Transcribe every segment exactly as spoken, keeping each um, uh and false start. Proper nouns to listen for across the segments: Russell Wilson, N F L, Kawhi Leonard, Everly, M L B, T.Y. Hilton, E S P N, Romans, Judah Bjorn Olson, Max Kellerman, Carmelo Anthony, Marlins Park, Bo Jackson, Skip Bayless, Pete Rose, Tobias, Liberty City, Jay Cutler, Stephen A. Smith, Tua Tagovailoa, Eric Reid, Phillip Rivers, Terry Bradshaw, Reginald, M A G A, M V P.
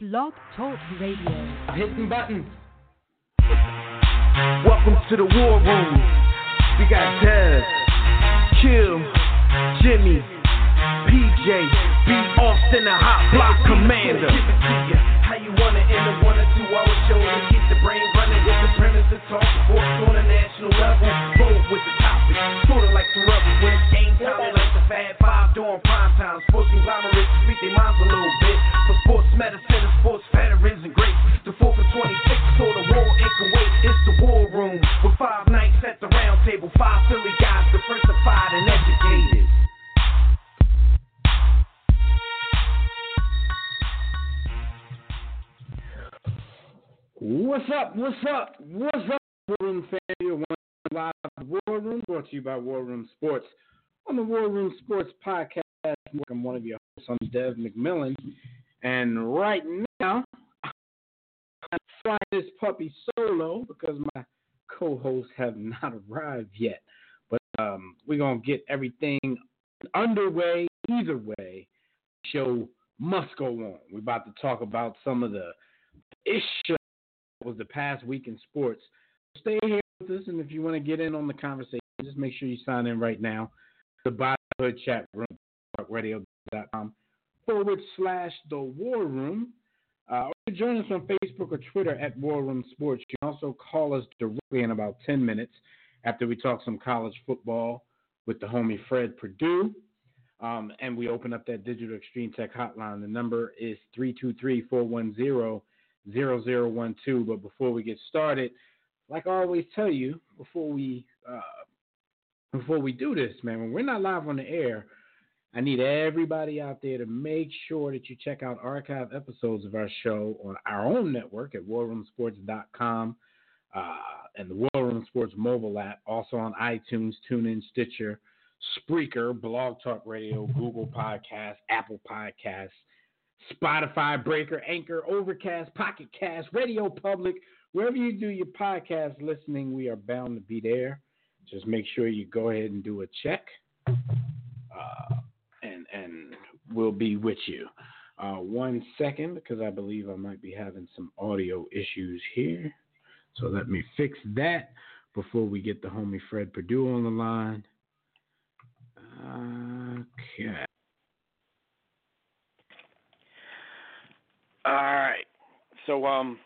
Blog Talk Radio. Hitting buttons. Welcome to the War Room. We got Dev, Kim, Jimmy, P J, B. Austin, the Hot Block Commander. How you wanna end up one or two hour show to get the brain running with the premise of talk sports on a national level. Roll with the topic, sort of like the rubber when it's game time, like the Fab Five during prime time. Sports conglomerates speak their minds a little bit. For sports medicine, sports veterans and greats. The fourth and twenty-sixth saw the war in Kuwait. It's the War Room with five nights at the round table. Five Philly guys diversified and educated. What's up? What's up? What's up, War Room family? One live War Room brought to you by War Room Sports. On the War Room Sports podcast, I'm one of your hosts. I'm Dev McMillan. And right now, I'm flying this puppy solo because my co-hosts have not arrived yet. But um, we're going to get everything underway. Either way, the show must go on. We're about to talk about some of the issues that was the past week in sports. Stay here with us, and if you want to get in on the conversation, just make sure you sign in right now. The Brotherhood chat room, radio dot com. Forward slash the War Room. Uh, or you can join us on Facebook or Twitter at War Room Sports. You can also call us directly in about ten minutes after we talk some college football with the homie Fred Perdue. Um, and we open up that Digital Extreme Tech hotline. The number is three two three, four one zero, zero zero one two. But before we get started, like I always tell you, before we uh, before we do this, man, when we're not live on the air, I need everybody out there to make sure that you check out archive episodes of our show on our own network at war room sports dot com uh, and the War Room Sports mobile app, also on iTunes, TuneIn, Stitcher, Spreaker, Blog Talk Radio, Google Podcasts, Apple Podcasts, Spotify, Breaker, Anchor, Overcast, Pocket Cast, Radio Public. Wherever you do your podcast listening, we are bound to be there. Just make sure you go ahead and do a check. Uh, And, and we'll be with you. Uh, one second, because I believe I might be having some audio issues here. So let me fix that before we get the homie Fred Perdue on the line. Okay. All right. So, um,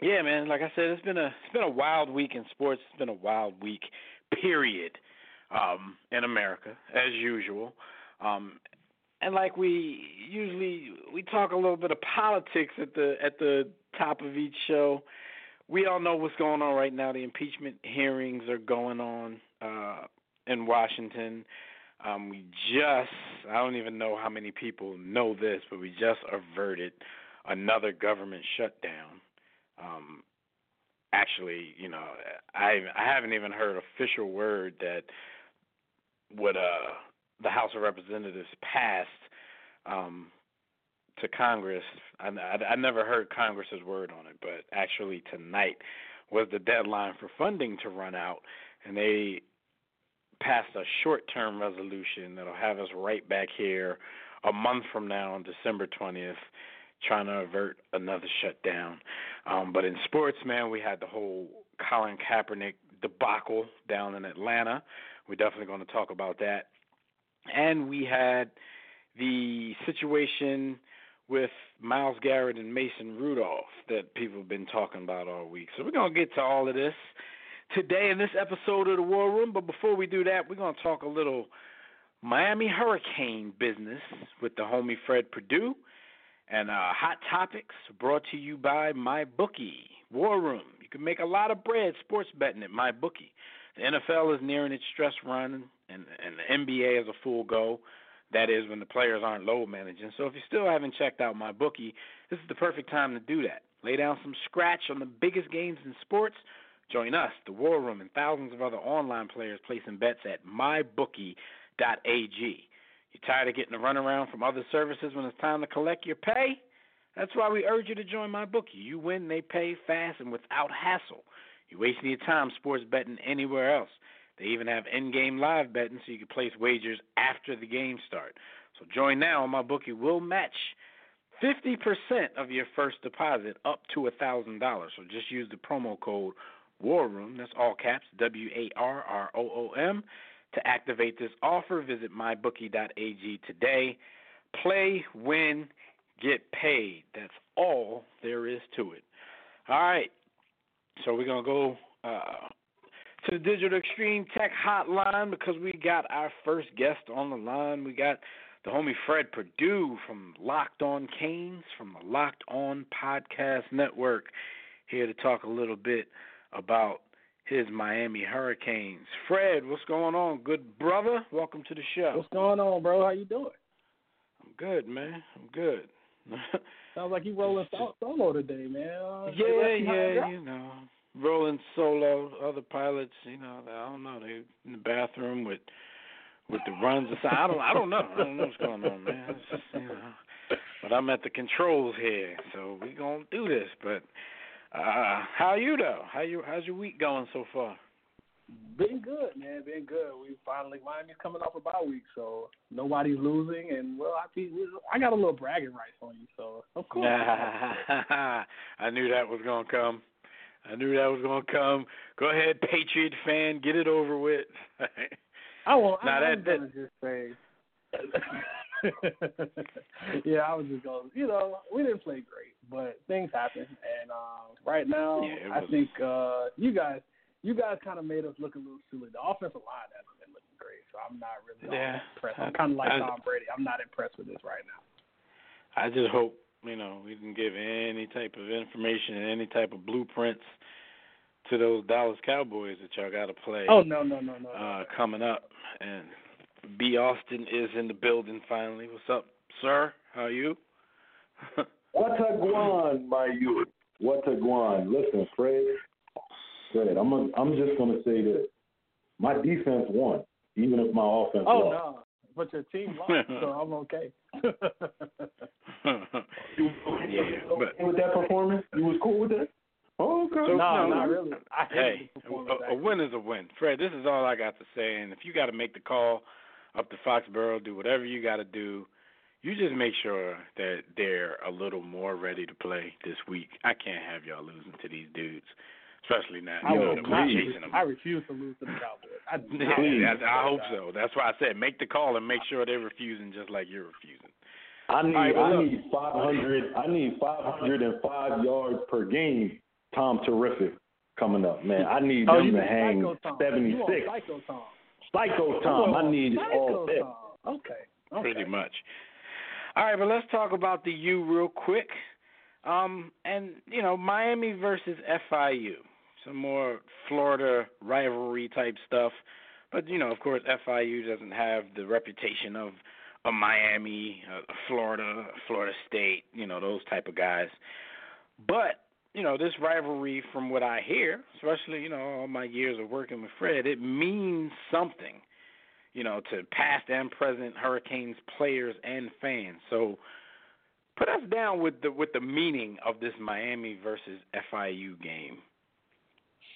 yeah, man. Like I said, it's been a it's been a wild week in sports. It's been a wild week. Period. Um, in America, as usual. Um, and like we usually, we talk a little bit of politics at the at the top of each show. We all know what's going on right now. The impeachment hearings are going on uh, in Washington. Um, we just, I don't even know how many people know this, but we just averted another government shutdown. Um, actually, you know, I I haven't even heard official word that would uh. the House of Representatives passed um, to Congress. I, I, I never heard Congress's word on it, but actually tonight was the deadline for funding to run out, and they passed a short-term resolution that'll have us right back here a month from now on December twentieth trying to avert another shutdown. Um, but in sports, man, we had the whole Colin Kaepernick debacle down in Atlanta. We're definitely going to talk about that. And we had the situation with Myles Garrett and Mason Rudolph that people have been talking about all week. So we're going to get to all of this today in this episode of The War Room. But before we do that, we're going to talk a little Miami Hurricane business with the homie Fred Perdue and uh, Hot Topics brought to you by MyBookie. War Room. You can make a lot of bread sports betting at MyBookie. The N F L is nearing its stress run, and, and the N B A is a full go. That is when the players aren't load managing. So if you still haven't checked out MyBookie, this is the perfect time to do that. Lay down some scratch on the biggest games in sports. Join us, the War Room, and thousands of other online players placing bets at my bookie dot a g. You tired of getting a runaround from other services when it's time to collect your pay? That's why we urge you to join MyBookie. You win, they pay fast and without hassle. You're wasting your time sports betting anywhere else. They even have in-game live betting so you can place wagers after the game start. So join now on MyBookie. We'll match fifty percent of your first deposit up to one thousand dollars. So just use the promo code WARROOM, that's all caps, W A R R O O M, to activate this offer. Visit my bookie dot a g today. Play, win, get paid. That's all there is to it. All right, so we're going to go uh, to the Digital Extreme Tech Hotline because we got our first guest on the line. We got the homie Fred Perdue from Locked On Canes, from the Locked On Podcast Network, here to talk a little bit about his Miami Hurricanes. Fred, what's going on, good brother? Welcome to the show. What's going on, bro? How you doing? I'm good, man. I'm good. Sounds like you rolling solo today, man. Uh, yeah, yeah, you know, rolling solo. Other pilots, you know, I don't know, they in the bathroom with with the runs. Aside. I don't, I don't know. I don't know what's going on, man. It's just, you know, but I'm at the controls here, so we gonna do this. But uh, how are you though? How you? How's your week going so far? Been good, man. Been good. We finally Miami's coming off a bye week, so nobody's losing. And well, I I got a little bragging rights on you, so of course. I knew that was gonna come. I knew that was gonna come. Go ahead, Patriot fan, get it over with. I won't. Now I, that, that, gonna just say. Yeah, I was just going. You know, we didn't play great, but things happen. And um, right now, yeah, I think uh, you guys. You guys kind of made us look a little silly. The offensive line hasn't been looking great, so I'm not really yeah, impressed. I'm kind of like I, Tom Brady. I'm not impressed with this right now. I just hope, you know, we can give any type of information and any type of blueprints to those Dallas Cowboys that y'all got to play. Oh, no, no, no, no. Uh, no. Coming up. And B. Austin is in the building finally. What's up, sir? How are you? What's a guan, my youth? What's a guan? Listen, Fred. I'm a, I'm just going to say this. My defense won, even if my offense oh, lost. Oh, no. But your team lost, so I'm okay. You yeah, okay but, with that performance? You was cool with that? Oh, okay. So, no, no, not really. I hey, a, a win is a win. Fred, this is all I got to say. And if you got to make the call up to Foxborough, do whatever you got to do, you just make sure that they're a little more ready to play this week. I can't have y'all losing to these dudes. Especially now, you I know, that we're chasing them. I refuse to lose to the Cowboys. I, I, I hope so. That's why I said make the call and make sure they're refusing just like you're refusing. I need right, I need five hundred I need five hundred and five yards per game. Tom Terrific coming up, man. I need oh, them to hang seventy six. Psycho Tom. Psycho Tom. I need psycho all that. Okay. okay. Pretty much. All right, but let's talk about the U real quick. Um, and you know, Miami versus F I U. Some more Florida rivalry type stuff. But, you know, of course, F I U doesn't have the reputation of a Miami, a Florida, a Florida State, you know, those type of guys. But, you know, this rivalry, from what I hear, especially, you know, all my years of working with Fred, it means something, you know, to past and present Hurricanes players and fans. So put us down with the, with the meaning of this Miami versus F I U game.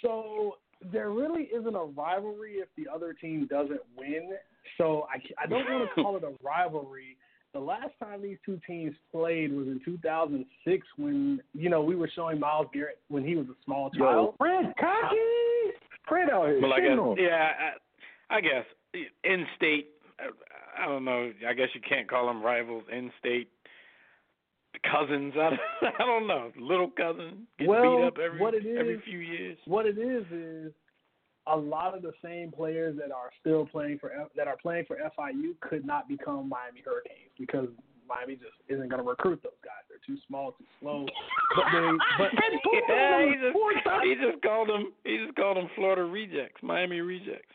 So there really isn't a rivalry if the other team doesn't win. So I, I don't want to call it a rivalry. The last time these two teams played was in two thousand six when, you know, we were showing Myles Garrett when he was a small child. Yo, Fred, cocky! Fred out here. Well, I guess, yeah, I, I guess in-state, I, I don't know. I guess you can't call them rivals in-state. Cousins, I don't, I don't know. Little cousin gets well, beat up every what it is, every few years. What it is is a lot of the same players that are still playing for that are playing for F I U could not become Miami Hurricanes because Miami just isn't going to recruit those guys. They're too small, too slow. But they, but yeah, he, just, he just called them. He just called them Florida rejects, Miami rejects.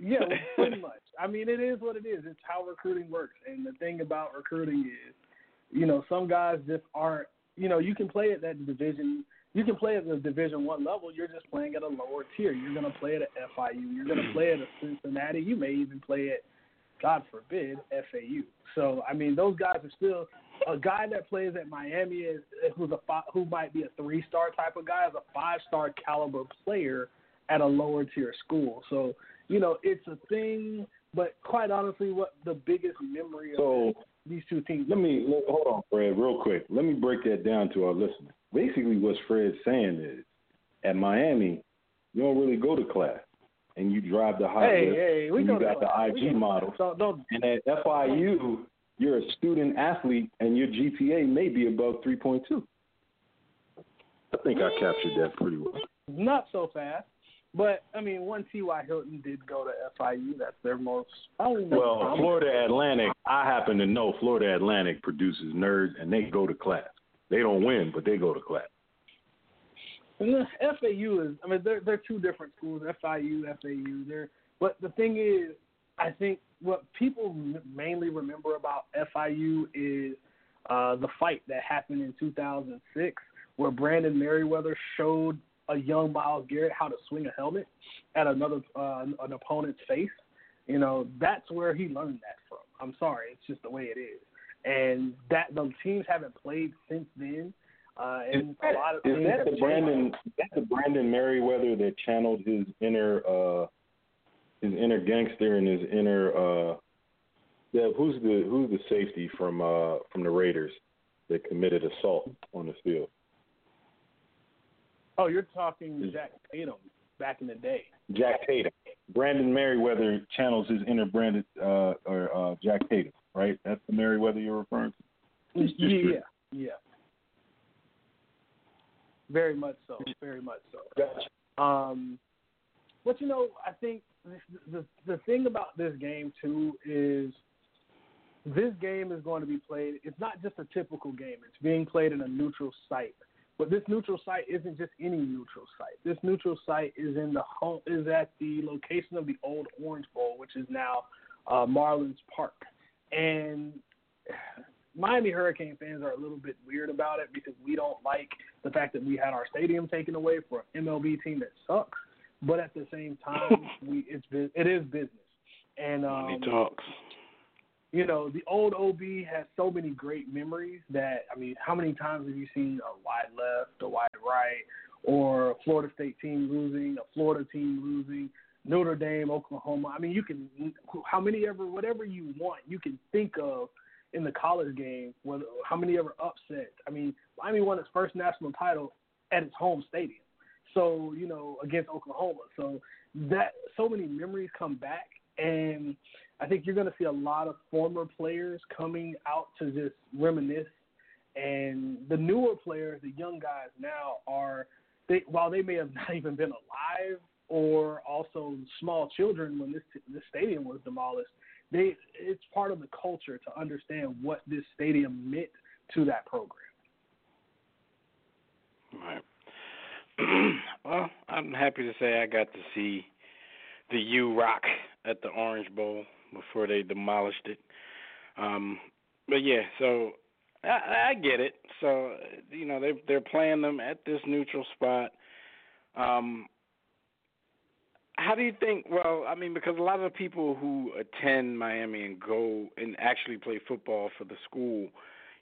Yeah, well, pretty much. I mean, it is what it is. It's how recruiting works. And the thing about recruiting is, you know, some guys just aren't, you know, you can play at that division, you can play at the Division One level, you're just playing at a lower tier. You're going to play at a F I U, you're going to play at a Cincinnati, you may even play at, God forbid, F A U. So, I mean, those guys are still, a guy that plays at Miami is who's a five, who might be a three-star type of guy is a five-star caliber player at a lower tier school. So, you know, it's a thing, but quite honestly, what the biggest memory of so, these two teams. Let me let, hold on, Fred, real quick. Let me break that down to our listeners. Basically, what Fred's saying is, at Miami, you don't really go to class, and you drive the high. Hey, hey, we go to class. You got the I G model. Don't, don't, and at F I U, you're a student athlete, and your G P A may be above three point two. I think I captured that pretty well. Not so fast. But, I mean, one T Y. Hilton did go to F I U. That's their most... I don't know. Well, Florida Atlantic, I happen to know Florida Atlantic produces nerds, and they go to class. They don't win, but they go to class. And the F A U is... I mean, they're, they're two different schools, F I U, F A U. They're, but the thing is, I think what people mainly remember about F I U is uh, the fight that happened in two thousand six where Brandon Merriweather showed a young Myles Garrett how to swing a helmet at another uh, an opponent's face. You know, that's where he learned that from. I'm sorry, it's just the way it is. And that the teams haven't played since then. Uh, and is that, a lot of is that the Brandon? Is that the Brandon Merriweather that channeled his inner uh, his inner gangster and his inner uh, yeah, who's the who's the safety from uh, from the Raiders that committed assault on the field? Oh, you're talking Jack Tatum back in the day. Jack Tatum. Brandon Merriweather channels his inner Brandon uh, or uh, Jack Tatum, right? That's the Merriweather you're referring to? It's yeah, yeah. Very much so, very much so. Gotcha. Um, but, you know, I think the, the, the thing about this game, too, is this game is going to be played. It's not just a typical game. It's being played in a neutral site. But this neutral site isn't just any neutral site. This neutral site is in the home, is at the location of the old Orange Bowl, which is now uh, Marlins Park. And Miami Hurricane fans are a little bit weird about it because we don't like the fact that we had our stadium taken away for an M L B team that sucks. But at the same time, we it's it is business. And um, Money talks. You know, the old O B has so many great memories that, I mean, how many times have you seen a wide left, a wide right, or a Florida State team losing, a Florida team losing, Notre Dame, Oklahoma? I mean, you can – how many ever – whatever you want, you can think of in the college game, whether, how many ever upsets. I mean, Miami won its first national title at its home stadium, so, you know, against Oklahoma. So that – so many memories come back, and – I think you're going to see a lot of former players coming out to just reminisce. And the newer players, the young guys now are, they, while they may have not even been alive or also small children when this, this stadium was demolished, they it's part of the culture to understand what this stadium meant to that program. All right. Well, I'm happy to say I got to see the U Rock at the Orange Bowl before they demolished it. Um, but, yeah, so I, I get it. So, you know, they, they're playing them at this neutral spot. Um, how do you think – well, I mean, because a lot of the people who attend Miami and go and actually play football for the school,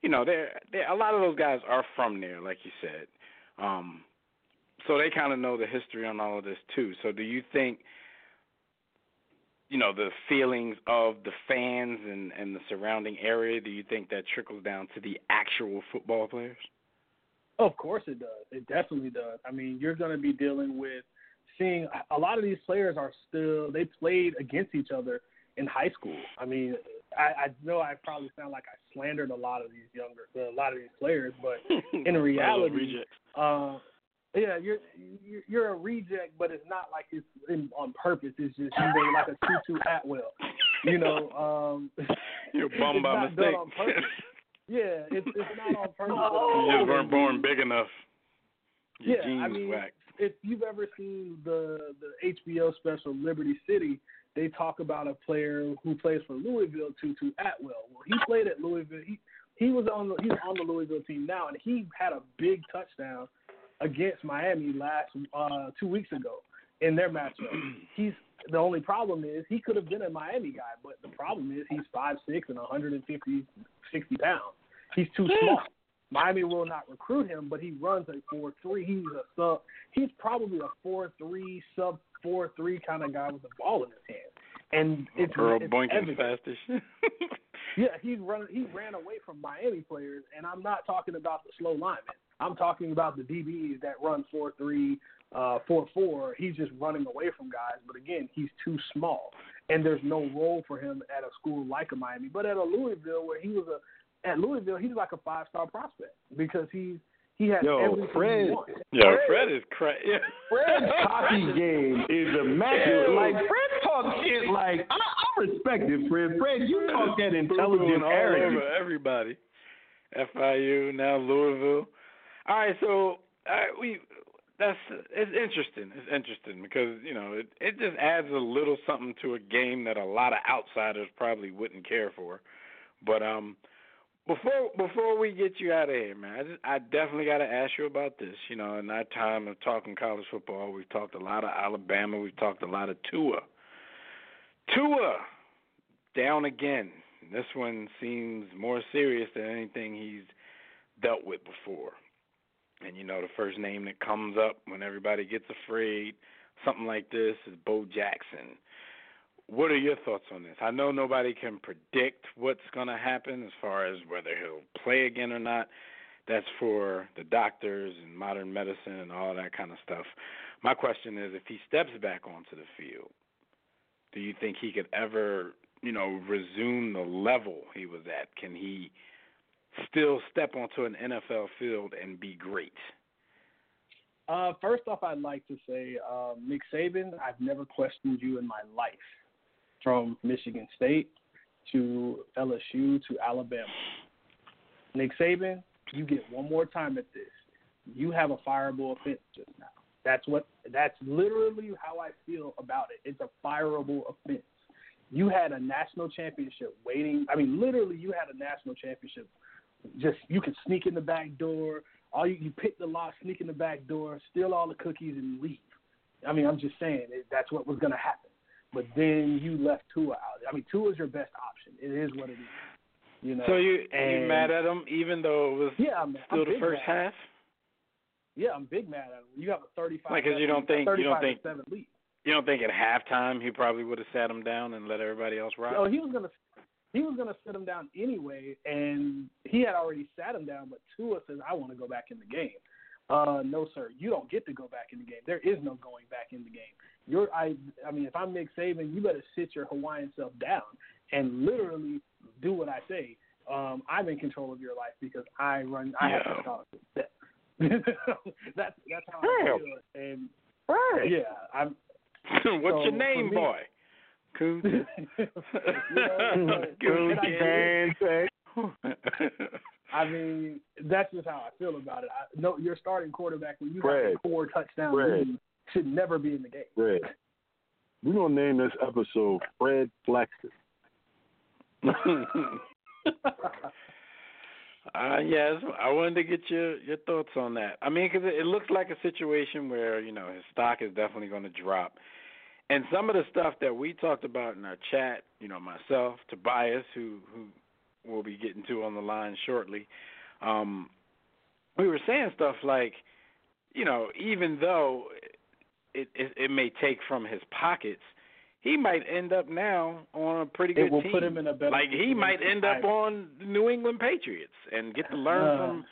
you know, they're, they're, a lot of those guys are from there, like you said. Um, so they kind of know the history on all of this too. So do you think – you know, the feelings of the fans and, and the surrounding area, do you think that trickles down to the actual football players? Of course it does. It definitely does. I mean, you're going to be dealing with seeing a lot of these players are still, they played against each other in high school. I mean, I, I know I probably sound like I slandered a lot of these younger, a lot of these players, but in reality, uh, yeah, you're you're a reject, but it's not like it's in, on purpose. It's just you're like a Tutu Atwell, you know. Um, you're bummed by mistake. On yeah, it's it's not on purpose. Oh, you just weren't born big enough. Your yeah, I mean, whacked. If you've ever seen the the H B O special Liberty City, they talk about a player who plays for Louisville, Tutu Atwell. Well, he played at Louisville. He he was on the, he's on the Louisville team now, and he had a big touchdown against Miami last uh, two weeks ago in their matchup. He's the only problem is he could have been a Miami guy, but the problem is he's five six and one hundred fifty, sixty pounds. He's too small. Miami will not recruit him, but he runs a four three. He's a sub. He's probably a four three, sub four three kind of guy with a ball in his hand. And it's, Earl it's Boynton's fastest. Yeah, he run he ran away from Miami players, and I'm not talking about the slow linemen. I'm talking about the D Bs that run four three, uh, four four. He's just running away from guys, but again, he's too small, and there's no role for him at a school like a Miami. But at a Louisville, where he was a at Louisville, he's like a five star prospect because he's he has yo, everything Fred, he wants. Yo, Fred, Fred is crazy. Yeah. Fred's hockey game is immaculate. Yeah. Like Fred talks shit like I, I respect it, Fred. Fred, you talk that intelligent arrogance. All over everybody, F I U now Louisville. All right, so all right, we that's it's interesting. It's interesting because you know it, it just adds a little something to a game that a lot of outsiders probably wouldn't care for. But um, before before we get you out of here, man, I, just, I definitely got to ask you about this. You know, in our time of talking college football, we've talked a lot of Alabama, we've talked a lot of Tua. Tua down again. This one seems more serious than anything he's dealt with before. And, you know, the first name that comes up when everybody gets afraid, something like this, is Bo Jackson. What are your thoughts on this? I know nobody can predict what's going to happen as far as whether he'll play again or not. That's for the doctors and modern medicine and all that kind of stuff. My question is, if he steps back onto the field, do you think he could ever, you know, resume the level he was at? Can he still step onto an N F L field and be great? Uh, first off, I'd like to say, uh, Nick Saban, I've never questioned you in my life, from Michigan State to L S U to Alabama. Nick Saban, you get one more time at this. You have a fireable offense just now. That's what. That's literally how I feel about it. It's a fireable offense. You had a national championship waiting. I mean, literally, you had a national championship. Just you could sneak in the back door. All you, you pick the lock, sneak in the back door, steal all the cookies, and leave. I mean, I'm just saying it, that's what was going to happen. But then you left Tua out. I mean, Tua is your best option. It is what it is. You know. So you and, you mad at him even though it was yeah, I'm, still I'm the first half? Yeah, I'm big mad at him. You have a thirty-five. Like, because you don't think you don't think lead. You don't think at halftime he probably would have sat him down and let everybody else ride. No, so he was gonna. He was going to sit him down anyway, and he had already sat him down, but Tua says, I want to go back in the game. Uh, no, sir, you don't get to go back in the game. There is no going back in the game. You're, I, I mean, if I'm Nick Saban, you better sit your Hawaiian self down and literally do what I say. Um, I'm in control of your life because I run – I yeah. have to talk to that. That's that's how I feel. And, right. Yeah. I'm, What's so your name, me, boy? Cool. you know, cool. I mean, that's just how I feel about it. I, no, your starting quarterback when you Fred, have a four touchdown lead should never be in the game. Fred. We're gonna name this episode Fred Flexes. uh, yes, I wanted to get your your thoughts on that. I mean, because it, it looks like a situation where you know his stock is definitely going to drop. And some of the stuff that we talked about in our chat, you know, myself, Tobias, who, who we'll be getting to on the line shortly, um, we were saying stuff like, you know, even though it, it, it may take from his pockets, he might end up now on a pretty good team. It will put him in a better Like, he might end up on the New England Patriots and get to learn no. from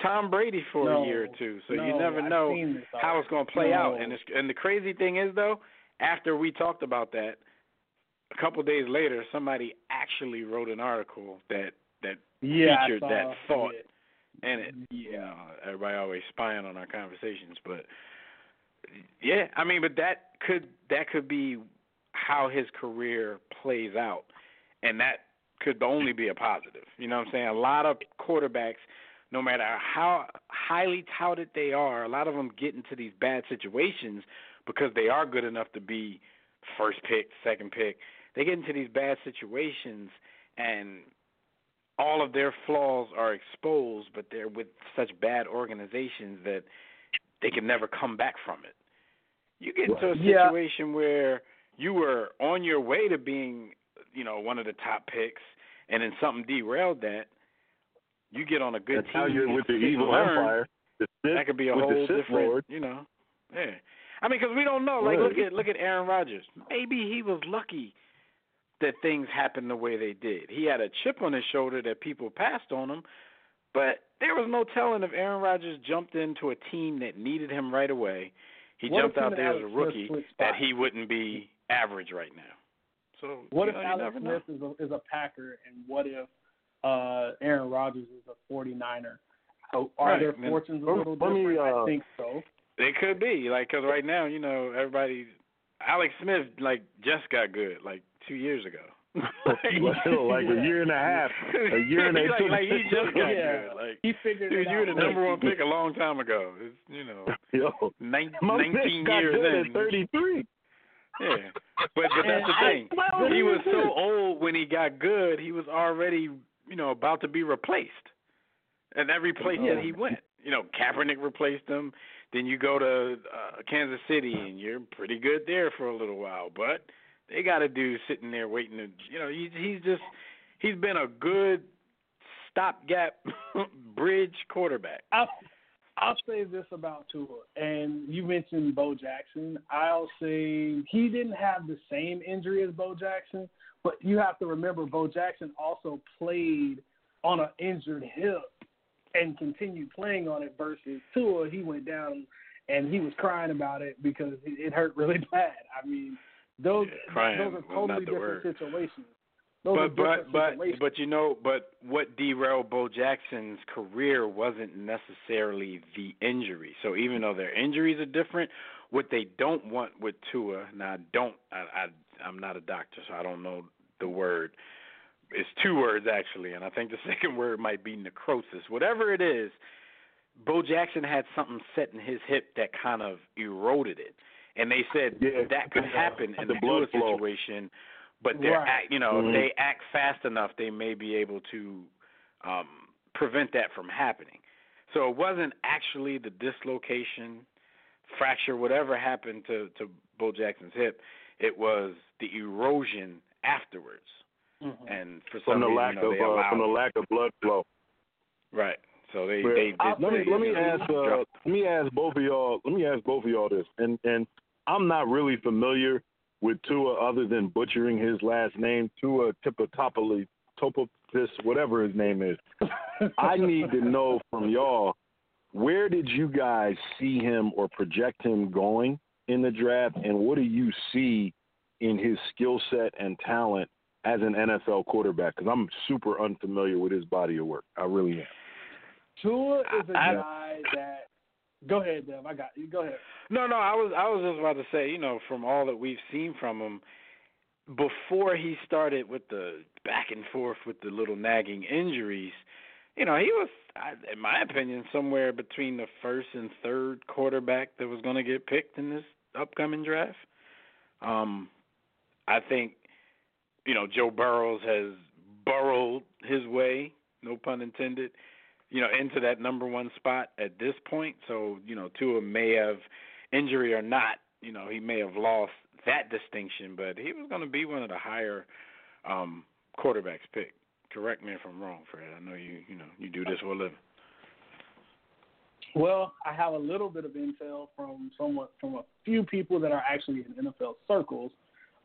Tom Brady for no. a year or two. So no, you never know how it's going to play no. out. And, it's, and the crazy thing is, though, after we talked about that, a couple of days later, somebody actually wrote an article that, that yeah, featured that thought in it. You know, everybody always spying on our conversations, but yeah, I mean, but that could that could be how his career plays out, and that could only be a positive. You know what I'm saying? A lot of quarterbacks, no matter how highly touted they are, a lot of them get into these bad situations because they are good enough to be first pick, second pick. They get into these bad situations, and all of their flaws are exposed, but they're with such bad organizations that they can never come back from it. You get into a situation yeah. where you were on your way to being, you know, one of the top picks, and then something derailed that. You get on a good That's team. How you're with the evil empire. The Sith, that could be a whole different, Lord. you know. Yeah. I mean, because we don't know. Like, look at look at Aaron Rodgers. Maybe he was lucky that things happened the way they did. He had a chip on his shoulder that people passed on him, but there was no telling if Aaron Rodgers jumped into a team that needed him right away. He what jumped out there as a rookie that he wouldn't be average right now. So what if know, Alex Smith is a, is a Packer, and what if uh, Aaron Rodgers is a forty-niner? Are right. their fortunes and, a little funny, different? Uh, I think so. They could be, like, because right now, you know, everybody – Alex Smith, like, just got good, like, two years ago. well, like yeah. a year and a half. A year and a half. Like, like, he just got yeah. good. Like, he figured dude, it you were the number one pick a long time ago. It's, you know, Yo, nine, nineteen years in. thirty-three. Yeah, but, but that's the thing. He was so old when he got good, he was already, you know, about to be replaced. And every place oh. that he went, you know, Kaepernick replaced him. Then you go to uh, Kansas City, and you're pretty good there for a little while. But they got a dude sitting there waiting to, you know, he, he's just, he's been a good stopgap bridge quarterback. I'll, I'll say this about Tua, and you mentioned Bo Jackson. I'll say he didn't have the same injury as Bo Jackson, but you have to remember Bo Jackson also played on an injured hip and continued playing on it versus Tua. He went down and he was crying about it because it hurt really bad. I mean, those yeah, crying, those are totally different word. situations. Those but but but situations. but you know, but what derailed Bo Jackson's career wasn't necessarily the injury. So even though their injuries are different, what they don't want with Tua, now I don't, I, I I'm not a doctor, so I don't know the word. It's two words, actually, and I think the second word might be necrosis. Whatever it is, Bo Jackson had something set in his hip that kind of eroded it. And they said yeah, that could happen uh, in the blood situation, but they're right. act, you know, mm-hmm. if they act fast enough, they may be able to um, prevent that from happening. So it wasn't actually the dislocation, fracture, whatever happened to, to Bo Jackson's hip. It was the erosion afterwards. Mm-hmm. And for some from the reason, lack you know, of uh, from the lack of blood flow, right? So they, well, they did. I, let me they, let me ask uh, let me ask both of y'all let me ask both of y'all this, and and I'm not really familiar with Tua other than butchering his last name, Tua Tipotopoli, Topopis, whatever his name is. I need to know from y'all, where did you guys see him or project him going in the draft, and what do you see in his skill set and talent as an N F L quarterback? Because I'm super unfamiliar with his body of work. I really am. Tua is a I, guy I, that – go ahead, Dev. I got you. Go ahead. No, no, I was I was just about to say, you know, from all that we've seen from him, before he started with the back and forth with the little nagging injuries, you know, he was, in my opinion, somewhere between the first and third quarterback that was going to get picked in this upcoming draft. Um, I think – you know, Joe Burrows has burrowed his way, no pun intended, you know, into that number one spot at this point. So, you know, Tua may have, injury or not, you know, he may have lost that distinction, but he was going to be one of the higher um, quarterbacks picked. Correct me if I'm wrong, Fred. I know you, you know, you do this for a living. Well, I have a little bit of intel from someone, from a few people that are actually in N F L circles,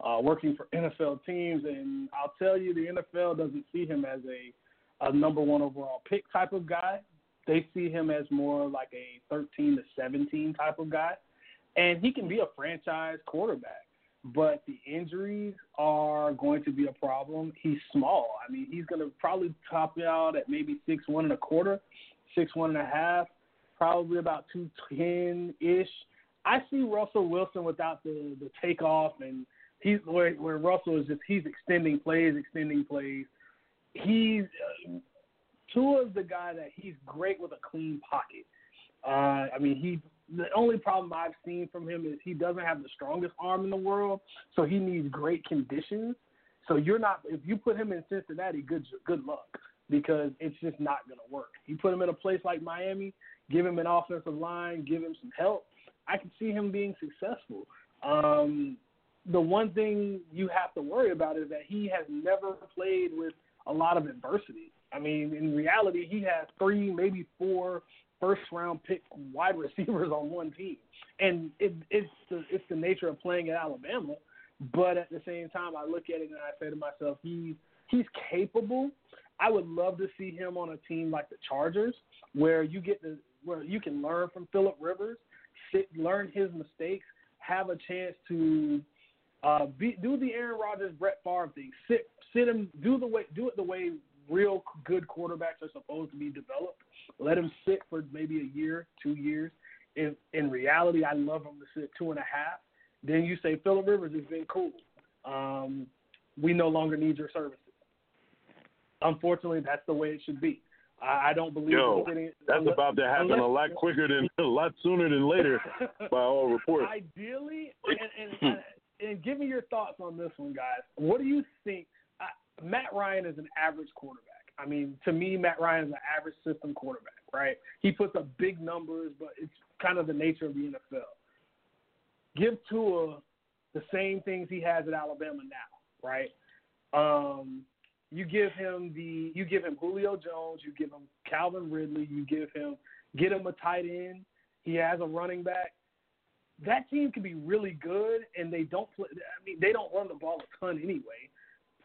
Uh, working for N F L teams, and I'll tell you, the N F L doesn't see him as a, a number one overall pick type of guy. They see him as more like a thirteen to seventeen type of guy, and he can be a franchise quarterback, but the injuries are going to be a problem. He's small. I mean, he's going to probably top out at maybe six one and a quarter, six one and a half, probably about two ten-ish. I see Russell Wilson without the, the takeoff and He's where, where Russell is just he's extending plays, extending plays. He's uh, Tua's the guy that he's great with a clean pocket. Uh, I mean, he the only problem I've seen from him is he doesn't have the strongest arm in the world, so he needs great conditions. So you're not if you put him in Cincinnati, good good luck, because it's just not going to work. You put him in a place like Miami, give him an offensive line, give him some help. I can see him being successful. Um, The one thing you have to worry about is that he has never played with a lot of adversity. I mean, in reality, he has three, maybe four first-round pick wide receivers on one team. And it, it's, the, it's the nature of playing at Alabama. But at the same time, I look at it and I say to myself, he's he's capable. I would love to see him on a team like the Chargers, where you get the where you can learn from Phillip Rivers, sit, learn his mistakes, have a chance to uh, be, do the Aaron Rodgers, Brett Favre thing. Sit sit him do the way do it the way real good quarterbacks are supposed to be developed. Let him sit for maybe a year, two years. In, in reality, I love him to sit two and a half. Then you say, Phillip Rivers has been cool. Um, we no longer need your services. Unfortunately, that's the way it should be. I, I don't believe Yo, getting, that's unless, about to happen unless, a lot quicker than a lot sooner than later, by all reports. Ideally, and, and, and give me your thoughts on this one, guys. What do you think? I, Matt Ryan is an average quarterback. I mean, to me, Matt Ryan is an average system quarterback, right? He puts up big numbers, but it's kind of the nature of the N F L. Give Tua the same things he has at Alabama now, right? Um, you give him the you give him Julio Jones, you give him Calvin Ridley, you give him get him a tight end. He has a running back. That team can be really good, and they don't play, I mean, they don't run the ball a ton anyway.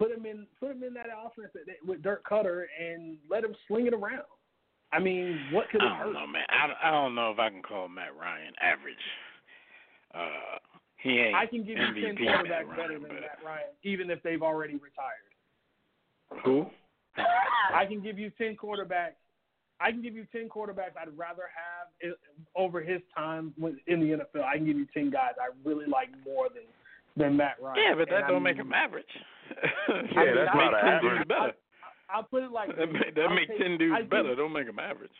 Put him in put him in that offense with Dirk Cutter and let him sling it around. I mean, what could it hurt? I don't know, man. I, I don't know if I can call Matt Ryan average. Uh, he ain't I can give M V P you ten quarterbacks Ryan, better than but... Matt Ryan, even if they've already retired. Who? I can give you ten quarterbacks. I can give you ten quarterbacks I'd rather have over his time in the N F L. I can give you ten guys I really like more than, than Matt Ryan. Yeah, but that and don't I mean, make him average. yeah, I mean, that's I not average. Better. I, I'll put it like that. Make, that make take, ten dudes I better. Think, don't make them average.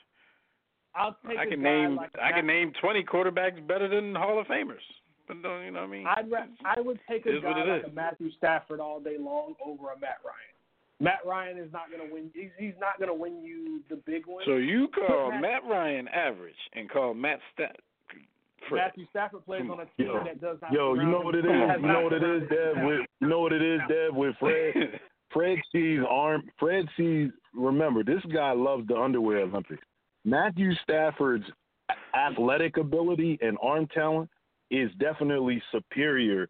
I'll take I can name like I can name twenty quarterbacks better than Hall of Famers, but don't you know what I mean? I'd ra- I would take a guy like a Matthew Stafford all day long over a Matt Ryan. Matt Ryan is not going to win. He's, he's not going to win you the big one. So you call Matt, Matt Ryan average and call Matt Stat. Fred. Matthew Stafford plays on a team yo, that does not. Yo, you know what it is. You know what it is, Dev. With you know what it is, Dev. With Fred. Fred sees arm. Fred sees. Remember, this guy loves the underwear Olympics. Matthew Stafford's athletic ability and arm talent is definitely superior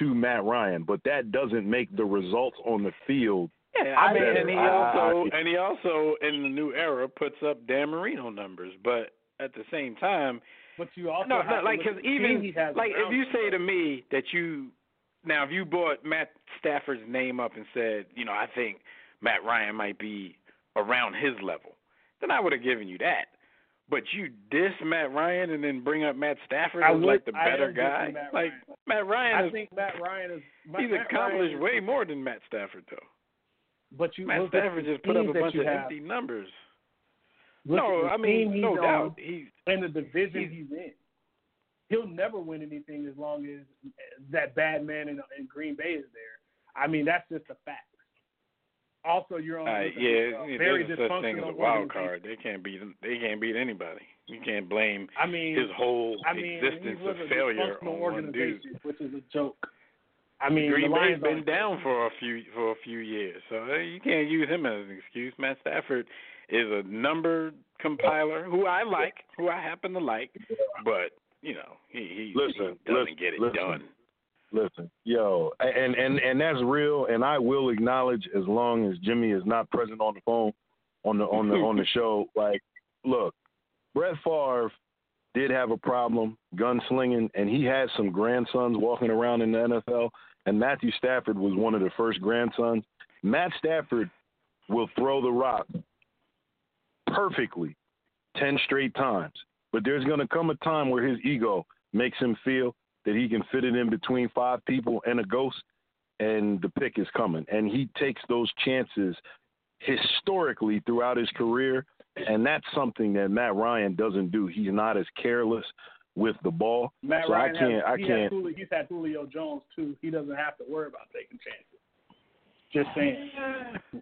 to Matt Ryan, but that doesn't make the results on the field. Yeah, I mean, better. and he also I, and he also in the new era puts up Dan Marino numbers, but at the same time, but you also no, no, like because even like if you say to me that you now if you brought Matt Stafford's name up and said, you know, I think Matt Ryan might be around his level, then I would have given you that. But you diss Matt Ryan and then bring up Matt Stafford as would, like the better guy. Matt like Matt Ryan, is, I think Matt Ryan is Matt, he's Matt accomplished Ryan way is, more than Matt Stafford though. But you Matt Stafford just put up a bunch of have. empty numbers. Look no, I mean no doubt he's in the division he's, he's in. He'll never win anything as long as that bad man in, in Green Bay is there. I mean that's just a fact. Also, you're on. Uh, yeah, a very there's a such thing as a wild card. They can't beat. They can't beat anybody. You can't blame. I mean, his whole I mean, existence of failure on one dude, which is a joke. I mean, Green Bay's been down for a few for a few years, so you can't use him as an excuse. Matt Stafford is a number compiler who I like, who I happen to like, but you know, he, he, listen, he doesn't listen, get it listen. done. Listen, yo, and, and, and that's real, and I will acknowledge as long as Jimmy is not present on the phone, on the on the on the show. Like, look, Brett Favre did have a problem gunslinging, and he had some grandsons walking around in the N F L, and Matthew Stafford was one of the first grandsons. Matt Stafford will throw the rock perfectly ten straight times, but there's going to come a time where his ego makes him feel that he can fit it in between five people and a ghost, and the pick is coming. And he takes those chances historically throughout his career, and that's something that Matt Ryan doesn't do. He's not as careless with the ball. Matt so Ryan I can't, has, I can't. Has, he's had Julio Jones, too. He doesn't have to worry about taking chances. Just saying.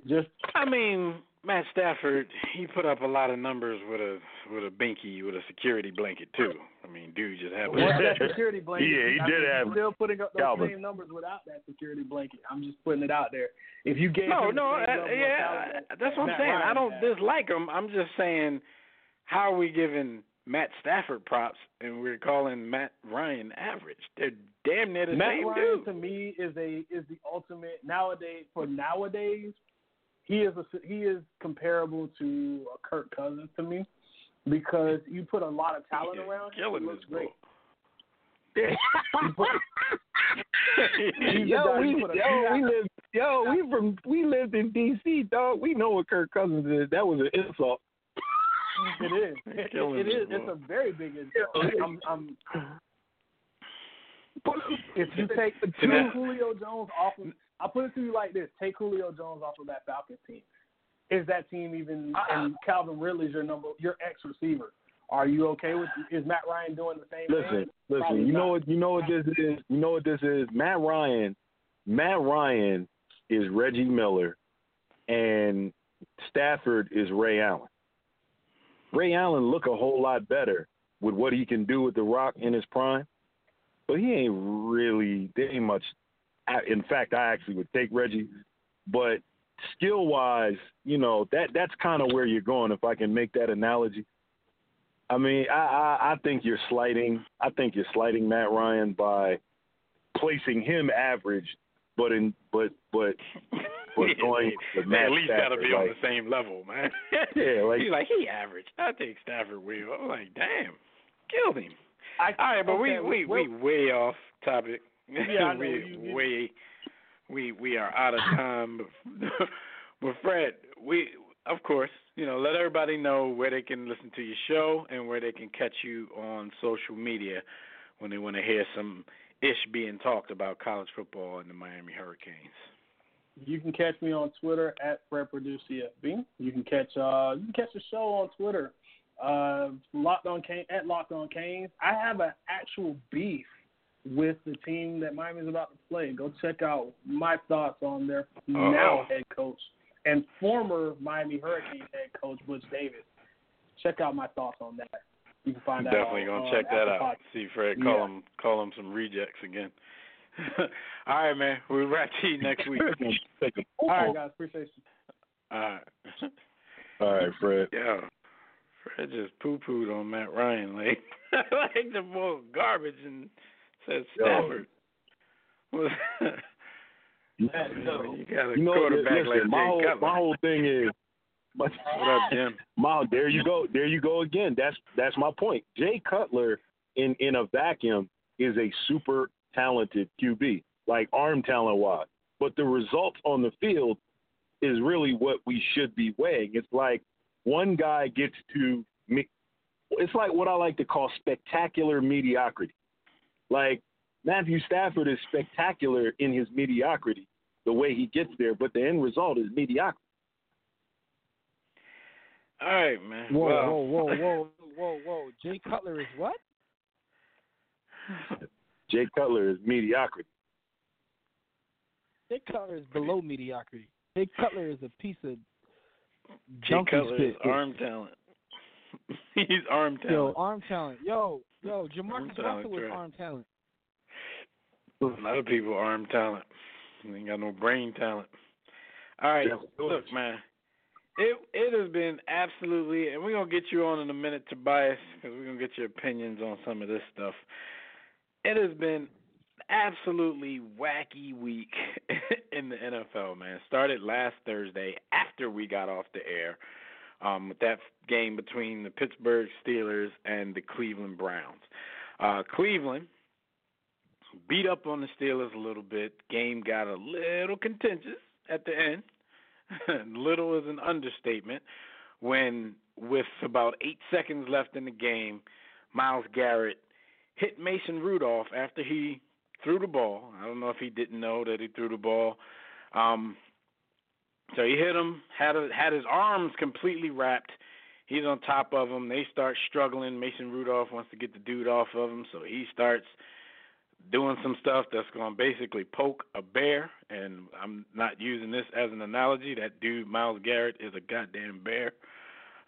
Just. I mean, Matt Stafford, he put up a lot of numbers with a with a binky, with a security blanket too. I mean, dude just happened. Well, that security blanket. Yeah, he I did mean, have. He's still putting up those Calvin. same numbers without that security blanket. I'm just putting it out there. If you gave no, him no, I, yeah, Calvin, that's what I'm Matt saying. Ryan I don't had. dislike him. I'm just saying, how are we giving Matt Stafford props, and we're calling Matt Ryan average. They're damn near the Matt same Ryan, dude. Matt Ryan, to me, is a is the ultimate nowadays. For nowadays, he is a, he is comparable to a Kirk Cousins to me, because you put a lot of talent he around him. Killing this great. put, yo, we, yo, a, we lived, yo, we from we lived in D C, dog. We know what Kirk Cousins is. That was an insult. It is. It, it is. It's a very big insult. I'm, I'm, if you take the two Julio Jones off of, I'll put it to you like this: take Julio Jones off of that Falcons team. Is that team even? And Calvin Ridley's your number, your ex receiver. Are you okay with? Is Matt Ryan doing the same listen, thing? Listen, listen. You not. know what? You know what this is. You know what this is. Matt Ryan. Matt Ryan is Reggie Miller, and Stafford is Ray Allen. Ray Allen look a whole lot better with what he can do with The Rock in his prime, but he ain't really, there ain't much. In fact, I actually would take Reggie, but skill-wise, you know, that that's kind of where you're going, if I can make that analogy. I mean, I, I, I think you're slighting, I think you're slighting Matt Ryan by placing him average, but in, but, but, yeah, going yeah. Man, at least Stafford, gotta be like, on the same level, man. Yeah, like he's like he average. I think Stafford will. I'm like, damn, killed him. I, All right, but okay, we we we way off topic. Yeah, we know, way we we are out of time. But Fred, we of course you know let everybody know where they can listen to your show and where they can catch you on social media when they want to hear some ish being talked about college football and the Miami Hurricanes. You can catch me on Twitter at Fred Perdue C F B. You can catch uh, you can catch the show on Twitter uh, Locked On Canes, at Locked On Canes. I have an actual beef with the team that Miami's about to play. Go check out my thoughts on their Uh-oh. now head coach and former Miami Hurricanes head coach Butch Davis. Check out my thoughts on that. You can find I'm out. Definitely gonna on, check that out. Podcast. See Fred call yeah. him call him some rejects again. All right, man. We'll wrap to you next week. All right, guys. Appreciate you. All right. All right, Fred. Yeah. Fred just poo-pooed on Matt Ryan. Like, like the more garbage and said Stafford. Was Matt, no. You got a you know, quarterback listen, like my Jay whole, Cutler. My whole thing is. What up, Jim? Ma, there you go. There you go again. That's that's my point. Jay Cutler, in, in a vacuum, is a super talented Q B, like arm talent wise, but the results on the field is really what we should be weighing. It's like one guy gets to me, it's like what I like to call spectacular mediocrity. Like Matthew Stafford is spectacular in his mediocrity, the way he gets there, but the end result is mediocrity. All right, man. Whoa, well. whoa, whoa, whoa, whoa, whoa. Jay Cutler is what? Jay Cutler is mediocrity. Jay Cutler is below mediocrity. Jay Cutler is a piece of Jay Cutler spit. Is arm talent. He's arm talent. Yo, arm talent. Yo, yo, Jamarcus Russell was arm talent. A lot of people are arm talent. They ain't got no brain talent. All right, look, man. It it has been absolutely, and we're going to get you on in a minute, Tobias, because we're going to get your opinions on some of this stuff. It has been absolutely wacky week in the N F L, man. Started last Thursday after we got off the air um, with that game between the Pittsburgh Steelers and the Cleveland Browns. Uh, Cleveland beat up on the Steelers a little bit. Game got a little contentious at the end. Little is an understatement when, with about eight seconds left in the game, Myles Garrett hit Mason Rudolph after he threw the ball. I don't know if he didn't know that he threw the ball. Um, so he hit him, had a, had his arms completely wrapped. He's on top of him. They start struggling. Mason Rudolph wants to get the dude off of him, so he starts doing some stuff that's going to basically poke a bear, and I'm not using this as an analogy. That dude, Myles Garrett, is a goddamn bear.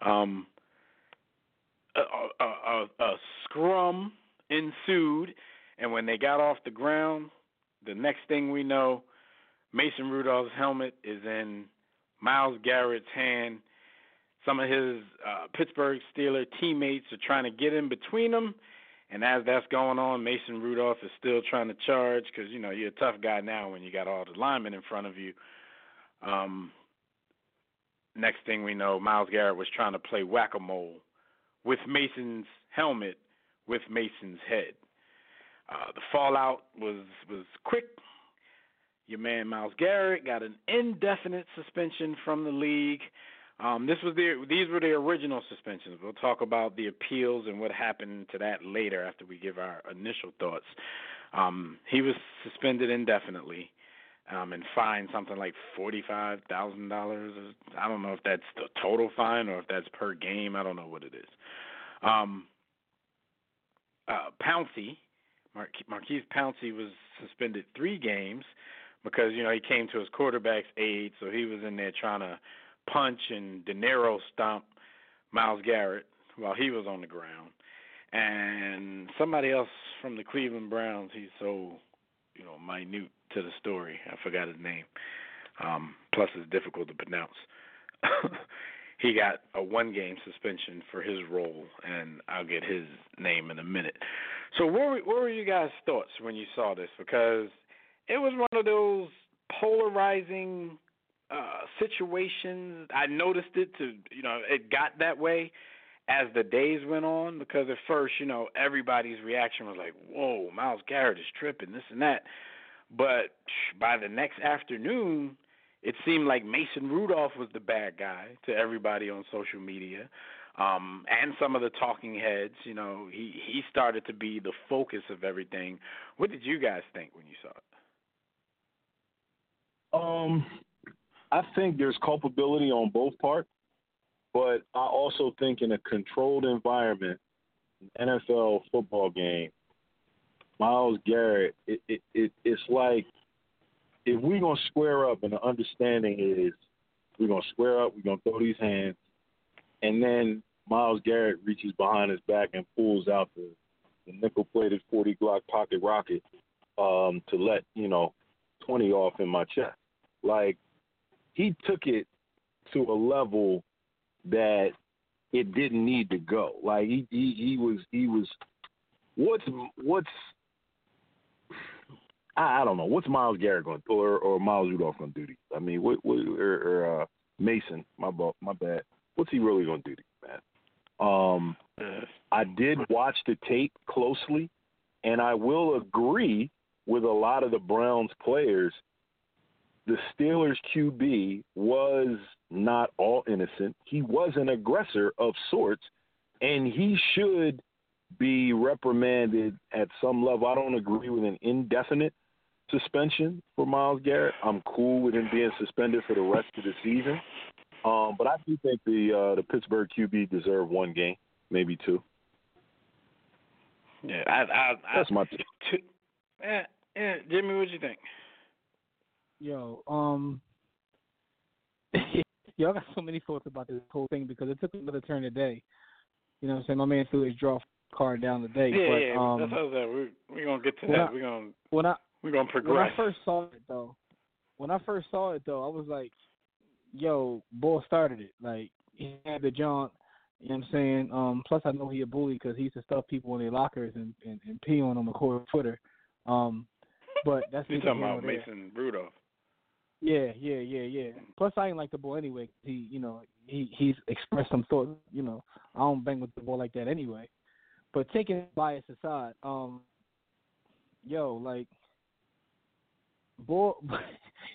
Um, a, a, a, a scrum ensued, and when they got off the ground, the next thing we know, Mason Rudolph's helmet is in Myles Garrett's hand. Some of his uh, Pittsburgh Steelers teammates are trying to get in between them, and as that's going on, Mason Rudolph is still trying to charge because, you know, you're a tough guy now when you got all the linemen in front of you. Um, next thing we know, Myles Garrett was trying to play whack-a-mole with Mason's helmet with Mason's head. Uh, the fallout was, was quick. Your man Myles Garrett got an indefinite suspension from the league. Um, this was the, these were the original suspensions. We'll talk about the appeals and what happened to that later after we give our initial thoughts. Um, he was suspended indefinitely um, and fined something like forty-five thousand dollars. I don't know if that's the total fine or if that's per game. I don't know what it is. Um, uh, Pouncey, Maur- Maurkice Pouncey was suspended three games because, you know, he came to his quarterback's aid, so he was in there trying to punch and De Niro stomp Myles Garrett while he was on the ground. And somebody else from the Cleveland Browns, he's so, you know, minute to the story, I forgot his name. Um, plus it's difficult to pronounce. He got a one-game suspension for his role, and I'll get his name in a minute. So what were, what were you guys' thoughts when you saw this? Because it was one of those polarizing Uh, situations. I noticed it to, you know, it got that way as the days went on because at first, you know, everybody's reaction was like, whoa, Myles Garrett is tripping, this and that. But by the next afternoon, it seemed like Mason Rudolph was the bad guy to everybody on social media. Um, and some of the talking heads, you know, he, he started to be the focus of everything. What did you guys think when you saw it? Um, I think there's culpability on both parts, but I also think in a controlled environment, an N F L football game, Myles Garrett, it, it, it, it's like if we're going to square up, and the understanding is we're going to square up, we're going to throw these hands, and then Myles Garrett reaches behind his back and pulls out the, the nickel-plated forty Glock pocket rocket um, to let, you know, twenty off in my chest. Like, he took it to a level that it didn't need to go. Like he, he, he was, he was. What's what's? I, I don't know. What's Myles Garrett going to do, or, or Myles Rudolph going to do to you? I mean, what, what or, or uh, Mason? My my bad. What's he really going to do to you, man? Um, I did watch the tape closely, and I will agree with a lot of the Browns players. The Steelers Q B was not all innocent. He was an aggressor of sorts, and he should be reprimanded at some level. I don't agree with an indefinite suspension for Myles Garrett. I'm cool with him being suspended for the rest of the season. Um, but I do think the uh, the Pittsburgh Q B deserved one game, maybe two. Yeah, I, I, that's I, my take. Two, eh, eh, Jimmy, what do you think? Yo, um, y'all got so many thoughts about this whole thing because it took another turn today. You know what I'm saying? My man threw his draw card down today. Yeah, but, yeah, um, that's how that. We're we going to get to that. We're going we're gonna progress. When I first saw it, though, when I first saw it, though, I was like, yo, Bull started it. Like, he had the jaunt, you know what I'm saying? Um, plus, I know he a bully because he used to stuff people in their lockers and, and, and pee on them, according to Twitter. Um, but that's you're talking about Mason Rudolph. Yeah, yeah, yeah, yeah. Plus, I ain't like the boy anyway. He, you know, he, he's expressed some thoughts. You know, I don't bang with the boy like that anyway. But taking bias aside, um, yo, like, boy,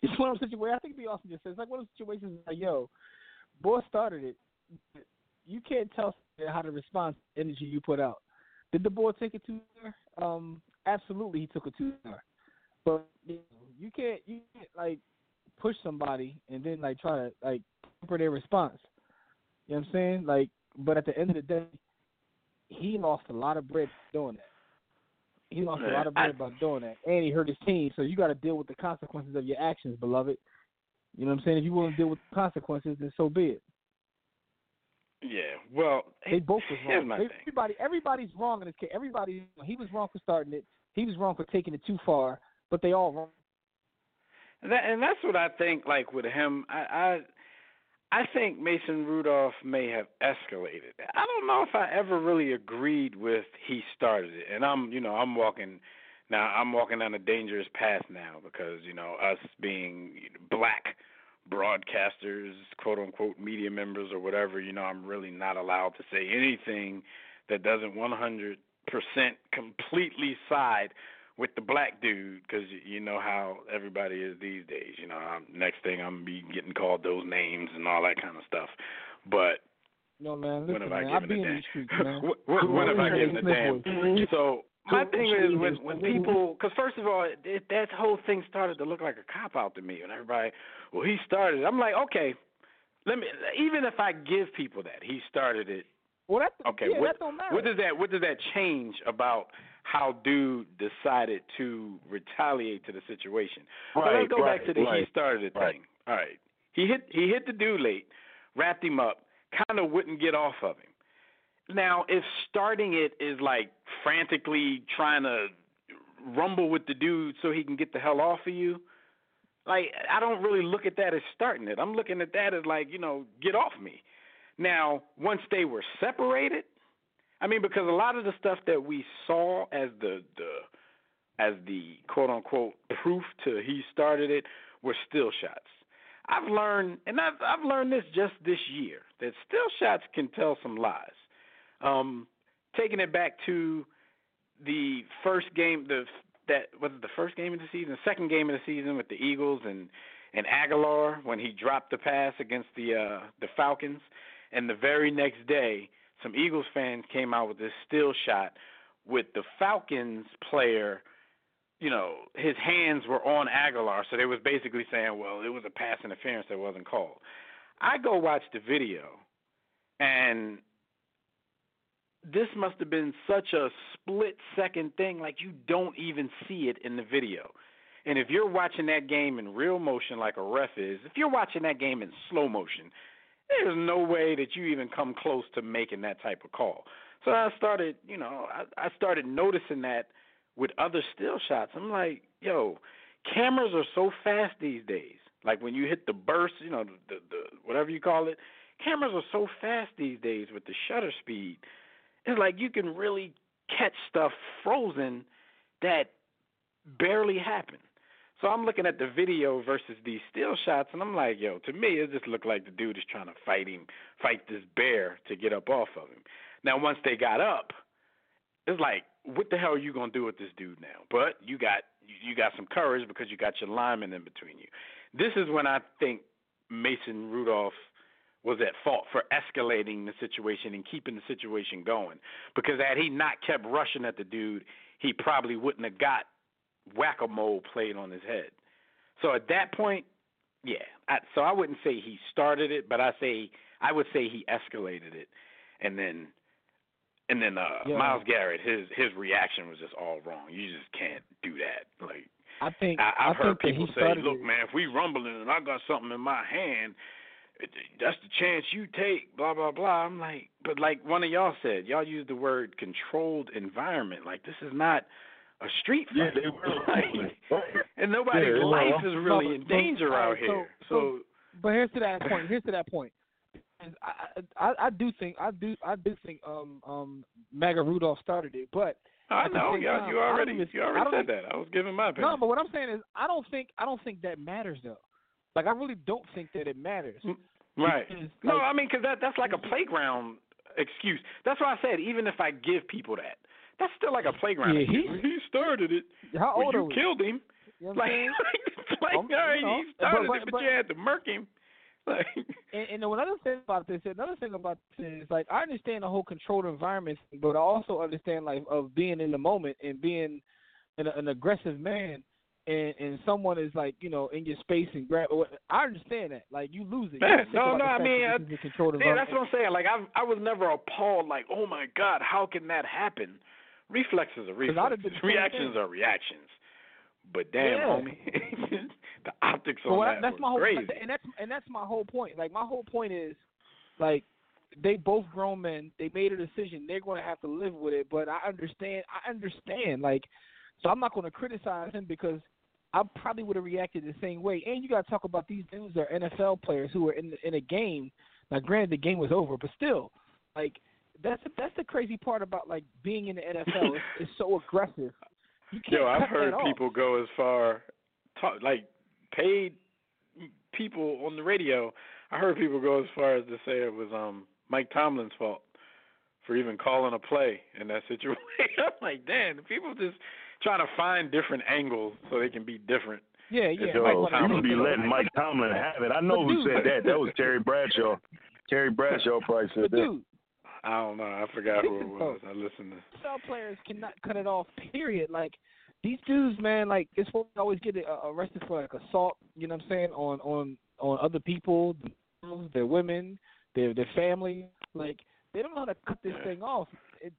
it's one of those situations. I think it'd be awesome to say it's like one of those situations. Like, yo, boy started it. You can't tell how to respond to the energy you put out. Did the boy take it too far? Um, absolutely, he took it too far. But you know, you can't, you can't like. push somebody and then like try to like temper their response. You know what I'm saying? Like, but at the end of the day, he lost a lot of bread doing that. He lost Man, a lot of bread I... by doing that, and he hurt his team. So you got to deal with the consequences of your actions, beloved. You know what I'm saying? If you want to deal with the consequences, then so be it. Yeah. Well, they both was wrong. Everybody, thing. everybody's wrong in this case. Everybody, he was wrong for starting it. He was wrong for taking it too far. But they all wrong. And, that, and that's what I think, like, with him, I, I think Mason Rudolph may have escalated. I don't know if I ever really agreed with he started it. And I'm, you know, I'm walking now. I'm walking down a dangerous path now because, you know, us being black broadcasters, quote unquote, media members or whatever, you know, I'm really not allowed to say anything that doesn't one hundred percent completely side with the black dude, because you know how everybody is these days. You know, I'm, next thing I'm be getting called those names and all that kind of stuff. But no, man, listen, when have man, I given I a damn? Streets, when, when have I given a damn? So my thing is when when people, because first of all, it, that whole thing started to look like a cop out to me, and everybody, well, he started. I'm like, okay, let me. Even if I give people that he started it. Well, that's, okay. Yeah, what, that don't matter. What does that What does that change about how dude decided to retaliate to the situation? Right, so let's go right, back to the right, he started it right. thing. All right, he hit he hit the dude late, wrapped him up, kind of wouldn't get off of him. Now, if starting it is like frantically trying to rumble with the dude so he can get the hell off of you, like I don't really look at that as starting it. I'm looking at that as like, you know, get off me. Now, once they were separated, I mean, because a lot of the stuff that we saw as the, the as the quote unquote proof to he started it were still shots. I've learned, and I've I've learned this just this year, that still shots can tell some lies. Um, taking it back to the first game, the that was it the first game of the season, second game of the season with the Eagles and and Aguilar when he dropped the pass against the uh, the Falcons. And the very next day, some Eagles fans came out with this still shot with the Falcons player, you know, his hands were on Aguilar. So they was basically saying, well, it was a pass interference that wasn't called. I go watch the video, and this must have been such a split-second thing, like you don't even see it in the video. And if you're watching that game in real motion like a ref is, if you're watching that game in slow motion, there's no way that you even come close to making that type of call. So I started, you know, I, I started noticing that with other still shots. I'm like, yo, cameras are so fast these days. Like when you hit the burst, you know, the, the whatever you call it, cameras are so fast these days with the shutter speed. It's like you can really catch stuff frozen that barely happened. So I'm looking at the video versus these still shots, and I'm like, yo, to me, it just looked like the dude is trying to fight him, fight this bear to get up off of him. Now, once they got up, it's like, what the hell are you going to do with this dude now? But you got you got some courage because you got your lineman in between you. This is when I think Mason Rudolph was at fault for escalating the situation and keeping the situation going, because had he not kept rushing at the dude, he probably wouldn't have got whack-a-mole played on his head. So at that point, yeah. I, so I wouldn't say he started it, but I say I would say he escalated it, and then and then uh, yeah. Myles Garrett, his his reaction was just all wrong. You just can't do that. Like I think I, I've I heard think people say, "Look, man, if we rumbling and I got something in my hand, it, that's the chance you take." Blah blah blah. I'm like, but like one of y'all said, y'all used the word controlled environment. Like this is not a street fight, yeah, like, and nobody's yeah, life well. is really no, but, in danger but, out so, here. So, so, but here's to that point. Here's to that point. I, I, I do think I do I do think um um MAGA Rudolph started it, but I know you, time, you already miss, you already said think, that. I was giving my opinion. No, but what I'm saying is I don't think I don't think that matters though. Like I really don't think that it matters. Right. Because, no, like, I mean because that that's like a playground excuse. That's why I said even if I give people that. That's still like a playground. Yeah, he, he started it. How old well, you are we? killed him. You know like, like, like, all right, you know, he started but, but, it, but, but you had to murk him. Like, and, and another thing about this, another thing about this is, like, I understand the whole controlled environment, but I also understand, like, of being in the moment and being an, an aggressive man, and, and someone is, like, you know, in your space and grab. I understand that. Like, you lose it. Man, no, no, I mean, I, yeah, that's what I'm saying. Like, I I was never appalled, like, oh, my God, how can that happen? Reflexes are reflexes. Reactions are reactions. But damn, yeah. homie, the optics on well, that that's my whole, crazy. And that's, and that's my whole point. Like, my whole point is, like, they both grown men. They made a decision. They're going to have to live with it. But I understand. I understand. Like, so I'm not going to criticize him because I probably would have reacted the same way. And you got to talk about these dudes are N F L players who are in in a game. Now, granted, the game was over, but still, like that's the, that's the crazy part about like being in the N F L. It's, it's so aggressive. You can't Yo, I've heard people off. go as far, talk, like paid people on the radio. I heard people go as far as to say it was um, Mike Tomlin's fault for even calling a play in that situation. I'm like, damn, people just trying to find different angles so they can be different. Yeah, yeah. Yo, you don't be letting Mike Tomlin have it. I know who said that. That was Terry Bradshaw. Terry Bradshaw probably said that. I don't know. I forgot who it was. I listened to. N F L players cannot cut it off, period. Like, these dudes, man, like, it's what we always get arrested for, like, assault, you know what I'm saying, on on, on other people, their women, their their family. Like, they don't know how to cut this yeah. thing off. It,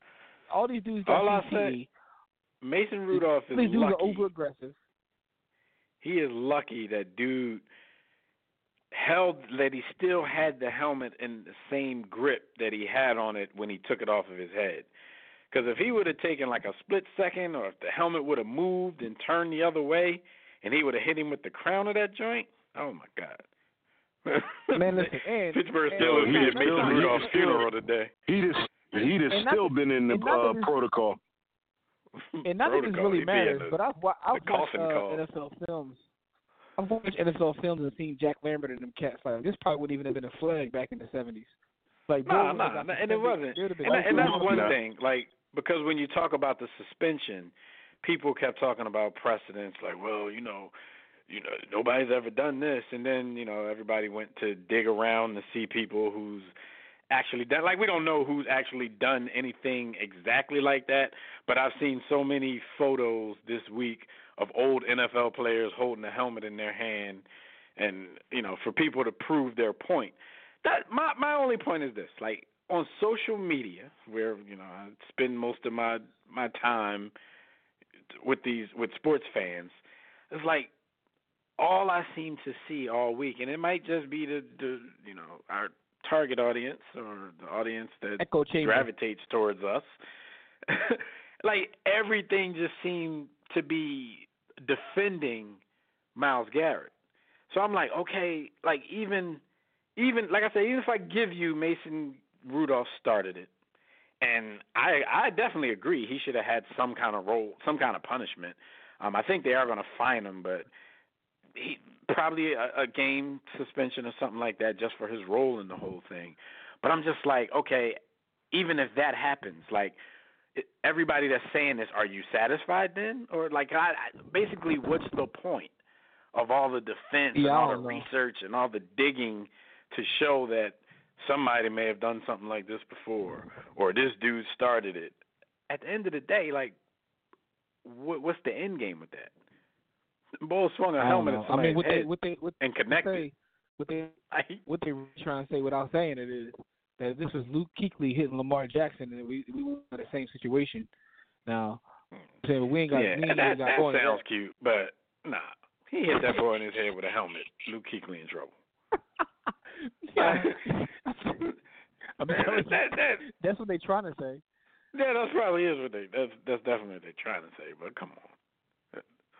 all these dudes got all P T S D. I said, Mason Rudolph is lucky. These dudes lucky. are over-aggressive. He is lucky that dude held that he still had the helmet in the same grip that he had on it when he took it off of his head. Because if he would have taken like a split second, or if the helmet would have moved and turned the other way, and he would have hit him with the crown of that joint, oh my God! Man, listen, and, Pittsburgh Steelers needed Mason Rudolph's funeral today. He just he'd have still been in the uh, protocol. And not that this really matters, but I've, wa- I've watched uh, N F L films. I've watched N F L films and seen Jack Lambert and them cats. Like, this probably wouldn't even have been a flag back in the seventies. Like, no, no, nah, nah, and it wasn't. It and, like, and that's one no. thing, like, because when you talk about the suspension, people kept talking about precedents, like, well, you know, you know, nobody's ever done this. And then, you know, everybody went to dig around to see people who's actually done, like, we don't know who's actually done anything exactly like that, but I've seen so many photos this week of old N F L players holding a helmet in their hand, and, you know, for people to prove their point. That my my only point is this, like, on social media, where, you know, I spend most of my my time with these with sports fans, it's like all I seem to see all week, and it might just be the, the you know, our target audience, or the audience that gravitates towards us. Like, everything just seemed to be defending Myles Garrett. So I'm like, okay, like, even, even like I said, even if I give you Mason Rudolph started it, and I I definitely agree he should have had some kind of role, some kind of punishment. Um, I think they are going to fine him, but he probably a, a game suspension or something like that just for his role in the whole thing. But I'm just like, okay, even if that happens, like, everybody that's saying this, are you satisfied then? Or, like, I, I, basically, what's the point of all the defense yeah, and all the know. research and all the digging to show that somebody may have done something like this before, or this dude started it? At the end of the day, like, what, what's the end game with that? Bull swung a helmet at somebody's I mean, what head they, what they, what and connected. What they what they were trying to say without saying it is that if this was Luke Kuechly hitting Lamar Jackson, and we we were in the same situation. Now, so we ain't got yeah, that, that, that sounds that. cute, but nah, he hit that boy in his head with a helmet. Luke Kuechly in trouble. yeah. I mean, that, that, that, that's what they trying to say. Yeah, that's probably is what they. That's that's definitely what they trying to say. But come on.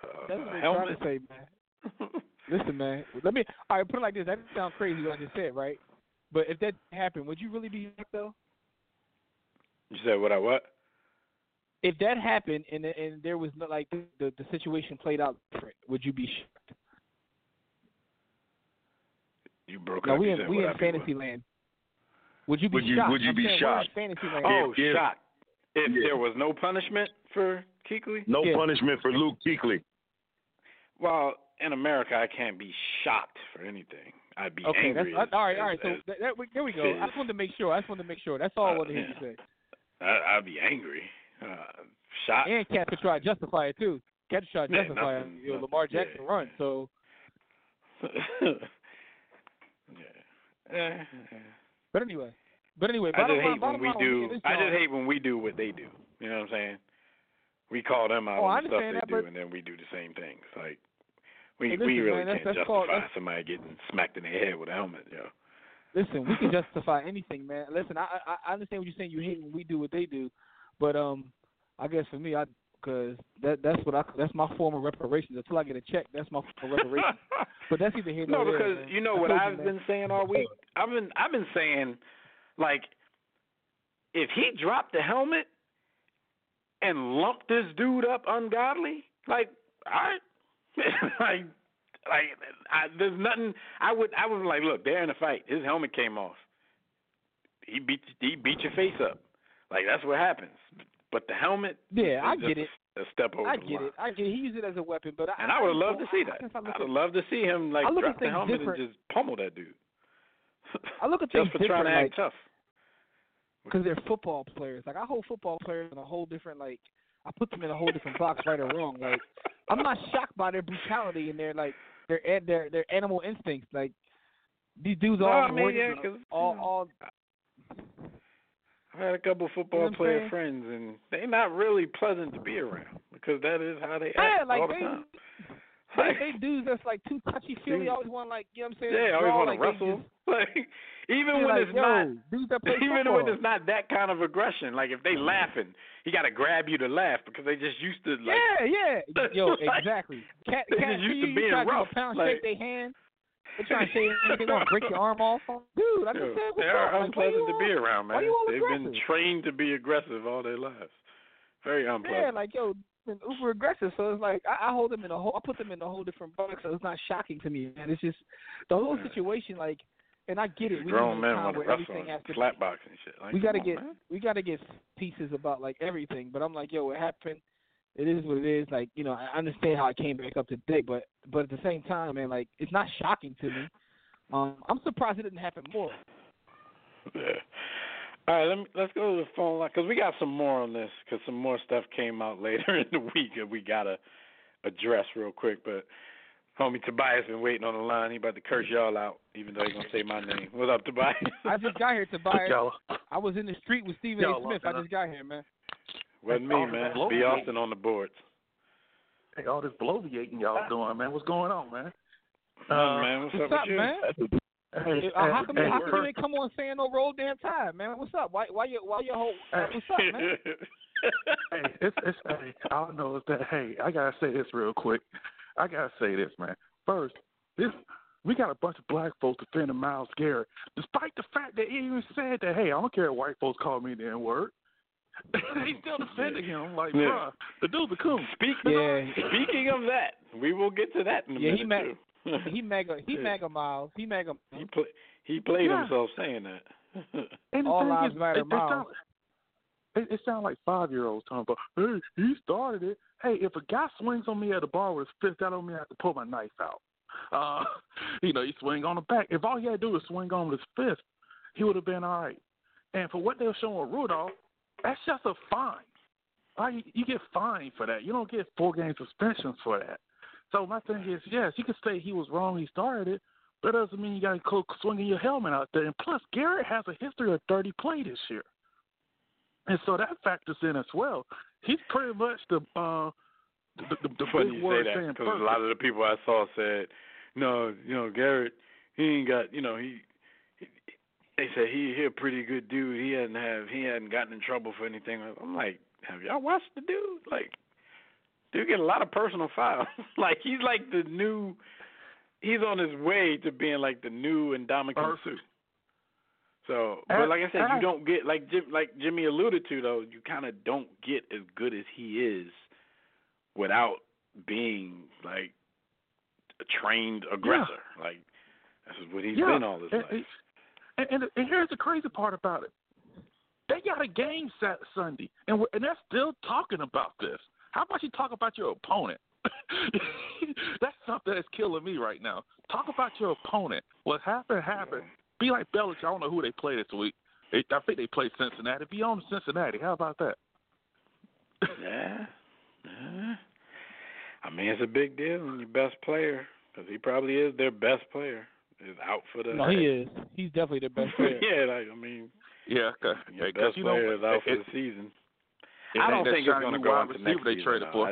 Uh, That's what I'm trying to say, man. Listen, man. Let me. All right, put it like this. That sounds crazy what I just said, right? But if that happened, would you really be back though? You said what? I what? If that happened and and there was no, like the, the the situation played out different, would you be shocked? You broke no, up. We in, we in fantasy land. Would you be would you, shocked? Would you I'm be saying, shocked? Oh, if, shocked. If yeah. there was no punishment for Kuechly? No yeah. punishment for Luke Kuechly. Well, in America, I can't be shocked for anything. I'd be okay, angry. That's, all right, as, all right. So that, that, there we go. Is. I just wanted to make sure. I just wanted to make sure. That's all uh, I wanted to hear yeah. you say. I, I'd be angry. Uh, shocked. And Cat could try to justify it, too. Cat could try to justify yeah, nothing, it. You know, Lamar Jackson yeah. run, so. yeah. yeah. But anyway. But anyway. I just hate when we do. I just hate when we do what they do. You know what I'm saying? We call them out oh, on the stuff they that, do, and then we do the same things. Like, we hey, listen, we really man, that's, can't that's justify called, somebody getting smacked in the head with a helmet, yo. Listen, we can justify anything, man. Listen, I, I I understand what you're saying. You hate when we do what they do, but um, I guess for me, I because that, that's what I that's my form of reparations. Until I get a check, that's my form of reparations. But that's either here or there. No, because man. you know I what I've you, been saying all week. I've been I've been saying, like, if he dropped the helmet and lumped this dude up ungodly, like I, like, like I, there's nothing. I would I was like, look, they're in a fight. His helmet came off. He beat he beat your face up. Like, that's what happens. But the helmet, yeah, I get it. A step over I get the line. it. I get it. He used it as a weapon, but I, and I would have loved to see that. I, I, I would love to see him like drop the helmet different. and just pummel that dude. I look at things just for different, trying to act like, tough. Because they're football players. Like, I hold football players in a whole different, like, I put them in a whole different box, right or wrong. Like, I'm not shocked by their brutality and their like their their their animal instincts. Like, these dudes are no, all, mean, yeah, all all all. I've had a couple of football you know player saying? friends, and they're not really pleasant to be around because that is how they act yeah, like all the they, time. They, like, they dudes that's like too touchy-feely, always want like, you know what I'm saying? Yeah, always want like to wrestle. Just, like, even when like, it's not even football. when it's not that kind of aggression, like if they laughing, he got to grab you to laugh because they just used to like. Yeah, yeah. Yo, like, exactly. Cat, they cat, just used to being rough. To pound, like, shake their hand. They're trying to say anything. They want to break your arm off. Dude, I just said, what's They are like, unpleasant to be around, man. They've been trained to be aggressive all their lives. Very unpleasant. Yeah, like, yo, been uber aggressive. So it's like, I, I hold them in a whole, I put them in a whole different box, so it's not shocking to me, man. It's just the whole yeah. situation, like, and I get it. We grown men want to wrestle and slap box and shit. Like, we got to get, man. we got to get pieces about, like, everything. But I'm like, yo, it happened. It is what it is. Like, you know, I understand how it came back up today, but but at the same time, man, like, it's not shocking to me. Um, I'm surprised it didn't happen more. Yeah. All right, let me, let's go to the phone line because we got some more on this because some more stuff came out later in the week that we got to address real quick. But homie Tobias been waiting on the line. He about to curse y'all out, even though he's going to say my name. What's up, Tobias? I just got here, Tobias. I was in the street with Stephen A. Smith. I just got here, man. Wasn't me, man. B. Austin on the boards. Hey, all this bloviating y'all doing, man. What's going on, man? Uh, uh, man, what's, what's up, up with man? you? Hey, uh, how come hey, how come they come on saying no roll damn time, man? What's up? Why why your why your whole hey. what's up, man? hey, it's it's hey, I don't know if that hey, I gotta say this real quick. I gotta say this, man. First, this we got a bunch of black folks defending Myles Garrett, despite the fact that he even said that, hey, I don't care if white folks call me the N word. He's still defending him, like, yeah. bruh, the dude's a coon. Speak, yeah. Speaking of that, we will get to that in a yeah, minute, he mag- too. he mega, he yeah. mega Myles. He mega He, play, he played yeah. himself saying that. All lives is, matter, it, Myles. It sounds sound like five-year-olds talking about, hey, he started it. Hey, if a guy swings on me at a bar with his fist, that don't mean I have to pull my knife out. Uh, you know, you swing on the back. If all he had to do was swing on with his fist, he would have been all right. And for what they were showing with Rudolph, that's just a fine. Right, you get fined for that. You don't get four-game suspensions for that. So my thing is, yes, you can say he was wrong, he started it, but that doesn't mean you got to go swinging your helmet out there. And plus, Garrett has a history of dirty play this year. And so that factors in as well. He's pretty much the uh, the, the, the big word saying that, because a lot of the people I saw said, no, you know, Garrett, he ain't got, you know, he – they said he he a pretty good dude. He hadn't have he hadn't gotten in trouble for anything. I'm like, have y'all watched the dude? Like, dude get a lot of personal fouls. like he's like the new, he's on his way to being like the new Ndamukong Suh. So, but like I said, you don't get like Jim, like Jimmy alluded to though. You kind of don't get as good as he is without being like a trained aggressor. Yeah. Like this is what he's yeah. been all his life. It, it, And, and, and here's the crazy part about it. They got a game set Sunday, and, we're, and they're still talking about this. How about you talk about your opponent? That's something that's killing me right now. Talk about your opponent. What happened, happened. Yeah. Be like Belichick. I don't know who they play this week. They, I think they play Cincinnati. Be on Cincinnati. How about that? yeah. yeah. I mean, it's a big deal when your best player, because he probably is their best player, is out for the. No, night. he is. He's definitely the best player. yeah, like I mean, yeah, okay. yeah, the best you know, player is out it, for the season. It, I don't think it's going to go out the next they season. For.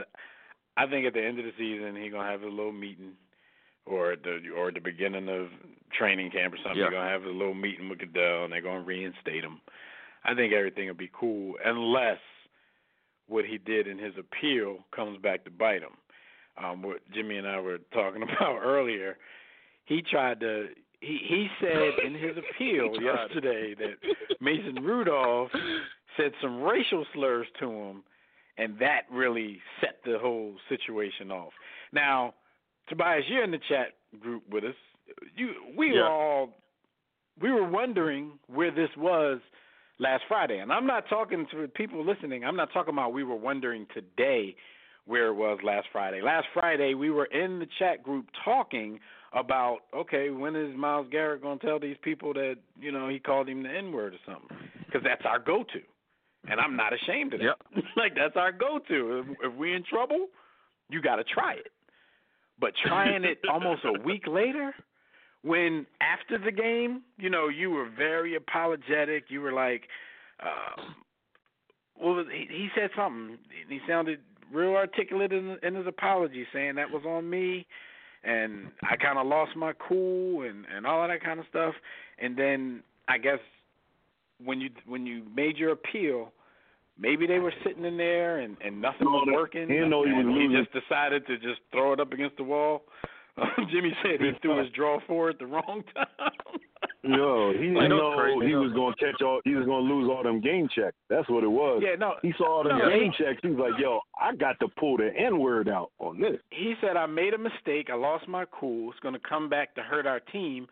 I, I think at the end of the season he's going to have a little meeting, or at the or at the beginning of training camp or something. Yeah. They're going to have a little meeting with Goodell, and they're going to reinstate him. I think everything will be cool unless what he did in his appeal comes back to bite him. Um, what Jimmy and I were talking about earlier, he tried to he, he said in his appeal yesterday that Mason Rudolph said some racial slurs to him, and that really set the whole situation off. Now, Tobias, you're in the chat group with us. You, we yeah. were all we were wondering where this was last Friday, and I'm not talking to people listening. I'm not talking about we were wondering today where it was last Friday. Last Friday, we were in the chat group talking about, okay, when is Myles Garrett going to tell these people that, you know, he called him the N-word or something? Because that's our go-to, and I'm not ashamed of that. Yep. Like, that's our go-to. If, if we're in trouble, you got to try it. But trying it almost a week later, when after the game, you know, you were very apologetic. You were like, uh, what was he, he said something. He sounded real articulate in, in his apology, saying that was on me, and I kind of lost my cool and, and all of that kind of stuff. And then I guess when you when you made your appeal, maybe they were sitting in there and, and nothing was working. He, know he, was and he just decided to just throw it up against the wall. Jimmy said he threw his draw forward at the wrong time. No, he didn't know he was going to catch all. He was going to lose all them game checks. That's what it was. Yeah, no, he saw all them no, game he, checks. He was like, "Yo, I got to pull the N word out on this." He said, "I made a mistake. I lost my cool. It's going to come back to hurt our team.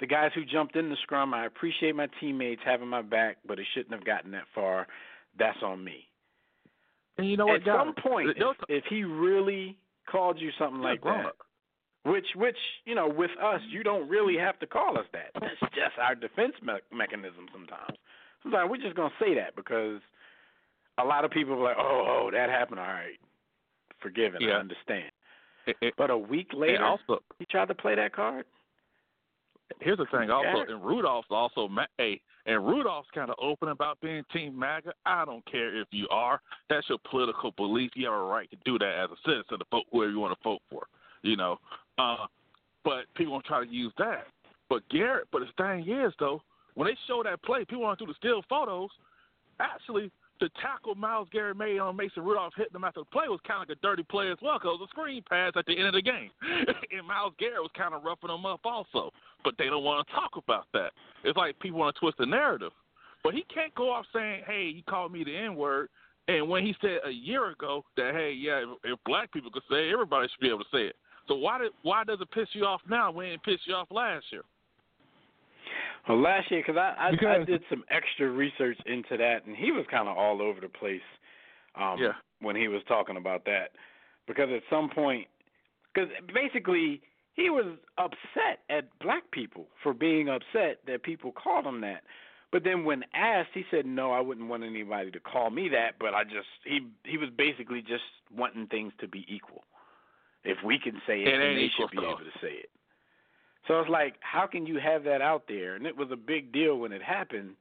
The guys who jumped in the scrum, I appreciate my teammates having my back, but it shouldn't have gotten that far. That's on me." And you know what? At some point, if, if he really called you something like that. Which, which you know, with us, you don't really have to call us that. That's just our defense me- mechanism sometimes. Sometimes we're just going to say that because a lot of people are like, oh, oh, that happened. All right, forgiven. Yeah. I understand. It, it, but a week later, also, he tried to play that card? Here's the thing also, and Rudolph's also hey, and Rudolph's kind of open about being Team MAGA. I don't care if you are. That's your political belief. You have a right to do that as a citizen to vote whoever you want to vote for, you know. Uh, but people want to try to use that. But Garrett, but the thing is, though, when they show that play, people want to do the still photos. Actually, the tackle Myles Garrett made on Mason Rudolph hitting him after the play was kind of like a dirty play as well, because it was a screen pass at the end of the game. And Myles Garrett was kind of roughing him up also. But they don't want to talk about that. It's like people want to twist the narrative. But he can't go off saying, hey, he called me the N-word. And when he said a year ago that, hey, yeah, if, if black people could say it, everybody should be able to say it. So why did, why does it piss you off now when it pissed you off last year? Well, last year, cause I, I, because I did some extra research into that, and he was kind of all over the place um, yeah. when he was talking about that. Because at some point, because basically he was upset at black people for being upset that people called him that. But then when asked, he said, no, I wouldn't want anybody to call me that, but I just he, – he was basically just wanting things to be equal. If we can say it, it then they should be able to say it. So it's like, how can you have that out there? And it was a big deal when it happened,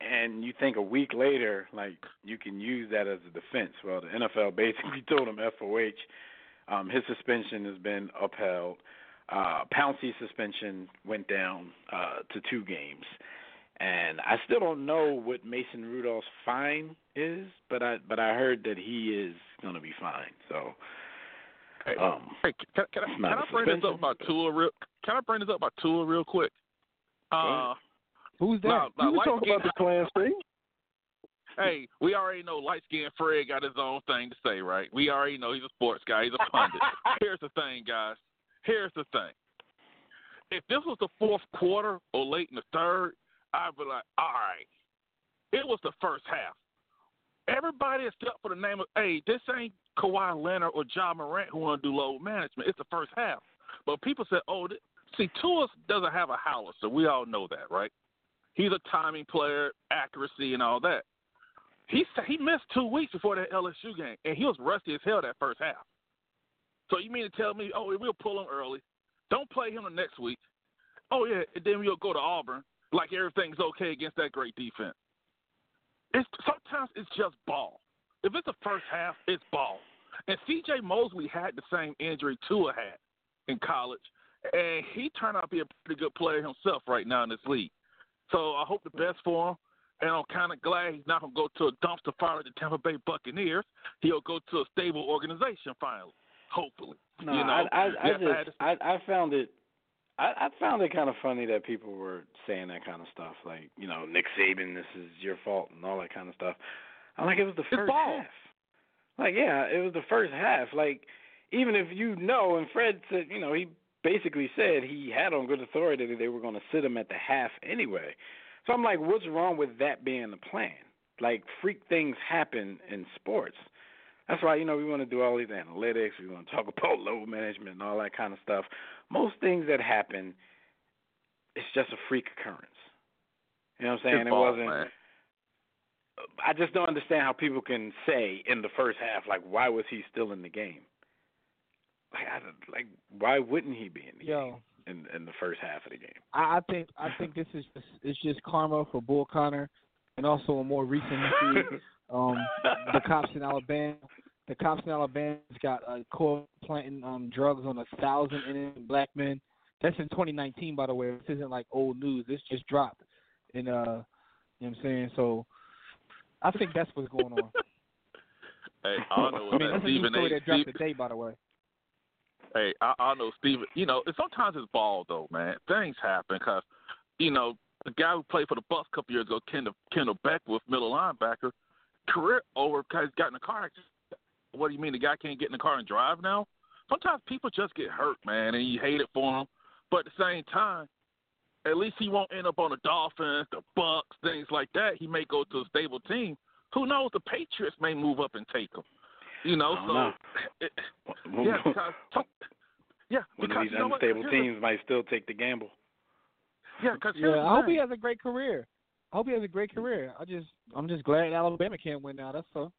and you think a week later, like, you can use that as a defense. Well, the N F L basically told him F O H. Um, his suspension has been upheld. Uh, Pouncey's suspension went down uh, to two games. And I still don't know what Mason Rudolph's fine is, but I, but I heard that he is going to be fined. So... Hey, um, hey, can, can, I, can I bring this up about Tua real? Can I bring this up about Tua real quick? Uh, Who's that? Nah, nah, you talk about the Class C? Hey, we already know light-skinned Fred got his own thing to say, right? We already know he's a sports guy. He's a pundit. Here's the thing, guys. Here's the thing. If this was the fourth quarter or late in the third, I'd be like, all right. It was the first half. Everybody except for the name of, hey, this ain't Kawhi Leonard or Ja Morant who want to do load management. It's the first half. But people said, oh, th- see, Tua doesn't have a howler, so we all know that, right? He's a timing player, accuracy, and all that. He he missed two weeks before that L S U game, and he was rusty as hell that first half. So you mean to tell me, oh, we'll pull him early. Don't play him the next week. Oh, yeah, and then we'll go to Auburn like everything's okay against that great defense. It's, sometimes it's just ball. If it's the first half, it's ball. And C J Mosley had the same injury Tua had in college, and he turned out to be a pretty good player himself right now in this league. So I hope the best for him. And I'm kind of glad he's not going to go to a dumpster fire at the Tampa Bay Buccaneers. He'll go to a stable organization finally, hopefully. No, you know, I, I, I just I, I found it I, I found it kind of funny that people were saying that kind of stuff, like, you know, Nick Saban, this is your fault and all that kind of stuff. I'm like, it was the first half. Like, yeah, it was the first half. Like, even if you know, and Fred said, you know, he basically said he had on good authority that they were going to sit him at the half anyway. So I'm like, what's wrong with that being the plan? Like, freak things happen in sports. That's why, you know, we want to do all these analytics. We want to talk about load management and all that kind of stuff. Most things that happen, it's just a freak occurrence. You know what I'm saying? It wasn't. Man. I just don't understand how people can say in the first half, like, why was he still in the game? Like, I don't, like why wouldn't he be in the Yo, game in, in the first half of the game? I think I think this is just, it's just karma for Bull Connor, and also a more recent issue. um, the cops in Alabama, the cops in Alabama got uh, caught planting um, drugs on a thousand innocent black men. That's in twenty nineteen, by the way. This isn't like old news. This just dropped, and uh, you know what I'm saying? So I think that's what's going on. Hey, I know I mean, that's a new story that dropped today, by the way. Hey, I, I know Steven. You know, sometimes it's ball though, man. Things happen because, you know, the guy who played for the Bucks a couple years ago, Kendall, Kendall Beckwith, middle linebacker, career over because he got in a car accident. What do you mean the guy can't get in the car and drive now? Sometimes people just get hurt, man, and you hate it for them. But at the same time, at least he won't end up on the Dolphins, the Bucks, things like that. He may go to a stable team. Who knows? The Patriots may move up and take him. You know, so know. It, well, yeah, because, so, yeah, one because, of these you know unstable what? teams might still take the gamble. Yeah, because yeah, I hope he has a great career. I hope he has a great career. I just, I'm just glad Alabama can't win now. That's all.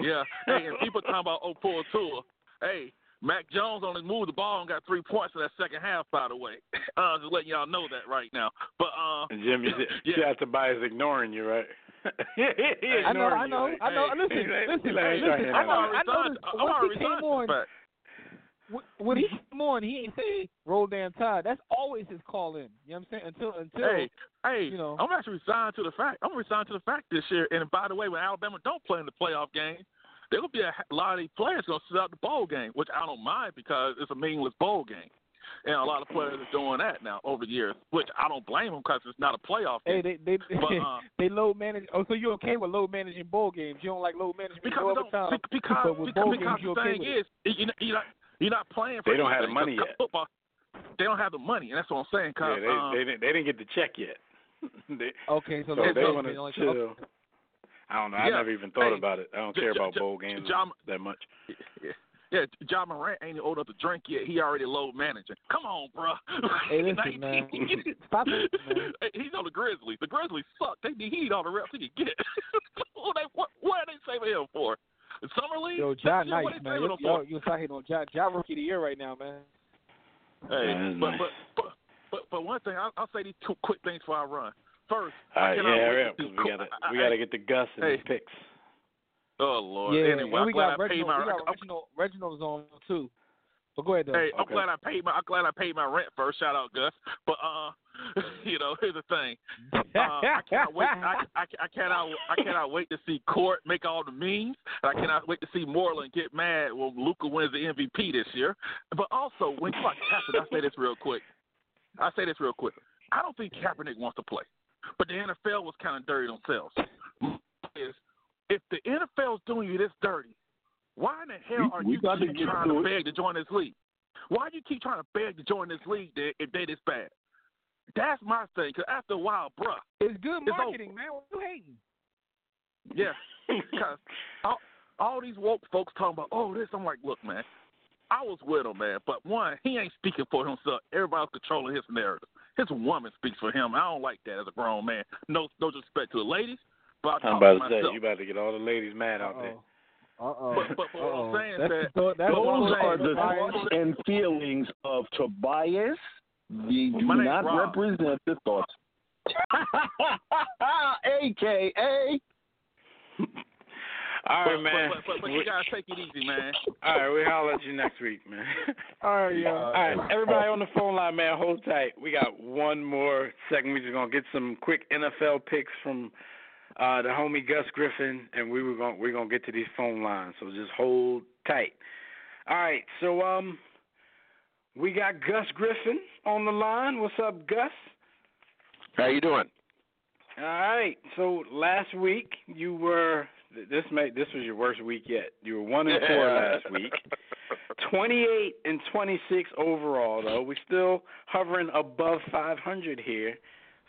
Yeah, hey, and people talking about Opal Tua. Hey, Mac Jones only moved the ball and got three points in that second half. By the way, uh, just letting y'all know that right now. But uh, and Jimmy, yeah, yeah Tobias ignoring you, right? I know, I know, I know. Listen, listen, listen. I know, I know. When he came on, when he came on, he ain't say roll damn tide. That's always his call in. You know what I'm saying? Until, until. Hey, hey. You know, I'm actually resigned to the fact. I'm resigned to the fact this year. And by the way, when Alabama don't play in the playoff game, there will be a lot of these players going to sit out the bowl game, which I don't mind because it's a meaningless bowl game. And a lot of players are doing that now over the years, which I don't blame them because it's not a playoff game. Hey, they they, but, um, they load manage. Oh, so you're okay with load managing bowl games? You don't like load management because overtime? Because, so with because, because games, the thing okay is, you're not, you're, not, you're not playing for. They don't have the money yet. Football, they don't have the money, and that's what I'm saying. Cause, yeah, they, um, they, didn't, they didn't get the check yet. they, okay, so, so they, they want to chill. chill. I don't know. I yeah. never even thought hey, about it. I don't j- care j- about j- bowl games j- that much. Yeah. Yeah, John Morant ain't old enough to drink yet. He already low managing. Come on, bro. Hey, listen, man. Stop it, man. He's on the Grizzlies. The Grizzlies suck. They need heat on the reps he can get. what, they, what, what are they saving him for? Summer League? Yo, John Nice, man. Yo, yo, you're talking on John, John Rookie of the Year right now, man. Hey, man, but, nice. but, but, but, but one thing, I'll, I'll say these two quick things before I run. First, all right, yeah, yeah, we got we got to get the Gus and hey. his picks. Oh, Lord. Yeah, anyway, I'm glad I paid my rent. Reginald's on, too. But go ahead, though. Hey, okay. I'm, glad I paid my, I'm glad I paid my rent first. Shout out, Gus. But, uh, you know, here's the thing. Uh, I, cannot wait, I, I, I, cannot, I cannot wait to see Court make all the memes. And I cannot wait to see Moreland get mad when Luka wins the M V P this year. But also, when you watch Kaepernick, I say this real quick. I say this real quick. I don't think Kaepernick wants to play. But the N F L was kind of dirty themselves. It's, If the N F L's doing you this dirty, why in the hell are we, you keep trying to, to beg to join this league? Why do you keep trying to beg to join this league then, if they this bad? That's my thing, because after a while, bruh. It's good marketing, it's man. What are you hating? Yeah, because all, all these woke folks talking about, oh, this. I'm like, look, man, I was with him, man. But, one, he ain't speaking for himself. Everybody's controlling his narrative. His woman speaks for him. I don't like that as a grown man. No, no disrespect to the ladies. But I'm about to, to say, you about to get all the ladies mad out Uh-oh. there. Uh-oh. But, but, but Uh-oh. what I'm saying is that those are the thoughts and feelings of Tobias. They do not Rob. represent the thoughts. A K A All right, but, man. But, but, but you guys take it easy, man. All right, we'll holler at you next week, man. All right, y'all. All right, everybody on the phone line, man, hold tight. We got one more second. We're just going to get some quick N F L picks from uh, the homie Gus Griffin, and we were gonna, we're going to get to these phone lines, so just hold tight. All right, so um, we got Gus Griffin on the line. What's up, Gus? How you doing? All right, so last week you were – This may, this was your worst week yet. You were one and four last week. Twenty-eight and twenty-six overall, though. We're still hovering above five hundred here.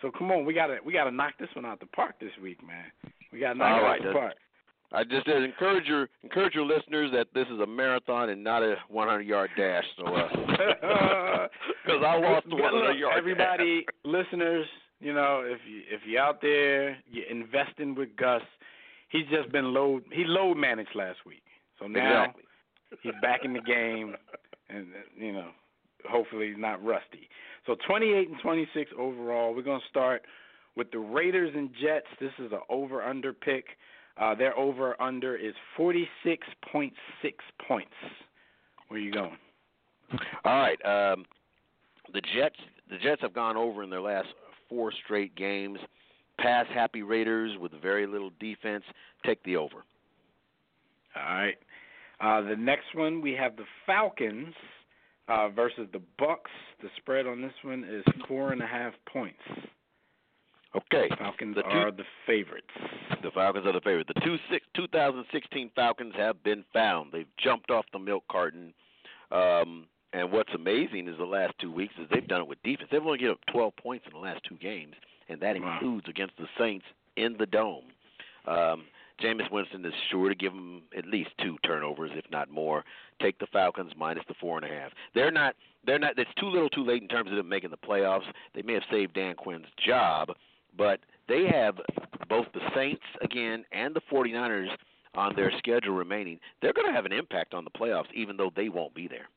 So come on, we gotta we gotta knock this one out the park this week, man. We gotta knock All it right, out the park. I just uh, encourage your encourage your listeners that this is a marathon and not a one hundred yard dash. So because uh, I lost the one hundred yard. Everybody, dash. Listeners, you know, if you, if you're out there, you're investing with Gus. He's just been load – he load managed last week. So now exactly. He's back in the game and, you know, hopefully he's not rusty. So twenty-eight and twenty-six overall. We're going to start with the Raiders and Jets. This is an over-under pick. Uh, their over-under is forty-six point six points. Where are you going? All right. Um, the Jets the Jets have gone over in their last four straight games. Pass-happy Raiders with very little defense. Take the over. All right. Uh, the next one, we have the Falcons uh, versus the Bucks. The spread on this one is four and a half points. Okay. The Falcons the two, are the favorites. The Falcons are the favorites. The two, six, two thousand sixteen Falcons have been found. They've jumped off the milk carton. Um, and what's amazing is the last two weeks is they've done it with defense. They've only given up twelve points in the last two games. And that includes wow. against the Saints in the Dome. Um, Jameis Winston is sure to give them at least two turnovers, if not more. Take the Falcons minus the four and a half. They're not. They're not. It's too little, too late in terms of them making the playoffs. They may have saved Dan Quinn's job, but they have both the Saints again and the 49ers on their schedule remaining. They're going to have an impact on the playoffs, even though they won't be there.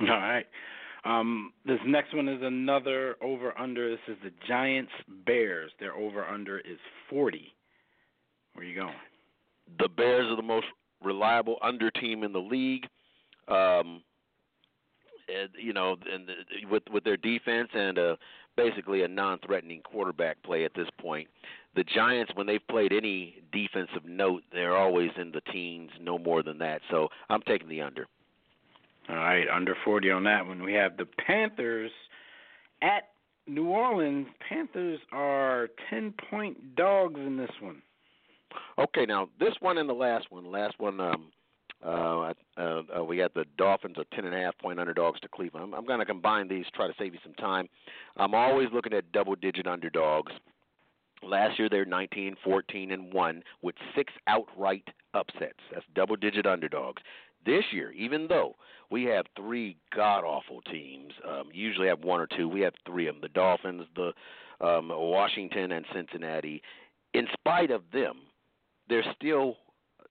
All right. Um, this next one is another over-under. This is the Giants-Bears. Their over-under is forty. Where are you going? The Bears are the most reliable under team in the league. Um, and, you know, and the, with with their defense and uh, basically a non-threatening quarterback play at this point. The Giants, when they've played any defense of note, they're always in the teens, no more than that. So I'm taking the under. All right, under forty on that one. We have the Panthers at New Orleans. Panthers are ten-point dogs in this one. Okay, now this one and the last one. Last one, um, uh, uh, uh, we got the Dolphins are ten and a half point underdogs to Cleveland. I'm, I'm going to combine these, try to save you some time. I'm always looking at double-digit underdogs. Last year they're nineteen, fourteen, and one with six outright upsets. That's double-digit underdogs. This year, even though we have three god-awful teams, um, usually have one or two. We have three of them, the Dolphins, the um, Washington, and Cincinnati. In spite of them, they're still,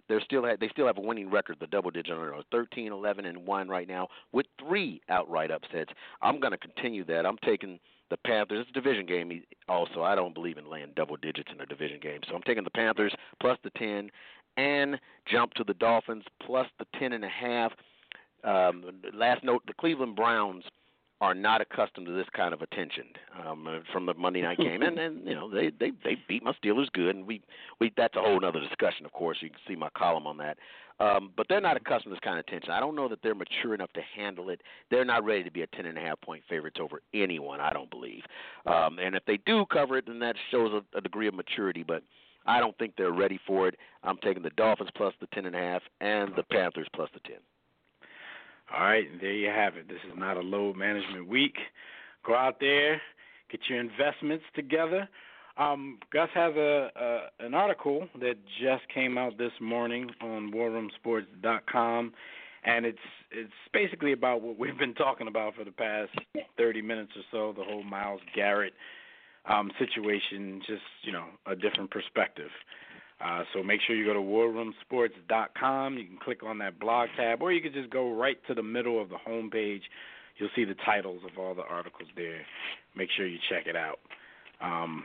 they're still ha- they still have a winning record, the double-digit underdogs, thirteen, eleven, and one right now with three outright upsets. I'm going to continue that. I'm taking the Panthers. It's a division game also. I don't believe in laying double digits in a division game. So I'm taking the Panthers plus the ten and jump to the Dolphins plus the ten and a half. Um, last note, the Cleveland Browns are not accustomed to this kind of attention um, from the Monday night game. And, and you know, they, they, they beat my Steelers good, and we, we that's a whole other discussion, of course. You can see my column on that. Um, but they're not accustomed to this kind of attention. I don't know that they're mature enough to handle it. They're not ready to be a ten and a half point favorites over anyone, I don't believe. Um, and if they do cover it, then that shows a, a degree of maturity, but I don't think they're ready for it. I'm taking the Dolphins plus the ten and a half and the Panthers plus the ten. All right, there you have it. This is not a load management week. Go out there, get your investments together. Um, Gus has a, a an article that just came out this morning on war room sports dot com, and it's it's basically about what we've been talking about for the past thirty minutes or so, the whole Myles Garrett Um, situation, just, you know, a different perspective. Uh, so make sure you go to war room sports dot com. You can click on that blog tab, or you can just go right to the middle of the homepage. You'll see the titles of all the articles there. Make sure you check it out. Um,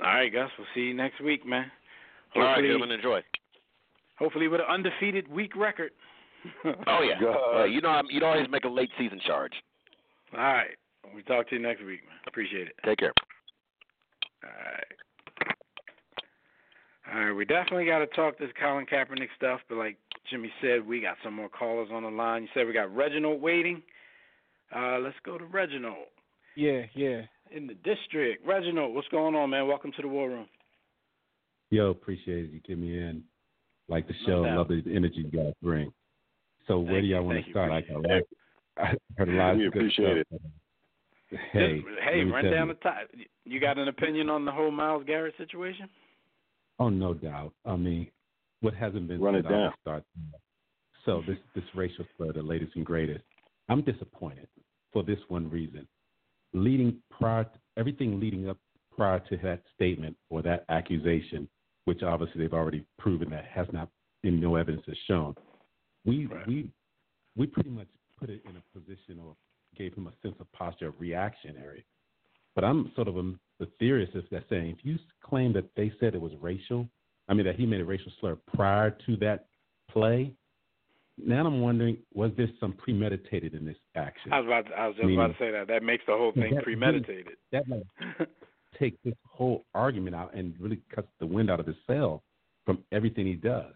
all right, Gus, we'll see you next week, man. Hopefully, all right, gentlemen, enjoy. Hopefully with an undefeated week record. Oh, yeah. Uh, you know, you always make a late season charge. All right. We'll talk to you next week, man. Appreciate it. Take care. All right. All right. We definitely got to talk this Colin Kaepernick stuff, but like Jimmy said, we got some more callers on the line. You said we got Reginald waiting. Uh, let's go to Reginald. Yeah, yeah. In the district. Reginald, what's going on, man? Welcome to the War Room. Yo, appreciate it. You get me in. Like the show. No Love the energy you guys bring. So where thank do y'all you, want to start? I got like, I heard a lot we of good appreciate stuff. It. Hey, Just, hey, right down you. the top. You got an opinion on the whole Myles Garrett situation? Oh, no doubt. I mean, what hasn't been run it down. Start. So this this racial slur, the latest and greatest. I'm disappointed for this one reason. Leading prior, to, everything leading up prior to that statement or that accusation, which obviously they've already proven that has not, in no evidence has shown. We right. we we pretty much put it in a position or gave him a sense of posture of reactionary. But I'm sort of a, a theorist that's saying if you claim that they said it was racial, I mean that he made a racial slur prior to that play. Now I'm wondering, was there some premeditated in this action? I was about to, I was just I mean, about to say that. That makes the whole thing that, premeditated. That might take this whole argument out and really cuts the wind out of his sail from everything he does.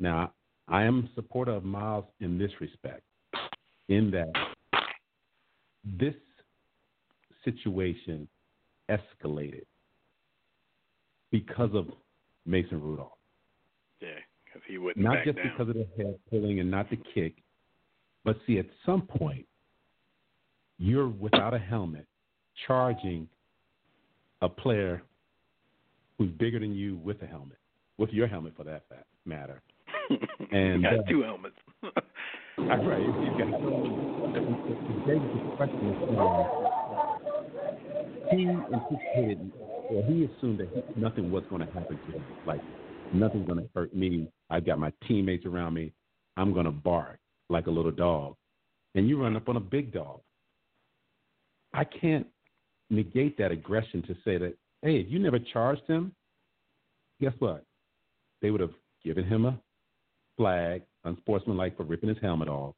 Now, I am supportive of Myles in this respect, in that this situation escalated because of Mason Rudolph. Yeah. He wouldn't not just down. Because of the head pulling and not the kick, but see, at some point, you're without a helmet charging a player who's bigger than you with a helmet, with your helmet for that matter. And you got uh, two helmets. That's right. You got the question is, he anticipated, or he assumed that he, nothing was going to happen to him, like nothing's going to hurt me. I've got my teammates around me. I'm going to bark like a little dog. And you run up on a big dog. I can't negate that aggression to say that, hey, if you never charged him, guess what? They would have given him a flag, unsportsmanlike, for ripping his helmet off.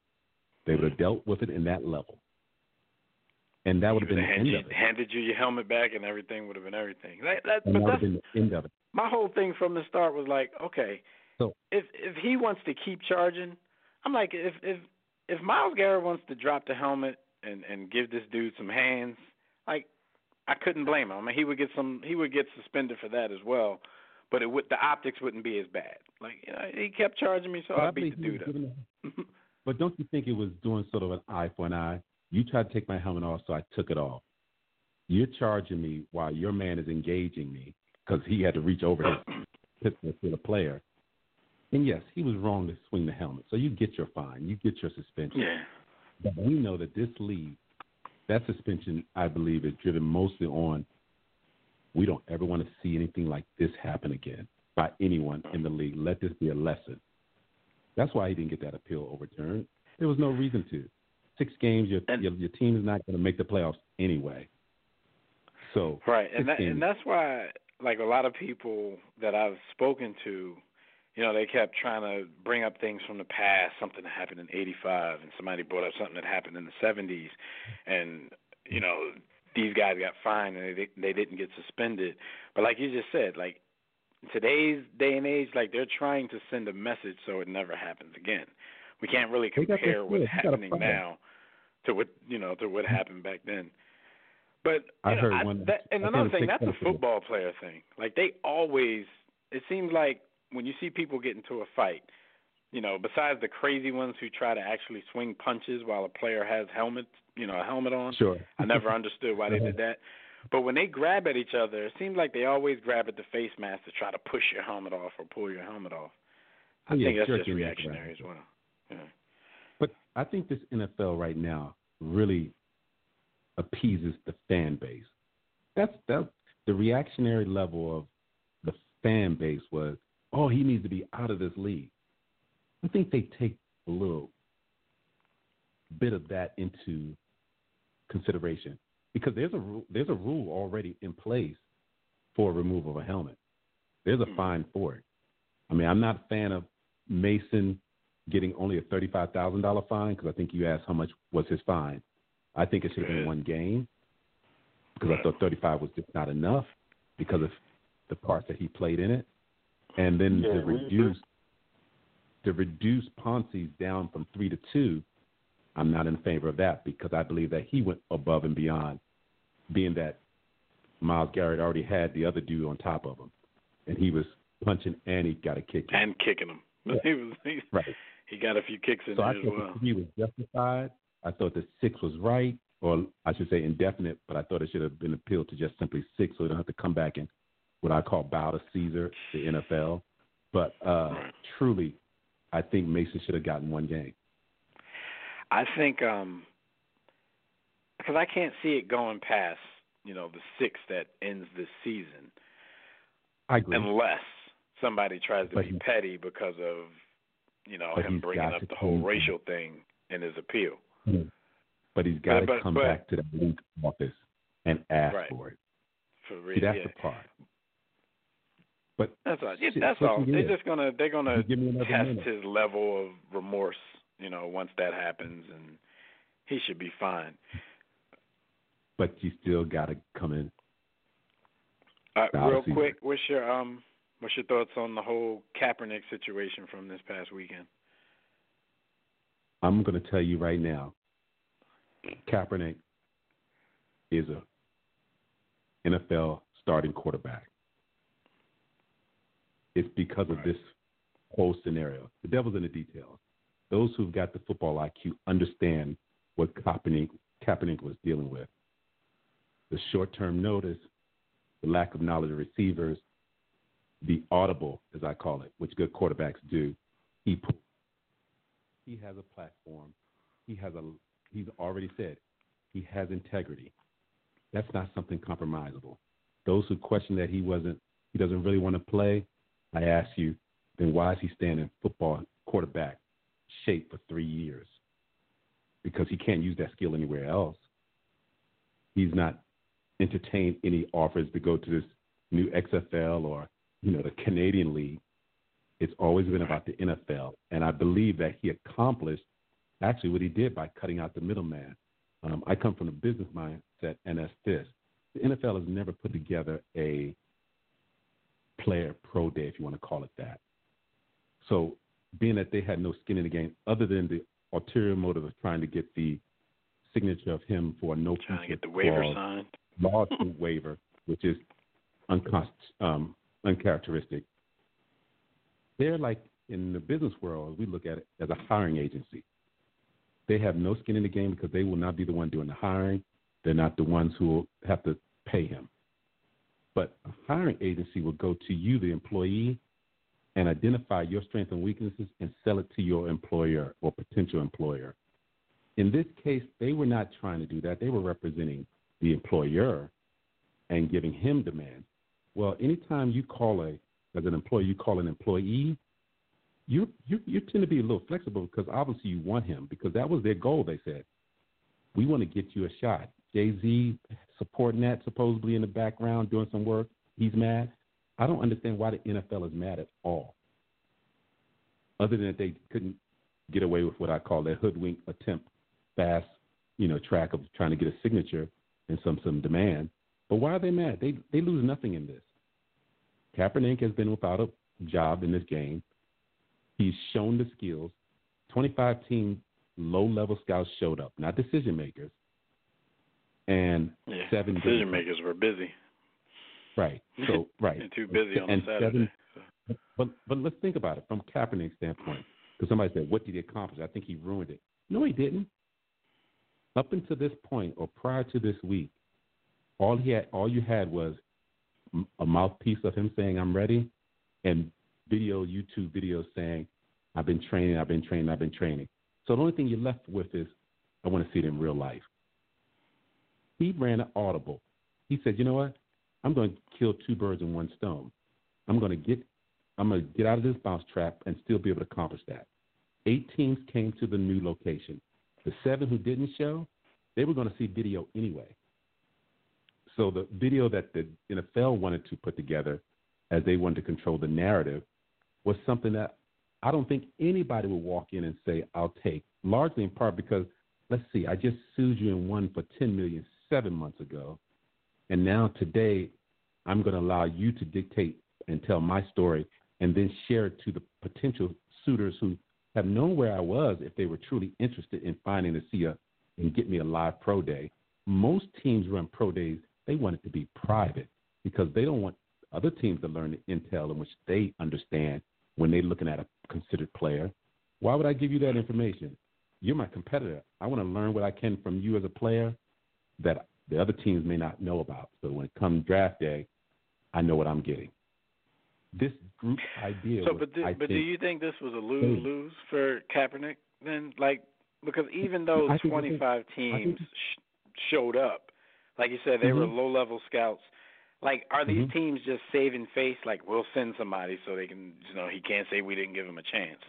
They would have dealt with it in that level. And that would have been the end you, of it. Handed you your helmet back and everything would have been everything. That, that, and that would have been the end of it. My whole thing from the start was like, okay, so, if if he wants to keep charging, I'm like, if if, if Myles Garrett wants to drop the helmet and, and give this dude some hands, like, I couldn't blame him. I mean, he would get some, he would get suspended for that as well, but it would the optics wouldn't be as bad. Like, you know, he kept charging me, so I beat the dude up. A, but don't you think it was doing sort of an eye for an eye? You tried to take my helmet off, so I took it off. You're charging me while your man is engaging me. Because he had to reach over his pistol to the player. And, yes, he was wrong to swing the helmet. So you get your fine. You get your suspension. Yeah. But we know that this league, that suspension, I believe, is driven mostly on we don't ever want to see anything like this happen again by anyone in the league. Let this be a lesson. That's why he didn't get that appeal overturned. There was no reason to. Six games, your, your, your team is not going to make the playoffs anyway. So right, and, that, games, and that's why – like a lot of people that I've spoken to, you know, they kept trying to bring up things from the past, something that happened in eighty-five, and somebody brought up something that happened in the seventies, and, you know, these guys got fined and they, they didn't get suspended. But like you just said, like today's day and age, like they're trying to send a message so it never happens again. We can't really compare what's happening now to what, you know, to what happened back then. But I know, heard I, one, that, and I another thing, that's a football player thing. Like they always, it seems like when you see people get into a fight, you know, besides the crazy ones who try to actually swing punches while a player has helmet, you know, a helmet on. Sure. I never understood why they did that. But when they grab at each other, it seems like they always grab at the face mask to try to push your helmet off or pull your helmet off. I yeah, think that's just reactionary right. as well. Yeah. But I think this N F L right now really appeases the fan base. That's, that's the reactionary level of the fan base was, oh, he needs to be out of this league. I think they take a little bit of that into consideration because there's a there's a rule already in place for removal of a helmet. There's a fine for it. I mean, I'm not a fan of Mason getting only a thirty-five thousand dollars fine, because I think you asked how much was his fine. I think it should have been one game, because I thought thirty-five was just not enough because of the parts that he played in it. And then yeah, to reduce to reduce Pouncey's down from three to two, I'm not in favor of that, because I believe that he went above and beyond, being that Myles Garrett already had the other dude on top of him, and he was punching and he got a kick in. And kicking him. Yeah. he, was, he, right. he got a few kicks in so there I as well. He was justified. I thought the six was right, or I should say indefinite, but I thought it should have been appealed to just simply six, so we don't have to come back and what I call bow to Caesar, the N F L. But uh, truly, I think Mason should have gotten one game. I think um, – because I can't see it going past, you know, the six that ends this season. I agree. Unless somebody tries to but be he, petty because of, you know, him bringing up the whole racial thing in his appeal. Yeah. But he's got but, to but, come but, back to the league office and ask right. for it. For real, see, that's yeah. the part. But that's all. Shit, that's all. They're just gonna they're gonna test minute. his level of remorse, you know, once that happens, and he should be fine. But you still gotta come in. All right, real quick, what's your um, what's your thoughts on the whole Kaepernick situation from this past weekend? I'm gonna tell you right now, Kaepernick is a N F L starting quarterback. It's because of right. this whole scenario. The devil's in the details. Those who've got the football I Q understand what Kaepernick, Kaepernick was dealing with. The short-term notice, the lack of knowledge of receivers, the audible, as I call it, which good quarterbacks do. He he has a platform. He has a. He's already said he has integrity. That's not something compromisable. Those who question that he wasn't, he doesn't really want to play. I ask you, then why is he staying in football quarterback shape for three years? Because he can't use that skill anywhere else. He's not entertained any offers to go to this new X F L or, you know, the Canadian League. It's always been about the N F L, and I believe that he accomplished actually what he did by cutting out the middleman. Um, I come from a business mindset, and that's this. The N F L has never put together a player pro day, if you want to call it that. So being that they had no skin in the game other than the ulterior motive of trying to get the signature of him for a no trying to get the waiver signed, lawsuit waiver, which is unconst- um, uncharacteristic. They're like, in the business world, we look at it as a hiring agency. They have no skin in the game because they will not be the one doing the hiring. They're not the ones who will have to pay him. But a hiring agency will go to you, the employee, and identify your strengths and weaknesses and sell it to your employer or potential employer. In this case, they were not trying to do that. They were representing the employer and giving him demands. Well, anytime you call a, as an employer, you call an employee, you, you, you tend to be a little flexible because obviously you want him, because that was their goal, they said. We want to get you a shot. Jay-Z supporting that supposedly in the background doing some work. He's mad. I don't understand why the N F L is mad at all, other than that they couldn't get away with what I call their hoodwink attempt, fast, you know, track of trying to get a signature and some some demand. But why are they mad? They they lose nothing in this. Kaepernick has been without a job in this game. He's shown the skills. twenty-five team low-level scouts showed up, not decision makers. And yeah, seven decision makers were busy. Right. So right. And too busy on and Saturday. Seven, but but let's think about it from Kaepernick's standpoint. Because somebody said, "What did he accomplish?" I think he ruined it. No, he didn't. Up until this point, or prior to this week, all he had, all you had was a mouthpiece of him saying, "I'm ready," and video, YouTube videos saying, "I've been training, I've been training, I've been training." So the only thing you're left with is, "I want to see it in real life." He ran an audible. He said, "You know what? I'm going to kill two birds in one stone. I'm going to get, I'm going to get out of this mouse trap and still be able to accomplish that." Eight teams came to the new location. The seven who didn't show, they were going to see video anyway. So the video that the N F L wanted to put together, as they wanted to control the narrative, was something that I don't think anybody would walk in and say, I'll take, largely in part because, let's see, I just sued you and won for ten million dollars seven months ago, and now today I'm going to allow you to dictate and tell my story and then share it to the potential suitors who have known where I was if they were truly interested in finding a C E O and get me a live pro day. Most teams run pro days. They want it to be private because they don't want other teams to learn the intel in which they understand when they're looking at a considered player. Why would I give you that information? You're my competitor. I want to learn what I can from you as a player that the other teams may not know about. So when it comes draft day, I know what I'm getting. This group idea. So, was, but, do, but think, do you think this was a lose-lose for Kaepernick then? Like, because even though twenty-five think, teams sh- showed up, like you said, they mm-hmm. were low-level scouts. Like, are these mm-hmm. teams just saving face? Like, we'll send somebody so they can, you know, he can't say we didn't give him a chance.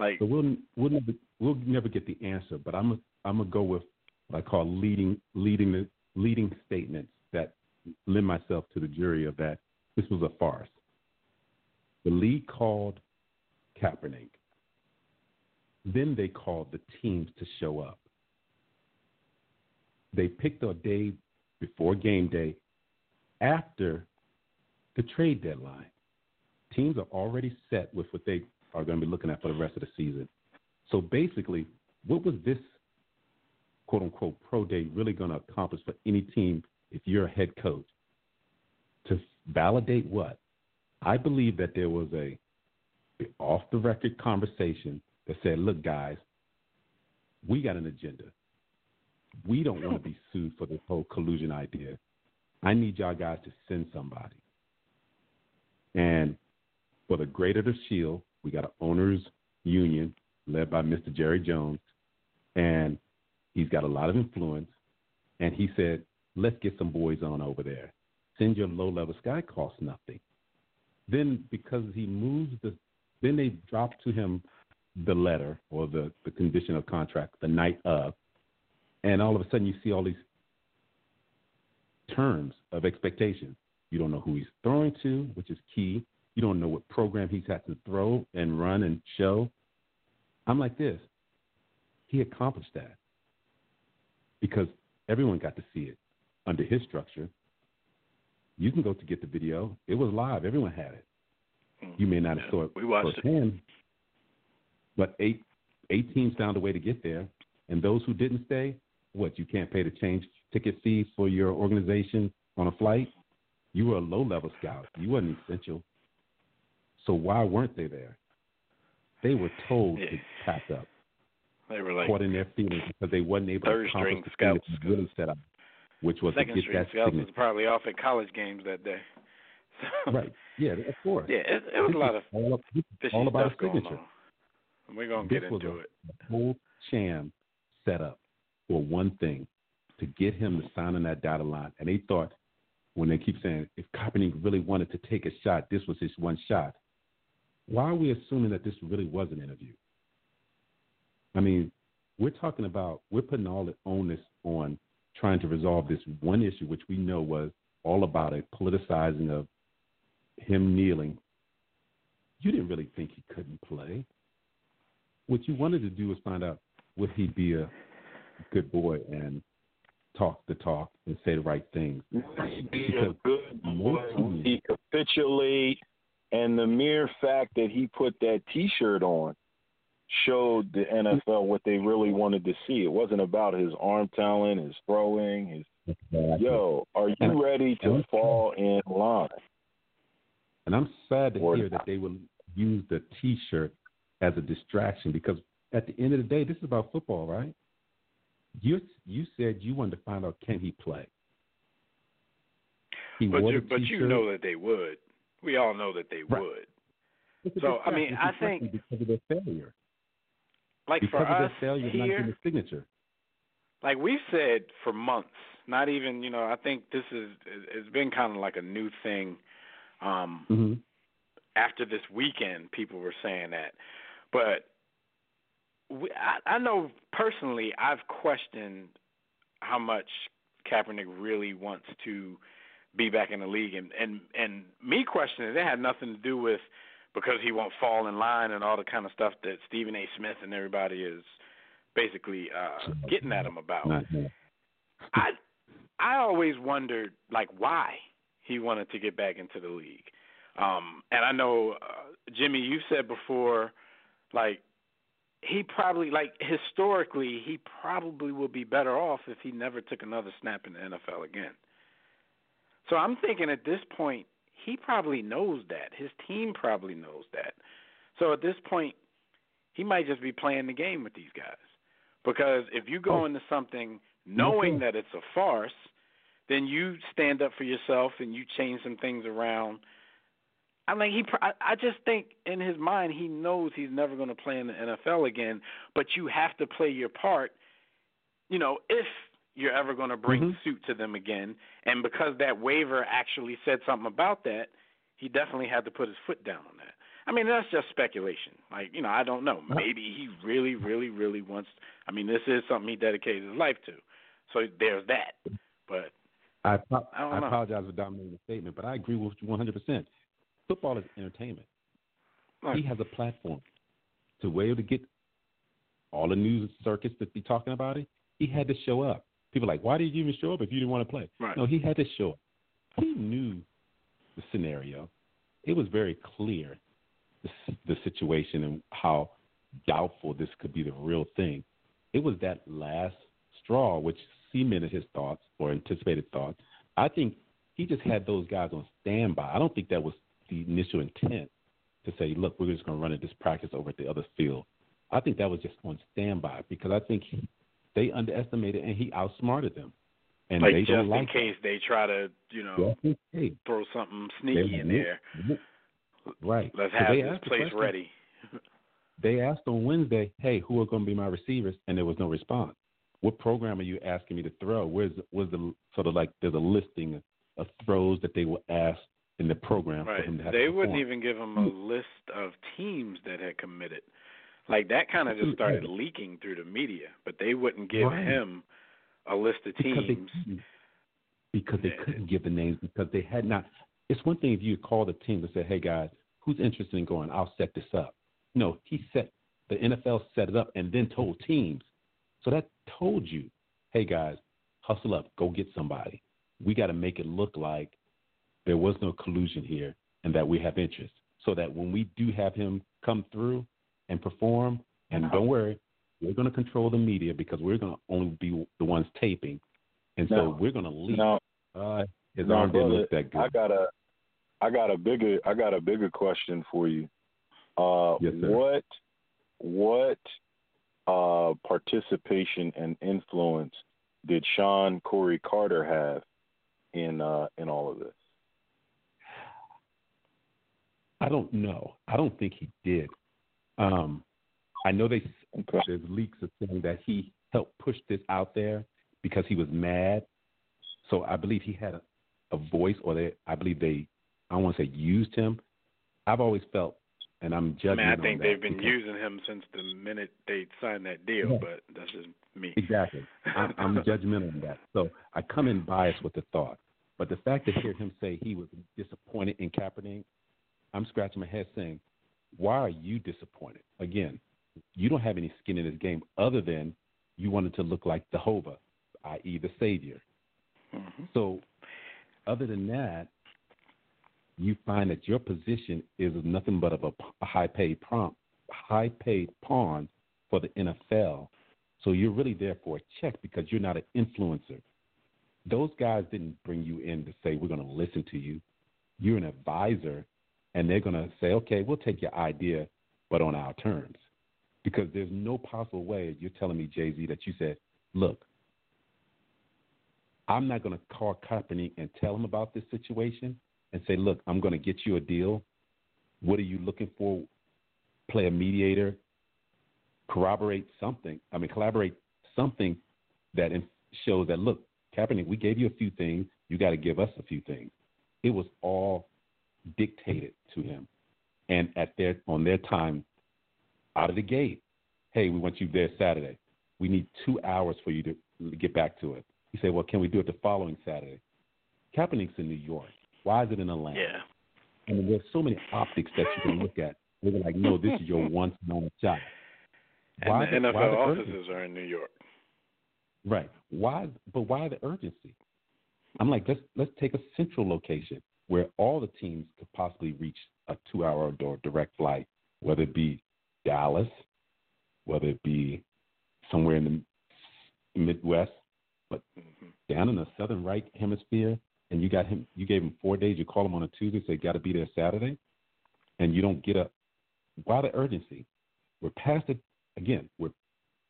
Like, so we'll we'll never, we'll never get the answer. But I'm a, I'm gonna go with what I call leading leading the leading statements that lend myself to the jury of that this was a farce. The league called Kaepernick. Then they called the teams to show up. They picked a day before game day after the trade deadline. Teams are already set with what they are going to be looking at for the rest of the season. So basically, what was this quote-unquote pro day really going to accomplish for any team if you're a head coach? To validate what? I believe that there was a off-the-record conversation that said, look, guys, we got an agenda. We don't want to be sued for this whole collusion idea. I need y'all guys to send somebody. And for the greater the shield, we got an owners union led by Mister Jerry Jones, and he's got a lot of influence. And he said, let's get some boys on over there. Send your low-level guy, costs nothing. Then because he moves the – then they drop to him the letter or the, the condition of contract the night of, and all of a sudden you see all these terms of expectation. You don't know who he's throwing to, which is key. You don't know what program he's had to throw and run and show. I'm like this. He accomplished that because everyone got to see it under his structure. You can go to get the video. It was live. Everyone had it. You may not have yeah, saw it. We watched firsthand, it. But eight, eight teams found a way to get there. And those who didn't stay, what, you can't pay the change ticket fees for your organization on a flight? You were a low-level scout. You weren't essential. So why weren't they there? They were told yeah. to pack up. They were like caught in their feelings because they wasn't able to accomplish the scouts that was really set up. Which was second to get string that scouts was probably off at college games that day. So, right. Yeah, of course. Yeah, it, it was this a lot of all, up, all about stuff signature. Going on. We're going to get into it. A whole sham set up for one thing, to get him to sign on that dotted line. And they thought, when they keep saying, if Kaepernick really wanted to take a shot, this was his one shot. Why are we assuming that this really was an interview? I mean, we're talking about, we're putting all the onus on trying to resolve this one issue, which we know was all about a politicizing of him kneeling. You didn't really think he couldn't play. What you wanted to do was find out, would he be a good boy and talk the talk and say the right things? Would he be a good boy? Would he capitulate? And the mere fact that he put that T-shirt on showed the N F L what they really wanted to see. It wasn't about his arm talent, his throwing, his exactly. Yo, are you ready to fall in line? And I'm sad to or hear not. that they will use the T-shirt as a distraction, because at the end of the day, this is about football, right? You you said you wanted to find out, can he play? He but you, but you know that they would. We all know that they right. would. It's so I mean, I think because of their failure. Like because for us failure, here, signature. Like we've said for months, not even, you know, I think this is, it's been kind of like a new thing. Um, mm-hmm. After this weekend, people were saying that. But we, I, I know personally I've questioned how much Kaepernick really wants to be back in the league. And, and, and me questioning it, it had nothing to do with because he won't fall in line and all the kind of stuff that Stephen A. Smith and everybody is basically uh, getting at him about. I I always wondered, like, why he wanted to get back into the league. Um, and I know, uh, Jimmy, you said before, like, he probably, like, historically, he probably would be better off if he never took another snap in the N F L again. So I'm thinking at this point, he probably knows that. His team probably knows that. So at this point, he might just be playing the game with these guys. Because if you go into something knowing that it's a farce, then you stand up for yourself and you change some things around. I mean, he. I just think in his mind he knows he's never going to play in the N F L again, but you have to play your part, you know, if you're ever going to bring mm-hmm. suit to them again. And because that waiver actually said something about that, he definitely had to put his foot down on that. I mean, that's just speculation. Like, you know, I don't know. Maybe he really, really, really wants – I mean, this is something he dedicated his life to. So there's that. But I, po- I, don't I know. apologize for dominating the statement, but I agree with you one hundred percent. Football is entertainment. Right. He has a platform to be able to get all the news circuits that be talking about it. He had to show up. People are like, why did you even show up if you didn't want to play? Right. No, he had to show up. He knew the scenario. It was very clear, the, the situation and how doubtful this could be the real thing. It was that last straw which cemented his thoughts or anticipated thoughts. I think he just had those guys on standby. I don't think that was the initial intent to say, look, we're just going to run at this practice over at the other field. I think that was just on standby because I think he, they underestimated and he outsmarted them. And like they just don't like in case that. They try to, you know, throw something sneaky they, in there. Right. Let's have so this place ready. They asked on Wednesday, hey, who are going to be my receivers? And there was no response. What program are you asking me to throw? Where's was the sort of like there's a listing of throws that they were asked in the program right. for him to have they to wouldn't even give him a list of teams that had committed. Like that kind of just started leaking through the media, but they wouldn't give right. him a list of teams. Because they, because they couldn't give the names because they had not. It's one thing if you call the team and say, hey, guys, who's interested in going? I'll set this up. No, he set the N F L set it up and then told teams. So that told you, hey, guys, hustle up. Go get somebody. We got to make it look like there was no collusion here and that we have interest so that when we do have him come through and perform, and no. don't worry, we're going to control the media because we're going to only be the ones taping. And so no. we're going to leak. No. Uh, his no, arm didn't look that good. I got, a, I, got a bigger, I got a bigger question for you. Uh, yes, sir. What, what uh, participation and influence did Sean Corey Carter have in uh, in all of this? I don't know. I don't think he did. Um, I know they okay. there's leaks of saying that he helped push this out there because he was mad. So I believe he had a, a voice, or they, I believe they, I don't want to say used him. I've always felt, and I'm judging. I mean, I think they've been using him since the minute they signed that deal, yeah. but that's just me. Exactly. I'm, I'm judgmental on that. So I come in biased with the thought. But the fact to hear him say he was disappointed in Kaepernick, I'm scratching my head saying, why are you disappointed? Again, you don't have any skin in this game other than you wanted to look like Jehovah, that is the Savior. Mm-hmm. So other than that, you find that your position is nothing but of a, a high-paid prom, high-paid pawn for the N F L. So you're really there for a check because you're not an influencer. Those guys didn't bring you in to say, we're going to listen to you. You're an advisor. And they're going to say, okay, we'll take your idea, but on our terms. Because there's no possible way you're telling me, Jay-Z, that you said, look, I'm not going to call Kaepernick and tell him about this situation and say, look, I'm going to get you a deal. What are you looking for? Play a mediator. Corroborate something. I mean, collaborate something that shows that, look, Kaepernick, we gave you a few things. You got to give us a few things. It was all dictated to him, and at their on their time, out of the gate. Hey, we want you there Saturday. We need two hours for you to get back to it. He said, "Well, can we do it the following Saturday?" Kaepernick's in New York. Why is it in Atlanta? Yeah, and there's so many optics that you can look at. They're like, no, this is your once and only shot. Why and the, the N F L why the offices urgency? Are in New York. Right. Why? But why the urgency? I'm like, let's let's take a central location where all the teams could possibly reach a two-hour or direct flight, whether it be Dallas, whether it be somewhere in the Midwest, but mm-hmm. down in the southern right hemisphere, and you got him. You gave him four days. You call him on a Tuesday, say, got to be there Saturday, and you don't get a. Why the urgency? We're past it again. We're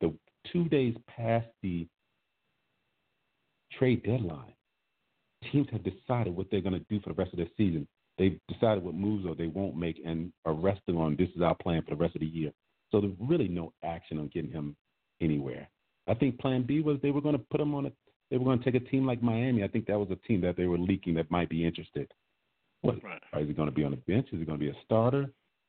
the two days past the trade deadline. Teams have decided what they're going to do for the rest of their season. They've decided what moves or they won't make and are resting on this is our plan for the rest of the year. So there's really no action on getting him anywhere. I think plan B was they were going to put him on a – they were going to take a team like Miami. I think that was a team that they were leaking that might be interested. What? Right. Is he going to be on the bench? Is he going to be a starter?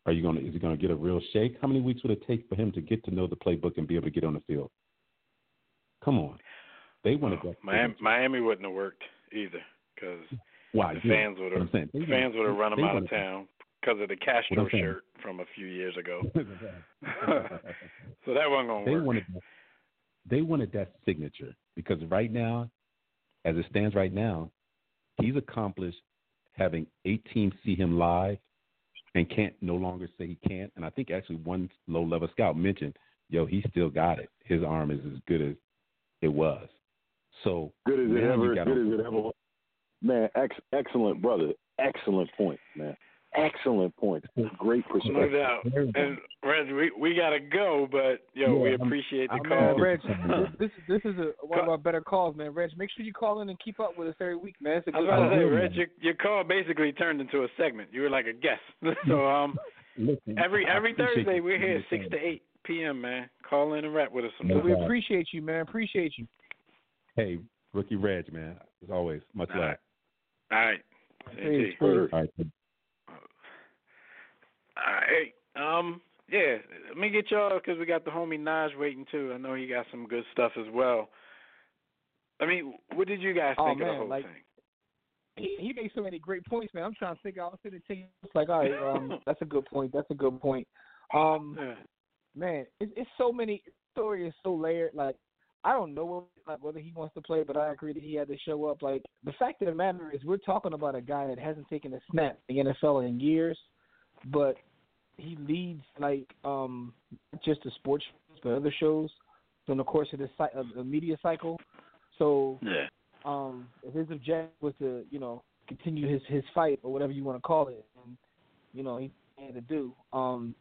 Are you going to, is he going to get a real shake? How many weeks would it take for him to get to know the playbook and be able to get on the field? Come on. They want to oh, go. Miami, Miami wouldn't have worked either because wow, the fans would have fans would have run him out of town because of the Castro shirt from a few years ago. So that wasn't going to work. Wanted, they wanted that signature because right now, as it stands right now, he's accomplished having eight teams see him live and can't no longer say he can't. And I think actually one low-level scout mentioned, yo, he still got it. His arm is as good as it was. So good as it ever, good on. As it ever was. Man, ex- excellent, brother. Excellent point, man. Excellent point. Great perspective. No doubt. And Reg, we, we gotta go, but yo, yeah, we appreciate the I'm, call. Man, Reg, this, this this is a, one of our better calls, man. Reg, make sure you call in and keep up with us every week, man. It's a good I was about to say, Reg, your, your call basically turned into a segment. You were like a guest. So um, Listen, every every Thursday we're here six to eight p m. Man, call in and rap with us. Sometime. We appreciate you, man. Appreciate you. Hey, Rookie Reg, man. As always, much love. All right. All right. Hey, All right. All right. Um, yeah, let me get y'all because we got the homie Naj waiting, too. I know he got some good stuff as well. I mean, what did you guys oh, think man, of the whole like, thing? He, he made so many great points, man. I'm trying to think. I was sitting there like, all right, um, that's a good point. That's a good point. Um, yeah. Man, it, it's so many stories, so layered, like, I don't know whether he wants to play, but I agree that he had to show up. Like the fact of the matter is, we're talking about a guy that hasn't taken a snap in the N F L in years, but he leads like um, just the sports, the other shows during the course of the, of the media cycle. So, yeah. um, his objective was to, you know, continue his, his fight or whatever you want to call it, and you know he had to do. Um,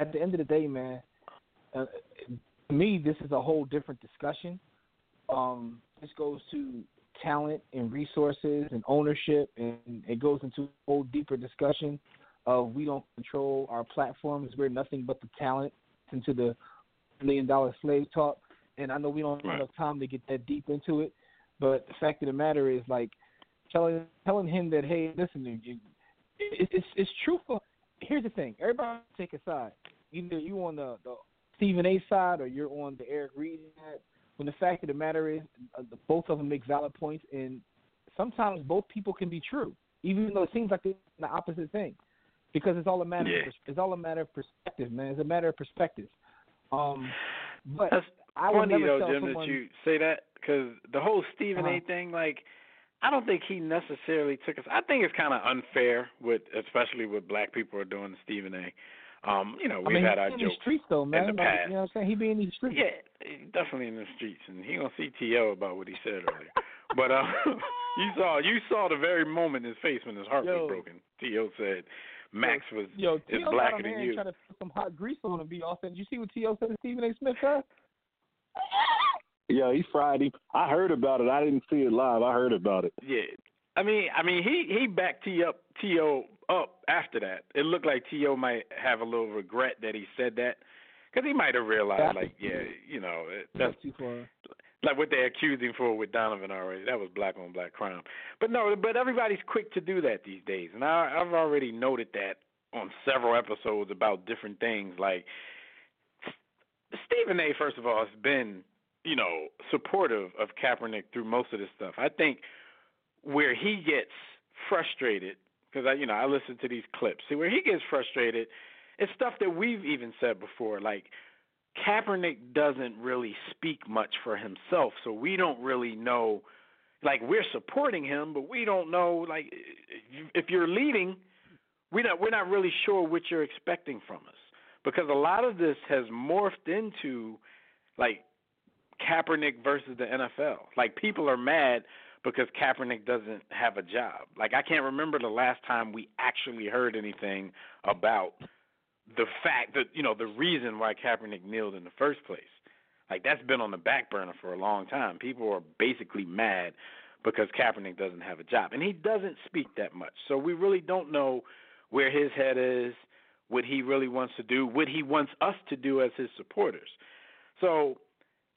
at the end of the day, man. Uh, To me, this is a whole different discussion. Um, this goes to talent and resources and ownership, and it goes into a whole deeper discussion of we don't control our platforms. We're nothing but the talent into the million-dollar slave talk. And I know we don't have enough time to get that deep into it, but the fact of the matter is, like, telling telling him that, hey, listen, you, it, it's, it's truthful. Here's the thing. Everybody take a side. Either you on the, the – Stephen A. side or you're on the Eric Reid side, when the fact of the matter is uh, both of them make valid points, and sometimes both people can be true, even though it seems like they're the opposite thing, because it's all a matter yeah. of, it's all a matter of perspective, man. It's a matter of perspective. Um, but That's I would funny, never though, tell Jim, someone, that you say that, because the whole Stephen uh-huh. A. thing, like, I don't think he necessarily took us. I think it's kind of unfair, with especially what black people are doing to Stephen A., Um, you know, we've I mean, had our jokes in the streets, though, man. In the past. You know what I'm saying? He be in these streets. Yeah, definitely in the streets, and he gonna see T L about what he said earlier. But uh, you saw, you saw the very moment in his face when his heart yo, was broken. T L said, "Max was yo, is blacker than you." Trying to put some hot grease on and be all that. You see what T L said to Stephen A. Smith? Huh? Yeah, he fried him. I heard about it. I didn't see it live. I heard about it. Yeah. I mean, I mean, he, he backed T up, T O up after that. It looked like T O might have a little regret that he said that, because he might have realized, like, yeah, you know, it, that's too far. Like what they accused him for with Donovan already. That was black on black crime. But no, but everybody's quick to do that these days, and I, I've already noted that on several episodes about different things. Like Stephen A. First of all, has been, you know, supportive of Kaepernick through most of this stuff. I think. Where he gets frustrated because I, you know, I listen to these clips. See, where he gets frustrated, it's stuff that we've even said before, like Kaepernick doesn't really speak much for himself, so we don't really know. Like, we're supporting him, but we don't know. Like, if you're leading, we're not we're not really sure what you're expecting from us, because a lot of this has morphed into like Kaepernick versus the N F L. Like, people are mad because Kaepernick doesn't have a job. Like, I can't remember the last time we actually heard anything about the fact that, you know, the reason why Kaepernick kneeled in the first place. Like, that's been on the back burner for a long time. People are basically mad because Kaepernick doesn't have a job, and he doesn't speak that much. So we really don't know where his head is, what he really wants to do, what he wants us to do as his supporters. So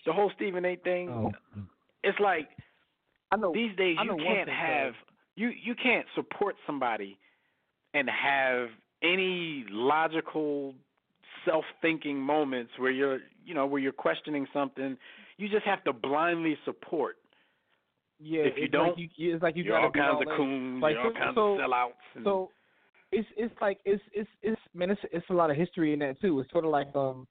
the whole Stephen A. thing, oh. it's like I know, these days I you can't thing, have you, you can't support somebody and have any logical self-thinking moments where you're, you know, where you're questioning something. You just have to blindly support. Yeah, if you don't, like you, it's like you you're all kinds all of coons, like, you're all kinds so, of sellouts. And, so it's it's like it's it's it's man, it's it's a lot of history in that too. It's sort of like um,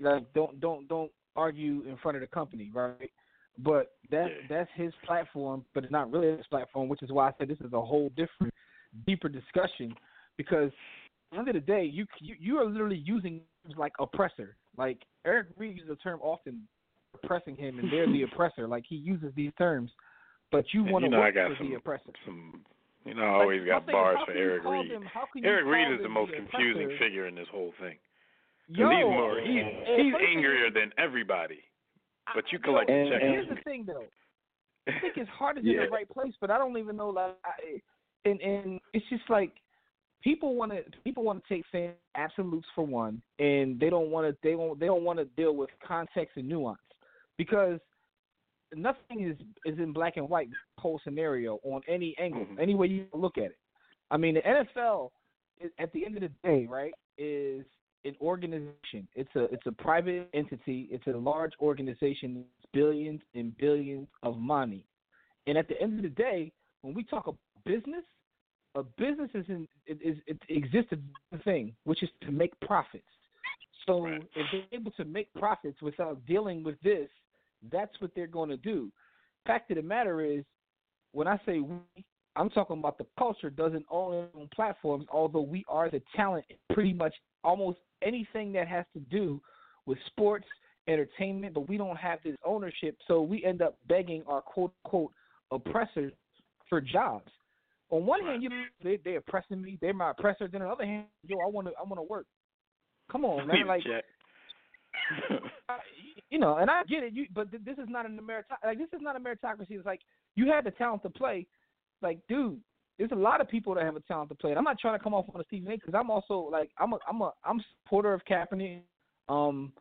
like don't don't don't argue in front of the company, right? But that's yeah. that's his platform, but it's not really his platform, which is why I said this is a whole different, deeper discussion. Because at the end of the day, you you, you are literally using like oppressor. Like, Eric Reid uses the term often, oppressing him, and they're the oppressor. Like, he uses these terms, but you want to work for the oppressor. Some, you know, I always like, got bars for Eric Reid. Eric Reid is the most the confusing oppressor? figure in this whole thing. Yo, he's more, he's, yeah. he's angrier than everybody, but you collect I, the check. Here's the thing, though. I think his heart is yeah. in the right place, but I don't even know. Like, I, and and it's just like. People want to people want to take things absolutes for one, and they don't want to they don't they don't want to deal with context and nuance, because nothing is is in black and white. This whole scenario on any angle, mm-hmm. any way you look at it. I mean, the N F L is, at the end of the day, right, is an organization. It's a it's a private entity. It's a large organization. It's billions and billions of money, and at the end of the day, when we talk about business. A business is in it, is, it exists a thing, which is to make profits. So right. if they're able to make profits without dealing with this, that's what they're going to do. Fact of the matter is, when I say we, I'm talking about the culture doesn't own its own platforms, although we are the talent in pretty much almost anything that has to do with sports, entertainment, but we don't have this ownership, so we end up begging our quote-unquote oppressors for jobs. On one hand, you know, they they oppressing me, they're my oppressor. Then on the other hand, yo, I want to I want to work. Come on, man, like I, you know. And I get it, you, but th- this is not an meritoc- like this is not a meritocracy. It's like you had the talent to play. Like, dude, there's a lot of people that have a talent to play. And I'm not trying to come off on a Stephen A. because I'm also like I'm a I'm a I'm a supporter of Kaepernick, um,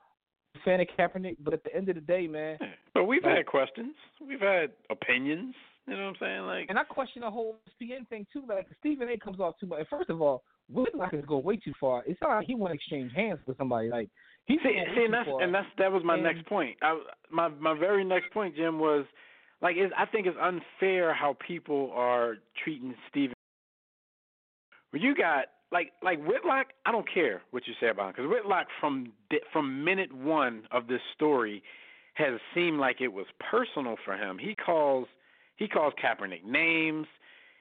fan of Kaepernick. But at the end of the day, man, but we've like, had questions, we've had opinions. You know what I'm saying? Like, and I question the whole E S P N thing, too. Like, Stephen A. comes off too much. First of all, Woodlock is going way too far. It's not like he want to exchange hands with somebody. Like, he's see, see and, that's, and that's that was my and, next point. I, my my very next point, Jim, was, like, it's, I think it's unfair how people are treating Stephen A. Well, you got, like, like Whitlock, I don't care what you say about him, because Whitlock from from minute one of this story has seemed like it was personal for him. He calls... He calls Kaepernick names.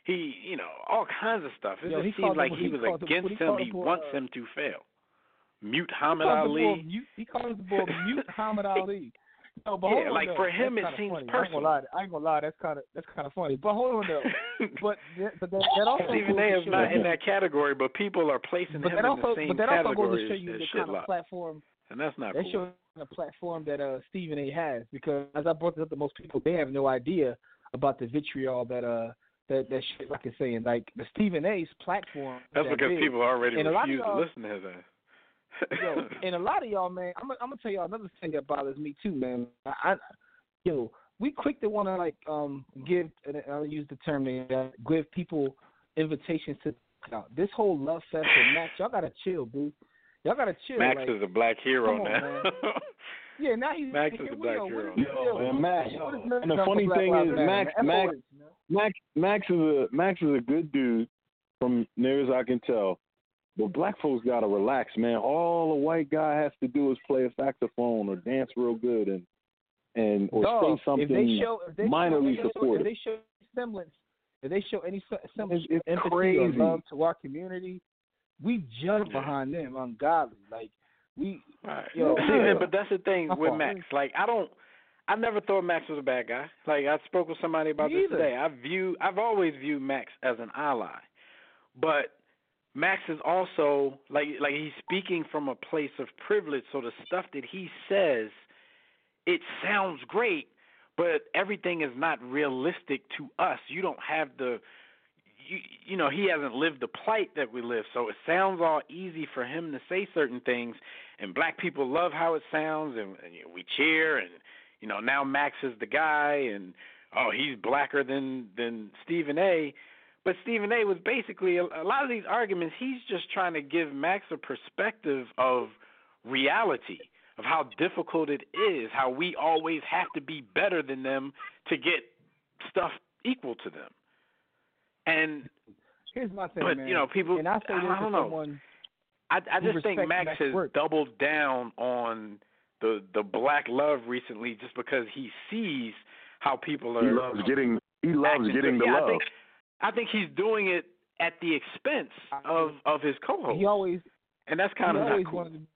He, you know, all kinds of stuff. It Yo, just seemed like him, he, he was against him. He, him. he wants uh, him to fail. Mute Muhammad Ali. Mute, he calls the boy mute Muhammad Ali. No, but yeah, like, though, for him it seems funny. personal. I ain't gonna lie, that's kind of that's kind of funny. But hold on though. but but that, that also Stephen goes A. is not in that category, but people are placing but him also, in the same category. But that also goes to show you the kind of platform. And that's not. That cool. shows the platform that uh, Stephen A. has, because as I brought this up to most people, they have no idea about the vitriol that uh that that shit like is saying, like the Stephen A's platform. That's that because big. people already and refuse to listen to his ass. Yo, and a lot of y'all, man, I'm I'm gonna tell y'all another thing that bothers me too, man. I, I you know, we quick to want to like um give, and I'll use the term uh, give people invitations to this whole love fest with Max. Y'all gotta chill, dude. Y'all gotta chill. Max like, is a black hero now. Man. Yeah, now he's Max is a black hero. And the funny thing is, Max, Max, Max, Max is a Max is a good dude, from near as I can tell. But black folks got to relax, man. All a white guy has to do is play a saxophone or dance real good and and or no, say something if they show, if they minorly show, supportive. If they show semblance, if they show any semblance it's, it's of empathy or love to our community, we jump behind them ungodly. Like, we, right. you know, See, but that's the thing with Max. Like, I don't, I never thought Max was a bad guy. Like, I spoke with somebody about Me this either. today. I view, I've always viewed Max as an ally, but Max is also like, like he's speaking from a place of privilege. So the stuff that he says, it sounds great, but everything is not realistic to us. You don't have the, you, you know, he hasn't lived the plight that we live. So it sounds all easy for him to say certain things, and black people love how it sounds, and, and you know, we cheer, and you know, now Max is the guy, and oh, he's blacker than than Stephen A. But Stephen A. was basically, a, a lot of these arguments, he's just trying to give Max a perspective of reality, of how difficult it is, how we always have to be better than them to get stuff equal to them. And here's my thing, but, man. You know, people, and I, say I don't know. Someone I, I just think Max, Max has work. doubled down on the the black love recently just because he sees how people are. He loves getting, he loves getting the yeah, love. I think, I think he's doing it at the expense of, of his co-host. He always, and that's kind of not cool. Wanted,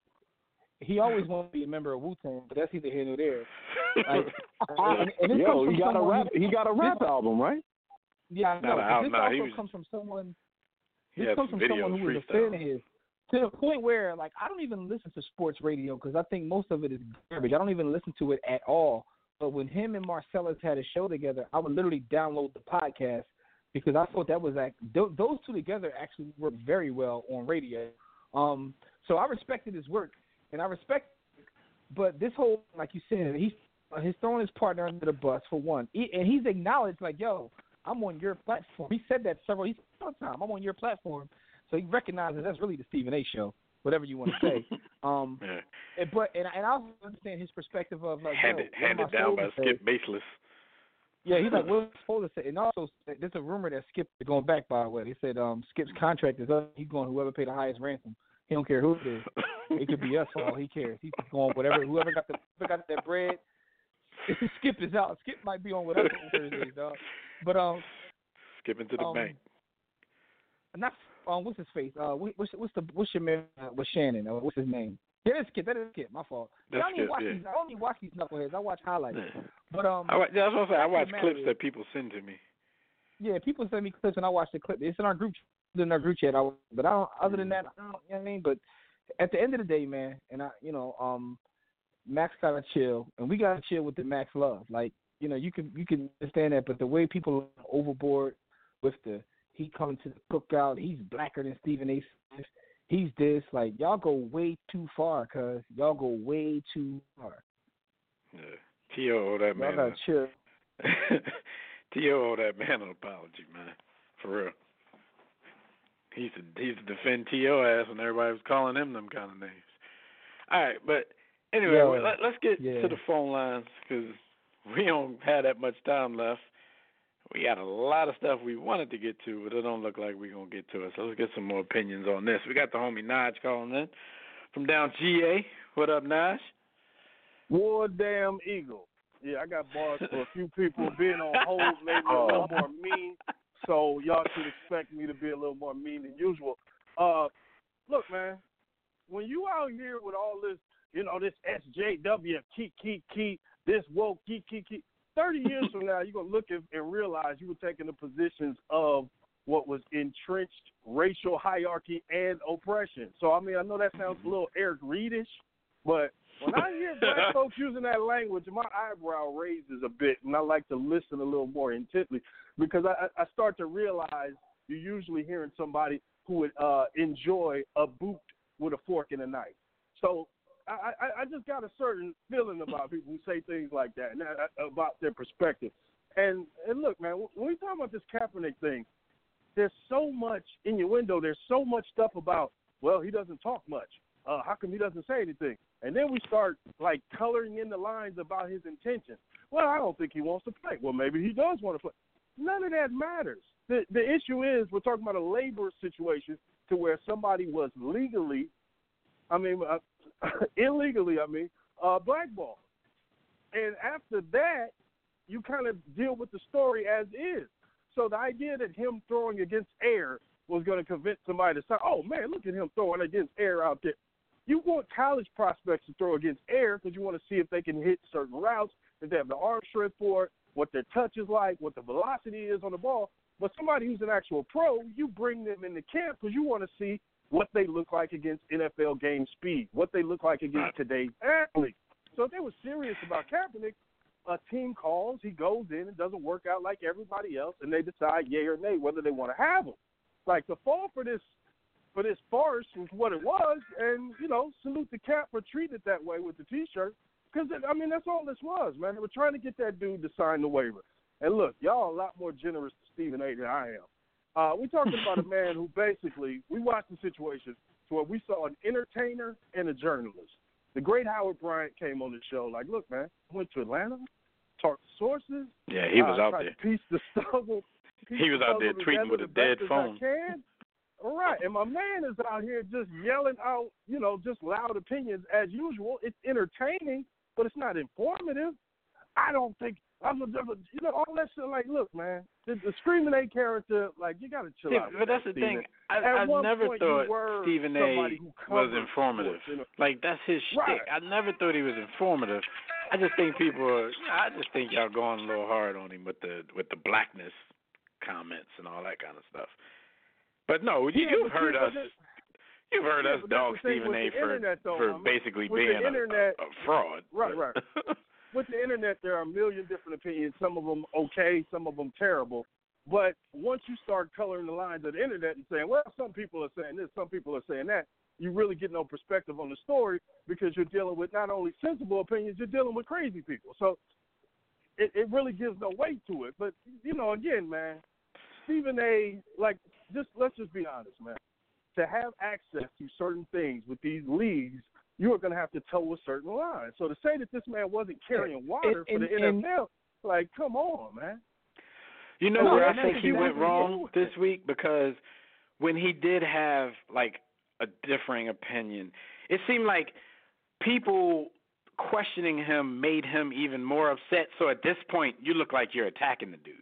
he always wanted to be a member of Wu-Tang, but that's either here nor there. Like, I, and Yo, he got a rap. He got a rap this, album, right? Yeah, I know. Nah, this nah, also was, comes from someone. This comes from someone who is a fan of his. To the point where, like, I don't even listen to sports radio because I think most of it is garbage. I don't even listen to it at all. But when him and Marcellus had a show together, I would literally download the podcast because I thought that was like th- those two together actually worked very well on radio. Um, so I respected his work, and I respect. But this whole, like you said, he's he's throwing his partner under the bus for one, he, and he's acknowledged like, "Yo, I'm on your platform." He said that several. He said all the time, "I'm on your platform." So he recognizes that's really the Stephen A. show, whatever you want to say. Um, yeah. and, but and, and I also understand his perspective of like handed, yo, handed down by Skip Bayless. Yeah, he's like, what's supposed to say? And also, there's a rumor that Skip going back by the way. They said um, Skip's contract is up. He's going whoever paid the highest ransom. He don't care who it is. It could be us for all he cares. He's going whatever whoever got the whoever got that bread. Skip is out. Skip might be on whatever Thursdays, dog. But um, skipping to the um, bank. Not. Um, what's his face? Uh, what's what's the what's your man uh, with Shannon? Uh, what's his name? Yeah, that's Kid. That is Kid. My fault. I don't even watch yeah. these. I only watch these knuckleheads. I watch highlights. Yeah. But um, I, yeah, that's what I'm saying. I watch clips that people send to me. Yeah, people send me clips and I watch the clip. It's in our group. It's in our group chat. I, but I don't, other than that, I don't. You know what I mean? But at the end of the day, man, and I, you know, um, Max gotta chill, and we gotta chill with the Max love. Like, you know, you can you can understand that, but the way people are overboard with the he coming to the cookout. He's blacker than Stephen A. Smith. He's this. Like, y'all go way too far, cuz. Y'all go way too far. Yeah. T O that y'all man. Y'all got chill. T O that man an apology, man. For real. He used to, he used to defend T O ass when everybody was calling him them kind of names. All right, but anyway, Yo, let, let's get yeah. to the phone lines because we don't have that much time left. We got a lot of stuff we wanted to get to, but it don't look like we're going to get to it. So let's get some more opinions on this. We got the homie Naj calling in from down G A. What up, Naj? War damn eagle. Yeah, I got bars for a few people being on hold lately, a little more mean. So y'all should expect me to be a little more mean than usual. Uh, look, man, when you out here with all this, you know, this S J W, key, key, key, this woke, key, key, key. thirty years from now, you're going to look at, and realize you were taking the positions of what was entrenched racial hierarchy and oppression. So, I mean, I know that sounds a little Eric Reid-ish, but when I hear black folks using that language, my eyebrow raises a bit, and I like to listen a little more intently because I, I start to realize you're usually hearing somebody who would uh, enjoy a boot with a fork and a knife. So, I, I, I just got a certain feeling about people who say things like that, and that, about their perspective. And, and look, man, when we talk about this Kaepernick thing, there's so much innuendo. There's so much stuff about, well, he doesn't talk much. Uh, how come he doesn't say anything? And then we start, like, coloring in the lines about his intentions. Well, I don't think he wants to play. Well, maybe he does want to play. None of that matters. the, the issue is we're talking about a labor situation to where somebody was legally, I mean, uh, illegally, I mean, uh, blackballed. And after that, you kind of deal with the story as is. So the idea that him throwing against air was going to convince somebody to say, oh, man, look at him throwing against air out there. You want college prospects to throw against air because you want to see if they can hit certain routes, if they have the arm strength for it, what their touch is like, what the velocity is on the ball. But somebody who's an actual pro, you bring them into camp because you want to see what they look like against N F L game speed, what they look like against today's athletes. So if they were serious about Kaepernick, a team calls, he goes in and doesn't work out like everybody else, and they decide yay or nay whether they want to have him. Like, to fall for this for this farce was what it was, and, you know, salute the Cap for treating it that way with the T-shirt, because, I mean, that's all this was, man. They were trying to get that dude to sign the waiver. And, look, y'all are a lot more generous to Stephen A. than I am. Uh, we're talking about a man who basically, we watched the situation to where we saw an entertainer and a journalist. The great Howard Bryant came on the show like, look, man, I went to Atlanta, talked to sources. Yeah, he was uh, out there. Piece the stubble. Piece he was out there tweeting with a dead phone. All right, and my man is out here just yelling out, you know, just loud opinions as usual. It's entertaining, but it's not informative. I don't think I'm, you know, all that shit. Like, look, man, the, the Stephen A. character, like, you gotta chill See, out. But that's that, the Stephen. thing. I, I never thought Stephen A. was informative. Like, that's his right. shtick. I never thought he was informative. I just think people are, I just think y'all going a little hard on him with the with the blackness comments and all that kind of stuff. But no, you, yeah, you've, but heard us, that, you've heard yeah, us. You've heard us dog Stephen A. for internet, though, for I'm, basically being internet, a, a fraud. Right, but. right. With the internet, there are a million different opinions. Some of them okay, some of them terrible. But once you start coloring the lines of the internet and saying, well, some people are saying this, some people are saying that, you really get no perspective on the story because you're dealing with not only sensible opinions, you're dealing with crazy people. So it, it really gives no weight to it. But, you know, again, man, Stephen A., like, just let's just be honest, man. To have access to certain things with these leagues, you are going to have to toe a certain line. So to say that this man wasn't carrying water and, and, for the and, N F L, like, come on, man. You know no, where I think he went wrong this week? Because when he did have, like, a differing opinion, it seemed like people questioning him made him even more upset. So at this point, you look like you're attacking the dude.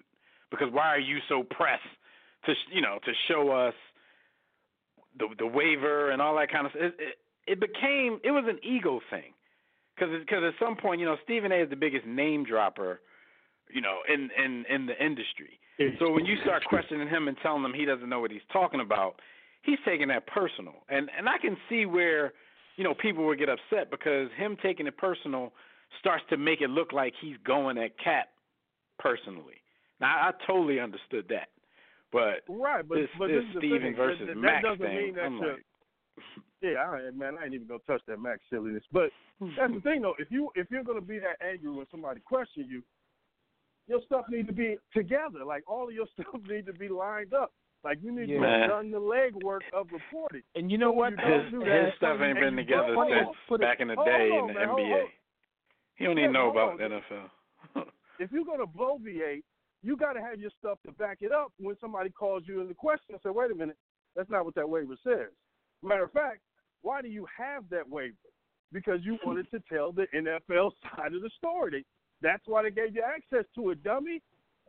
Because why are you so pressed to, you know, to show us the, the waiver and all that kind of stuff? It became – it was an ego thing because because at some point, you know, Stephen A. is the biggest name dropper, you know, in, in, in the industry. So when you start questioning him and telling him he doesn't know what he's talking about, he's taking that personal. And, and I can see where, you know, people would get upset because him taking it personal starts to make it look like he's going at Cap personally. Now, I totally understood that. But, right, but, this, but this, this Stephen versus that, that Max thing, I'm like – Yeah, all right, man, I ain't even going to touch that Max silliness. But that's the thing, though. If, you, if you're going to be that angry when somebody questions you, your stuff need to be together. Like, all of your stuff need to be lined up. Like, you need yeah. to have done the legwork of reporting. And you know so what? You his, do that, his stuff ain't been together bro, since bro, back in the day on, in the man, N B A. Hold, hold. He don't yeah, even know about on. the N F L. If you're going to bloviate, you got to have your stuff to back it up when somebody calls you into question and say, wait a minute, that's not what that waiver says. Matter of fact, why do you have that waiver? Because you wanted to tell the N F L side of the story. That's why they gave you access to it, dummy.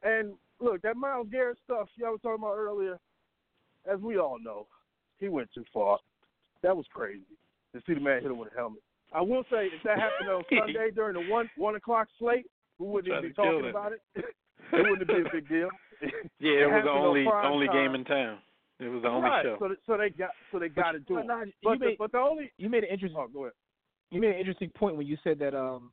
And, look, that Myles Garrett stuff y'all were talking about earlier, as we all know, he went too far. That was crazy to see the man hit him with a helmet. I will say, if that happened on Sunday during the one, one o'clock slate, we wouldn't even be talking about it. It wouldn't be a big deal. Yeah, it, it was the only, only game in town. It was the only right. show. So, th- so they got, so they got to do it. Not, but, made, the, but the only you made an interesting. Oh, go ahead. You made an interesting point when you said that um,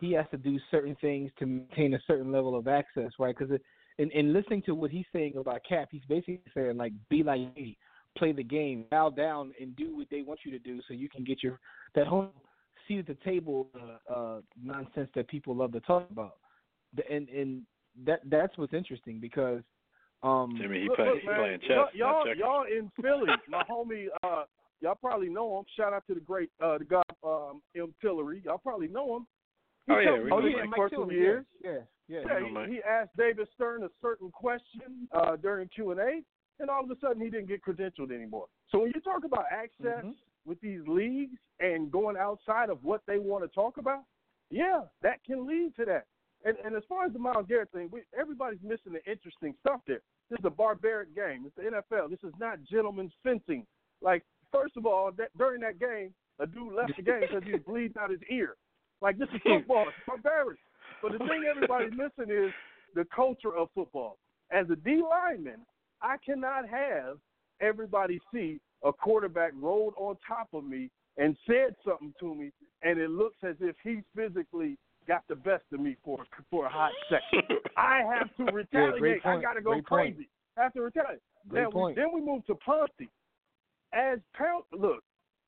he has to do certain things to maintain a certain level of access, right? Because in, in listening to what he's saying about Cap, he's basically saying like, be like me, play the game, bow down, and do what they want you to do, so you can get your that whole seat at the table uh, uh, nonsense that people love to talk about. And and that that's what's interesting because. Um, Jimmy, he, look, play, look, he playing chess. Y'all, y'all in Philly, my homie, uh, y'all probably know him. Shout out to the great, uh, the guy, um, M. Tillery. Y'all probably know him. Oh, yeah. Oh, yeah. Like Mike Tillman, years. Yeah. Yeah. yeah. yeah he, he asked David Stern a certain question uh, during Q and A, and all of a sudden he didn't get credentialed anymore. So when you talk about access mm-hmm. with these leagues and going outside of what they want to talk about, yeah, that can lead to that. And, and as far as the Myles Garrett thing, we, everybody's missing the interesting stuff there. This is a barbaric game. It's the N F L. This is not gentleman's fencing. Like, first of all, that, during that game, a dude left the game because he was bleeding out his ear. Like, this is football. It's barbaric. But the thing everybody's missing is the culture of football. As a D lineman, I cannot have everybody see a quarterback rolled on top of me and said something to me, and it looks as if he physically got the best of me for, for a hot second. I have to retaliate. Yeah, I got to go great crazy. Point. I have to retaliate. Now we, then we move to Pouncey. As Pounce, look,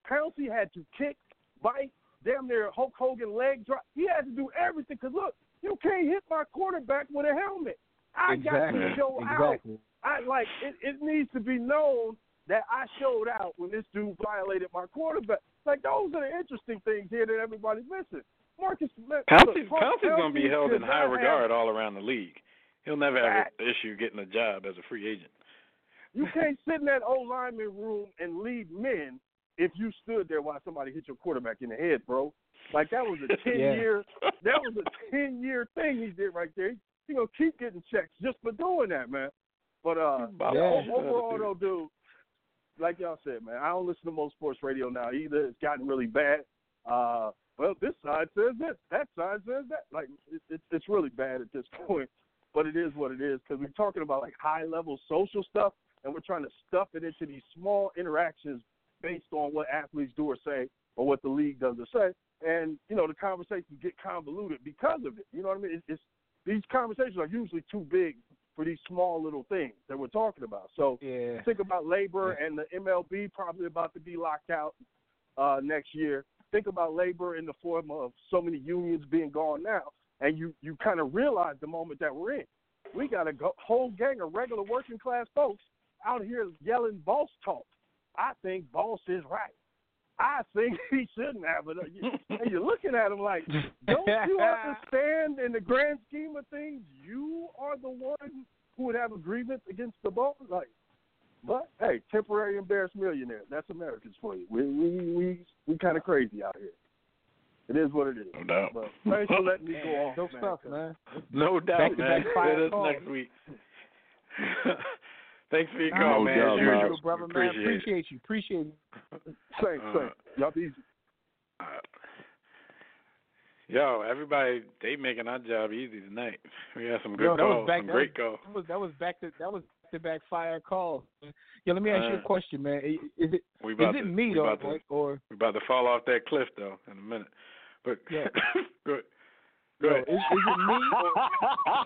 Pouncey had to kick, bite, damn near Hulk Hogan leg drop. He had to do everything because, look, you can't hit my quarterback with a helmet. I exactly. got to show exactly. out. I like it, it needs to be known that I showed out when this dude violated my quarterback. Like, those are the interesting things here that everybody's missing. Maurkice Pouncey's going to be held in high regard all around the league. He'll never have an issue getting a job as a free agent. You can't sit in that old lineman room and lead men if you stood there while somebody hit your quarterback in the head, bro. Like, that was a ten yeah. year that was a ten year thing he did right there. He gonna keep getting checks just for doing that, man. But uh, yeah. overall, though, dude, like y'all said, man, I don't listen to most sports radio now either. It's gotten really bad. Uh, well, this side says this, that side says that. Like, it, it, it's really bad at this point. But it is what it is because we're talking about like high level social stuff, and we're trying to stuff it into these small interactions based on what athletes do or say or what the league does or say. And, you know, the conversations get convoluted because of it. You know what I mean? It's, it's these conversations are usually too big for these small little things that we're talking about. So yeah. think about labor yeah. and the M L B probably about to be locked out uh, next year. Think about labor in the form of so many unions being gone now. And you, you kind of realize the moment that we're in. We got a go- whole gang of regular working class folks out here yelling boss talk. I think boss is right. I think he shouldn't have it. And you're looking at him like, don't you understand in the grand scheme of things, you are the one who would have a grievance against the boss? Like, but, hey, temporary embarrassed millionaire. That's Americans for you. We we we, we kind of crazy out here. It is what it is. No doubt. But thanks for letting me go on. No stuff, man. No doubt, man. That's next week. Thanks for your nah, call, man. As usual, brother, appreciate man. Appreciate it. you. Appreciate you. Thanks, uh, thanks. Y'all be easy. Uh, yo, everybody, they making our job easy tonight. We had some good yo, calls, back, some great was, calls. That was back to that was to back fire calls. Yo, let me ask uh, you a question, man. Is it we is it to, me though, about like, to, or we about to fall off that cliff though in a minute? But yeah. good. Go yo, is, is it me?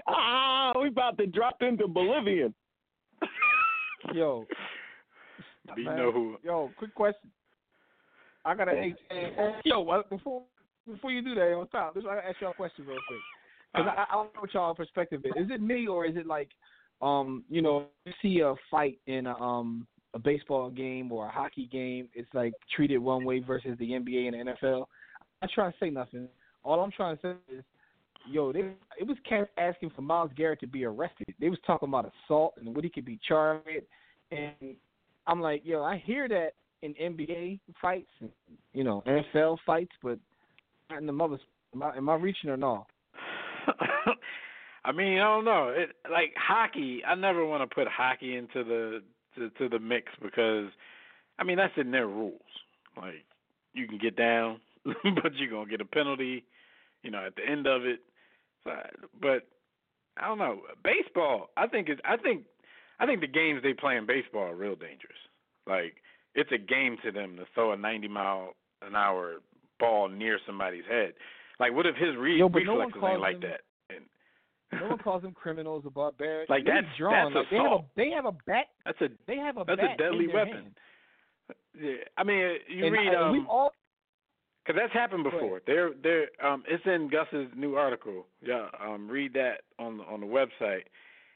Or... we about to drop into Bolivian. Yo, you know who? Yo, quick question. I gotta ask. Yo, before before you do that, on top, I gotta ask y'all a question real quick because uh, I, I don't know what y'all perspective is. Is it me or is it like, um, you know, you see a fight in a, um a baseball game or a hockey game? It's like treated one way versus the N B A and the N F L. I'm not trying to say nothing. All I'm trying to say is, yo, they, it was cats asking for Myles Garrett to be arrested. They was talking about assault and what he could be charged with. And I'm like, yo, I hear that in N B A fights, and, you know, N F L fights, but not in the mother's. Am I, am I reaching or no? I mean, I don't know. It, like hockey, I never want to put hockey into the to, to the mix because, I mean, that's in their rules. Like, you can get down, but you're gonna get a penalty. You know, at the end of it. So, but I don't know. Baseball, I think it's I think I think the games they play in baseball are real dangerous. Like, it's a game to them to throw a ninety mile an hour ball near somebody's head. Like, what if his re- Yo, reflexes no ain't like them, that? And, no one calls them criminals or barbarics. Like, that's drawn. That's like, assault. They have a, they have a bat. That's a they have a that's bat a deadly in their weapon. Yeah, I mean, you and read. I, um, we all. Because that's happened before. They're, they're, um, it's in Gus's new article. Yeah, um, read that on the, on the website.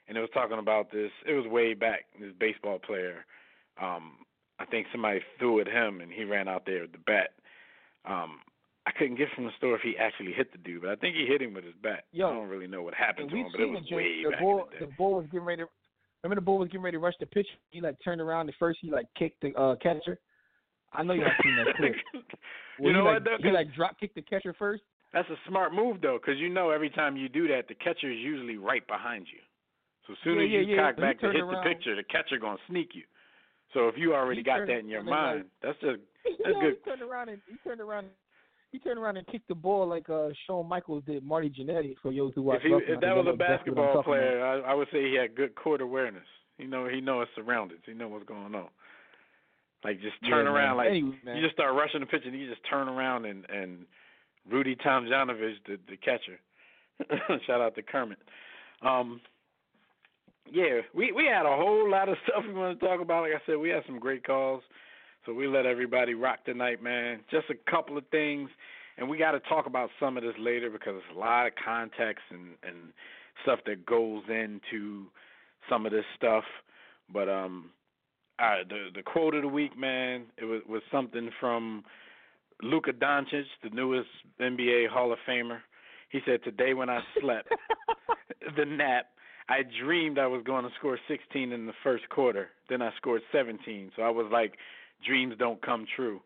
And it was talking about this. It was way back, this baseball player. Um, I think somebody threw at him, and he ran out there with the bat. Um, I couldn't get from the store if he actually hit the dude, but I think he hit him with his bat. Yo, I don't really know what happened to him, but it was it, way the back ball, in the, day. The ball was getting ready to, remember the ball was getting ready to rush the pitch? He, like, turned around and first he, like, kicked the uh, catcher. I know y'all seen that clip. You know he, what, like, though? He, like, drop-kicked the catcher first. That's a smart move, though, because you know every time you do that, the catcher is usually right behind you. So as soon yeah, as you yeah, cock yeah. back to hit around. the pitcher, the catcher going to sneak you. So if you already he got turned, that in your mind, like, that's just that's yeah, good. He turned around and he turned around. He turned around and kicked the ball like uh, Shawn Michaels did Marty Jannetty for those who watch. If, he, if that was a basketball player, I, I would say he had good court awareness. You know, he know his surroundings. He know what's going on. Like just turn yeah, around, man. like anyway, you just start rushing the pitch and you just turn around and and. Rudy Tomjanovich, the, the catcher. Shout out to Kermit. Um, yeah, we, we had a whole lot of stuff we want to talk about. Like I said, we had some great calls, so we let everybody rock tonight, man. Just a couple of things, and we got to talk about some of this later because it's a lot of context and, and stuff that goes into some of this stuff. But um, all right, the, the quote of the week, man, it was, was something from – Luka Doncic, the newest N B A Hall of Famer. He said, "Today when I slept, the nap, I dreamed I was going to score sixteen in the first quarter. Then I scored seventeen. So I was like, dreams don't come true."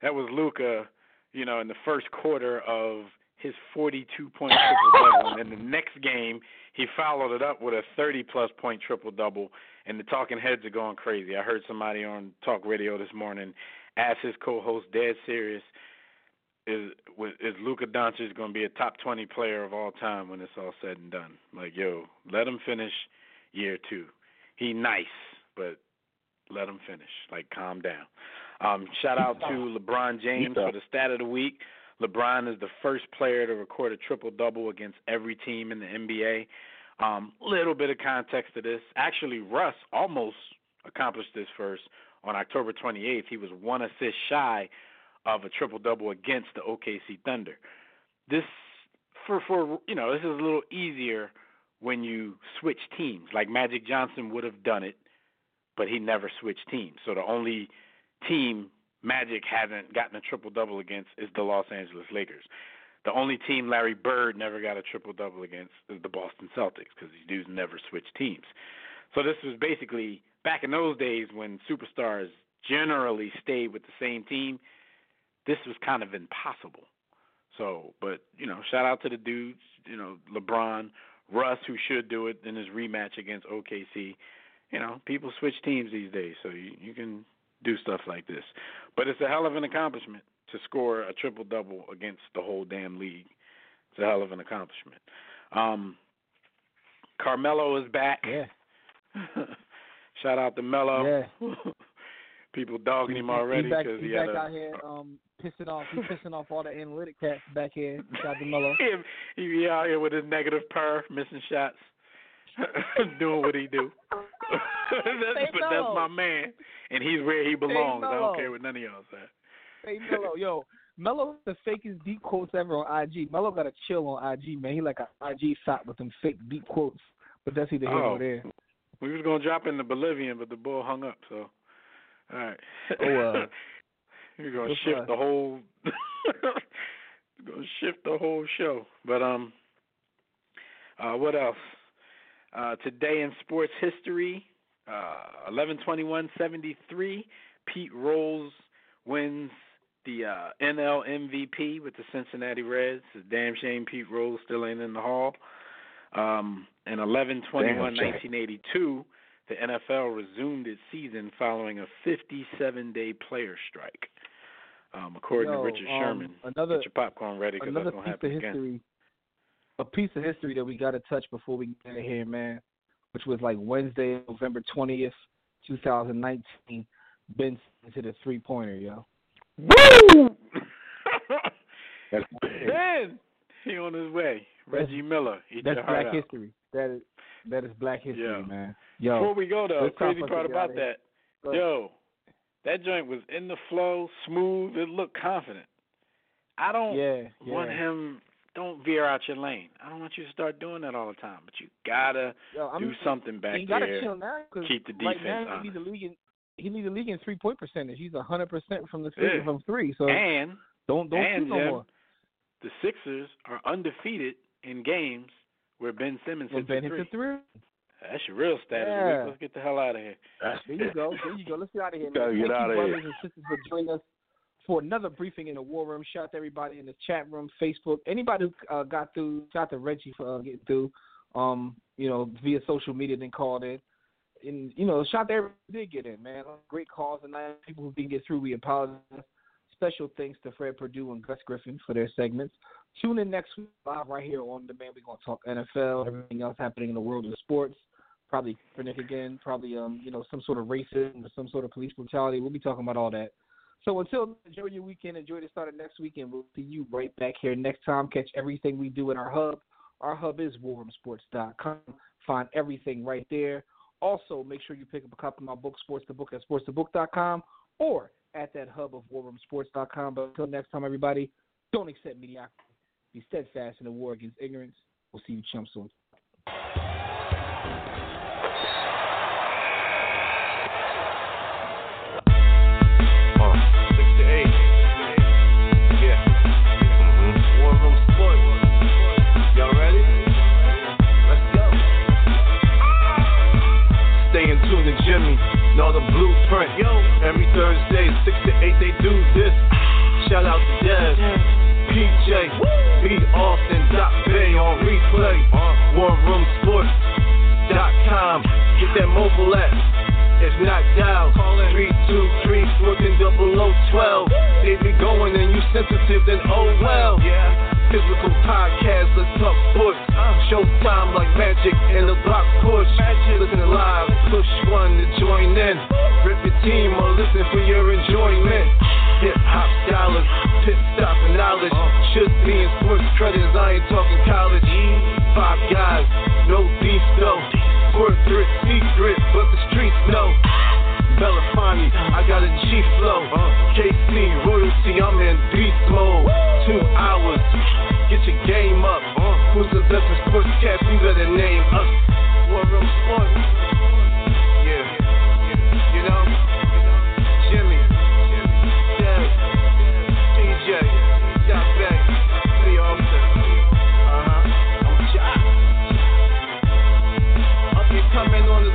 That was Luka, you know, in the first quarter of his forty-two point triple-double. And the next game, he followed it up with a thirty-plus point triple-double. And the talking heads are going crazy. I heard somebody on talk radio this morning ask his co-host, dead serious, is is Luka Doncic going to be a top twenty player of all time when it's all said and done? Like, yo, let him finish year two. He nice, but let him finish. Like, calm down. Um, shout out to LeBron James for the stat of the week. LeBron is the first player to record a triple-double against every team in the N B A. A um, little bit of context to this. Actually, Russ almost accomplished this first. On October twenty-eighth, he was one assist shy of a triple-double against the O K C Thunder. This, for, for you know, this is a little easier when you switch teams. Like Magic Johnson would have done it, but he never switched teams. So the only team Magic hasn't gotten a triple-double against is the Los Angeles Lakers. The only team Larry Bird never got a triple-double against is the Boston Celtics because these dudes never switched teams. So this was basically – back in those days when superstars generally stayed with the same team, this was kind of impossible. So, but, you know, shout out to the dudes, you know, LeBron, Russ, who should do it in his rematch against O K C. You know, people switch teams these days, so you, you can do stuff like this. But it's a hell of an accomplishment to score a triple-double against the whole damn league. It's a hell of an accomplishment. Um, Carmelo is back. Yeah. Shout out to Melo. Yeah. People dogging him already because he, he, he back a, out here um, pissing off. He's pissing off all the analytic cats back here. Shout out to Melo. He be out here with his negative purr, missing shots, doing what he do. that's, but that's my man, and he's where he belongs. I don't care what none of y'all say. Hey Melo, yo, Melo's the fakest deep quotes ever on I G. Melo got a chill on I G, man. He like an I G shot with them fake deep quotes, but that's either here oh. or there. We was going to drop in the Bolivian, but the bull hung up, so. All right. Oh, uh, You're going to shift the whole – going to shift the whole show. But um, uh, what else? Uh, today in sports history, uh, eleven twenty-one seventy-three, Pete Rose wins the uh, N L M V P with the Cincinnati Reds. It's a damn shame Pete Rose still ain't in the hall. Um, and eleven twenty-one nineteen eighty-two, the N F L resumed its season following a fifty-seven day player strike. Um, according Yo, to Richard um, Sherman, another, get your popcorn ready because that's going to happen history, again. A piece of history that we got to touch before we get out of here, man, which was like Wednesday, November twentieth, twenty nineteen, Ben Simmons hit a three-pointer, yo. Woo! Ben! He on his way. Reggie that's, Miller. Eat that's your heart black out. history. That is that is black history, yo. man. Yo, before we go though, crazy part about that, yo, that joint was in the flow, smooth. It looked confident. I don't yeah, yeah. want him. Don't veer out your lane. I don't want you to start doing that all the time. But you gotta yo, do something back you gotta there. Chill now, keep the defense right now, he leads the league in, he leads the league in three point percentage. He's a hundred percent from the three, yeah. from three. So and don't don't shoot no more. the Sixers are undefeated in games where Ben Simmons hit the three. three. That's your real status. Yeah. Let's get the hell out of here. There you go. There you go. Let's get out of here. Gotta get out of here. Brothers and sisters for joining us for another briefing in the War Room. Shout out to everybody in the chat room, Facebook. Anybody who uh, got through, shout out to Reggie for uh, getting through, um, you know, via social media, then called in. And, you know, shout out to everybody who did get in, man. Great calls tonight. People who didn't get through, we apologize. Special thanks to Fred Perdue and Gus Griffin for their segments. Tune in next week live right here on Demand. We're going to talk N F L, everything else happening in the world of sports. Probably Kaepernick again, probably, um, you know, some sort of racism or some sort of police brutality. We'll be talking about all that. So until enjoy your weekend, enjoy the start of next weekend. We'll see you right back here next time. Catch everything we do in our hub. Our hub is war room sports dot com. Find everything right there. Also, make sure you pick up a copy of my book, Sports the Book, at sports the book dot com or at that hub of war room sports dot com. But until next time, everybody, don't accept mediocrity. Be steadfast in the war against ignorance. We'll see you chumps soon. Know the blueprint. Yo. Every Thursday, six to eight, they do this. Shout out to Dev, P J, B. Austin, Doc Bay on replay. Uh. war room sports dot com. Get that mobile app. If not, dial three two three, fourteen, double oh twelve. They be going and you sensitive, then oh well. Yeah. Physical podcast, let's talk sports. Uh, Showtime like magic in the block push. Magic. Listen live, push one to join in. Rip your team or listen for your enjoyment. Hip hop dollars, pit stop and knowledge. Uh, Should be in sports credits, I ain't talking college. Five guys, no beef though. Corporate secret, but the streets know. Belafonte, I got a G-Flow. uh, K C, royalty, I'm in beast mode. Two hours, get your game up. uh, Who's the best in sports cats? You better name us. War Room Sports. Yeah, you know, Jimmy, Dev, D J, Jack Bay, the officer. Uh-huh, I'm Jack. Up and coming on the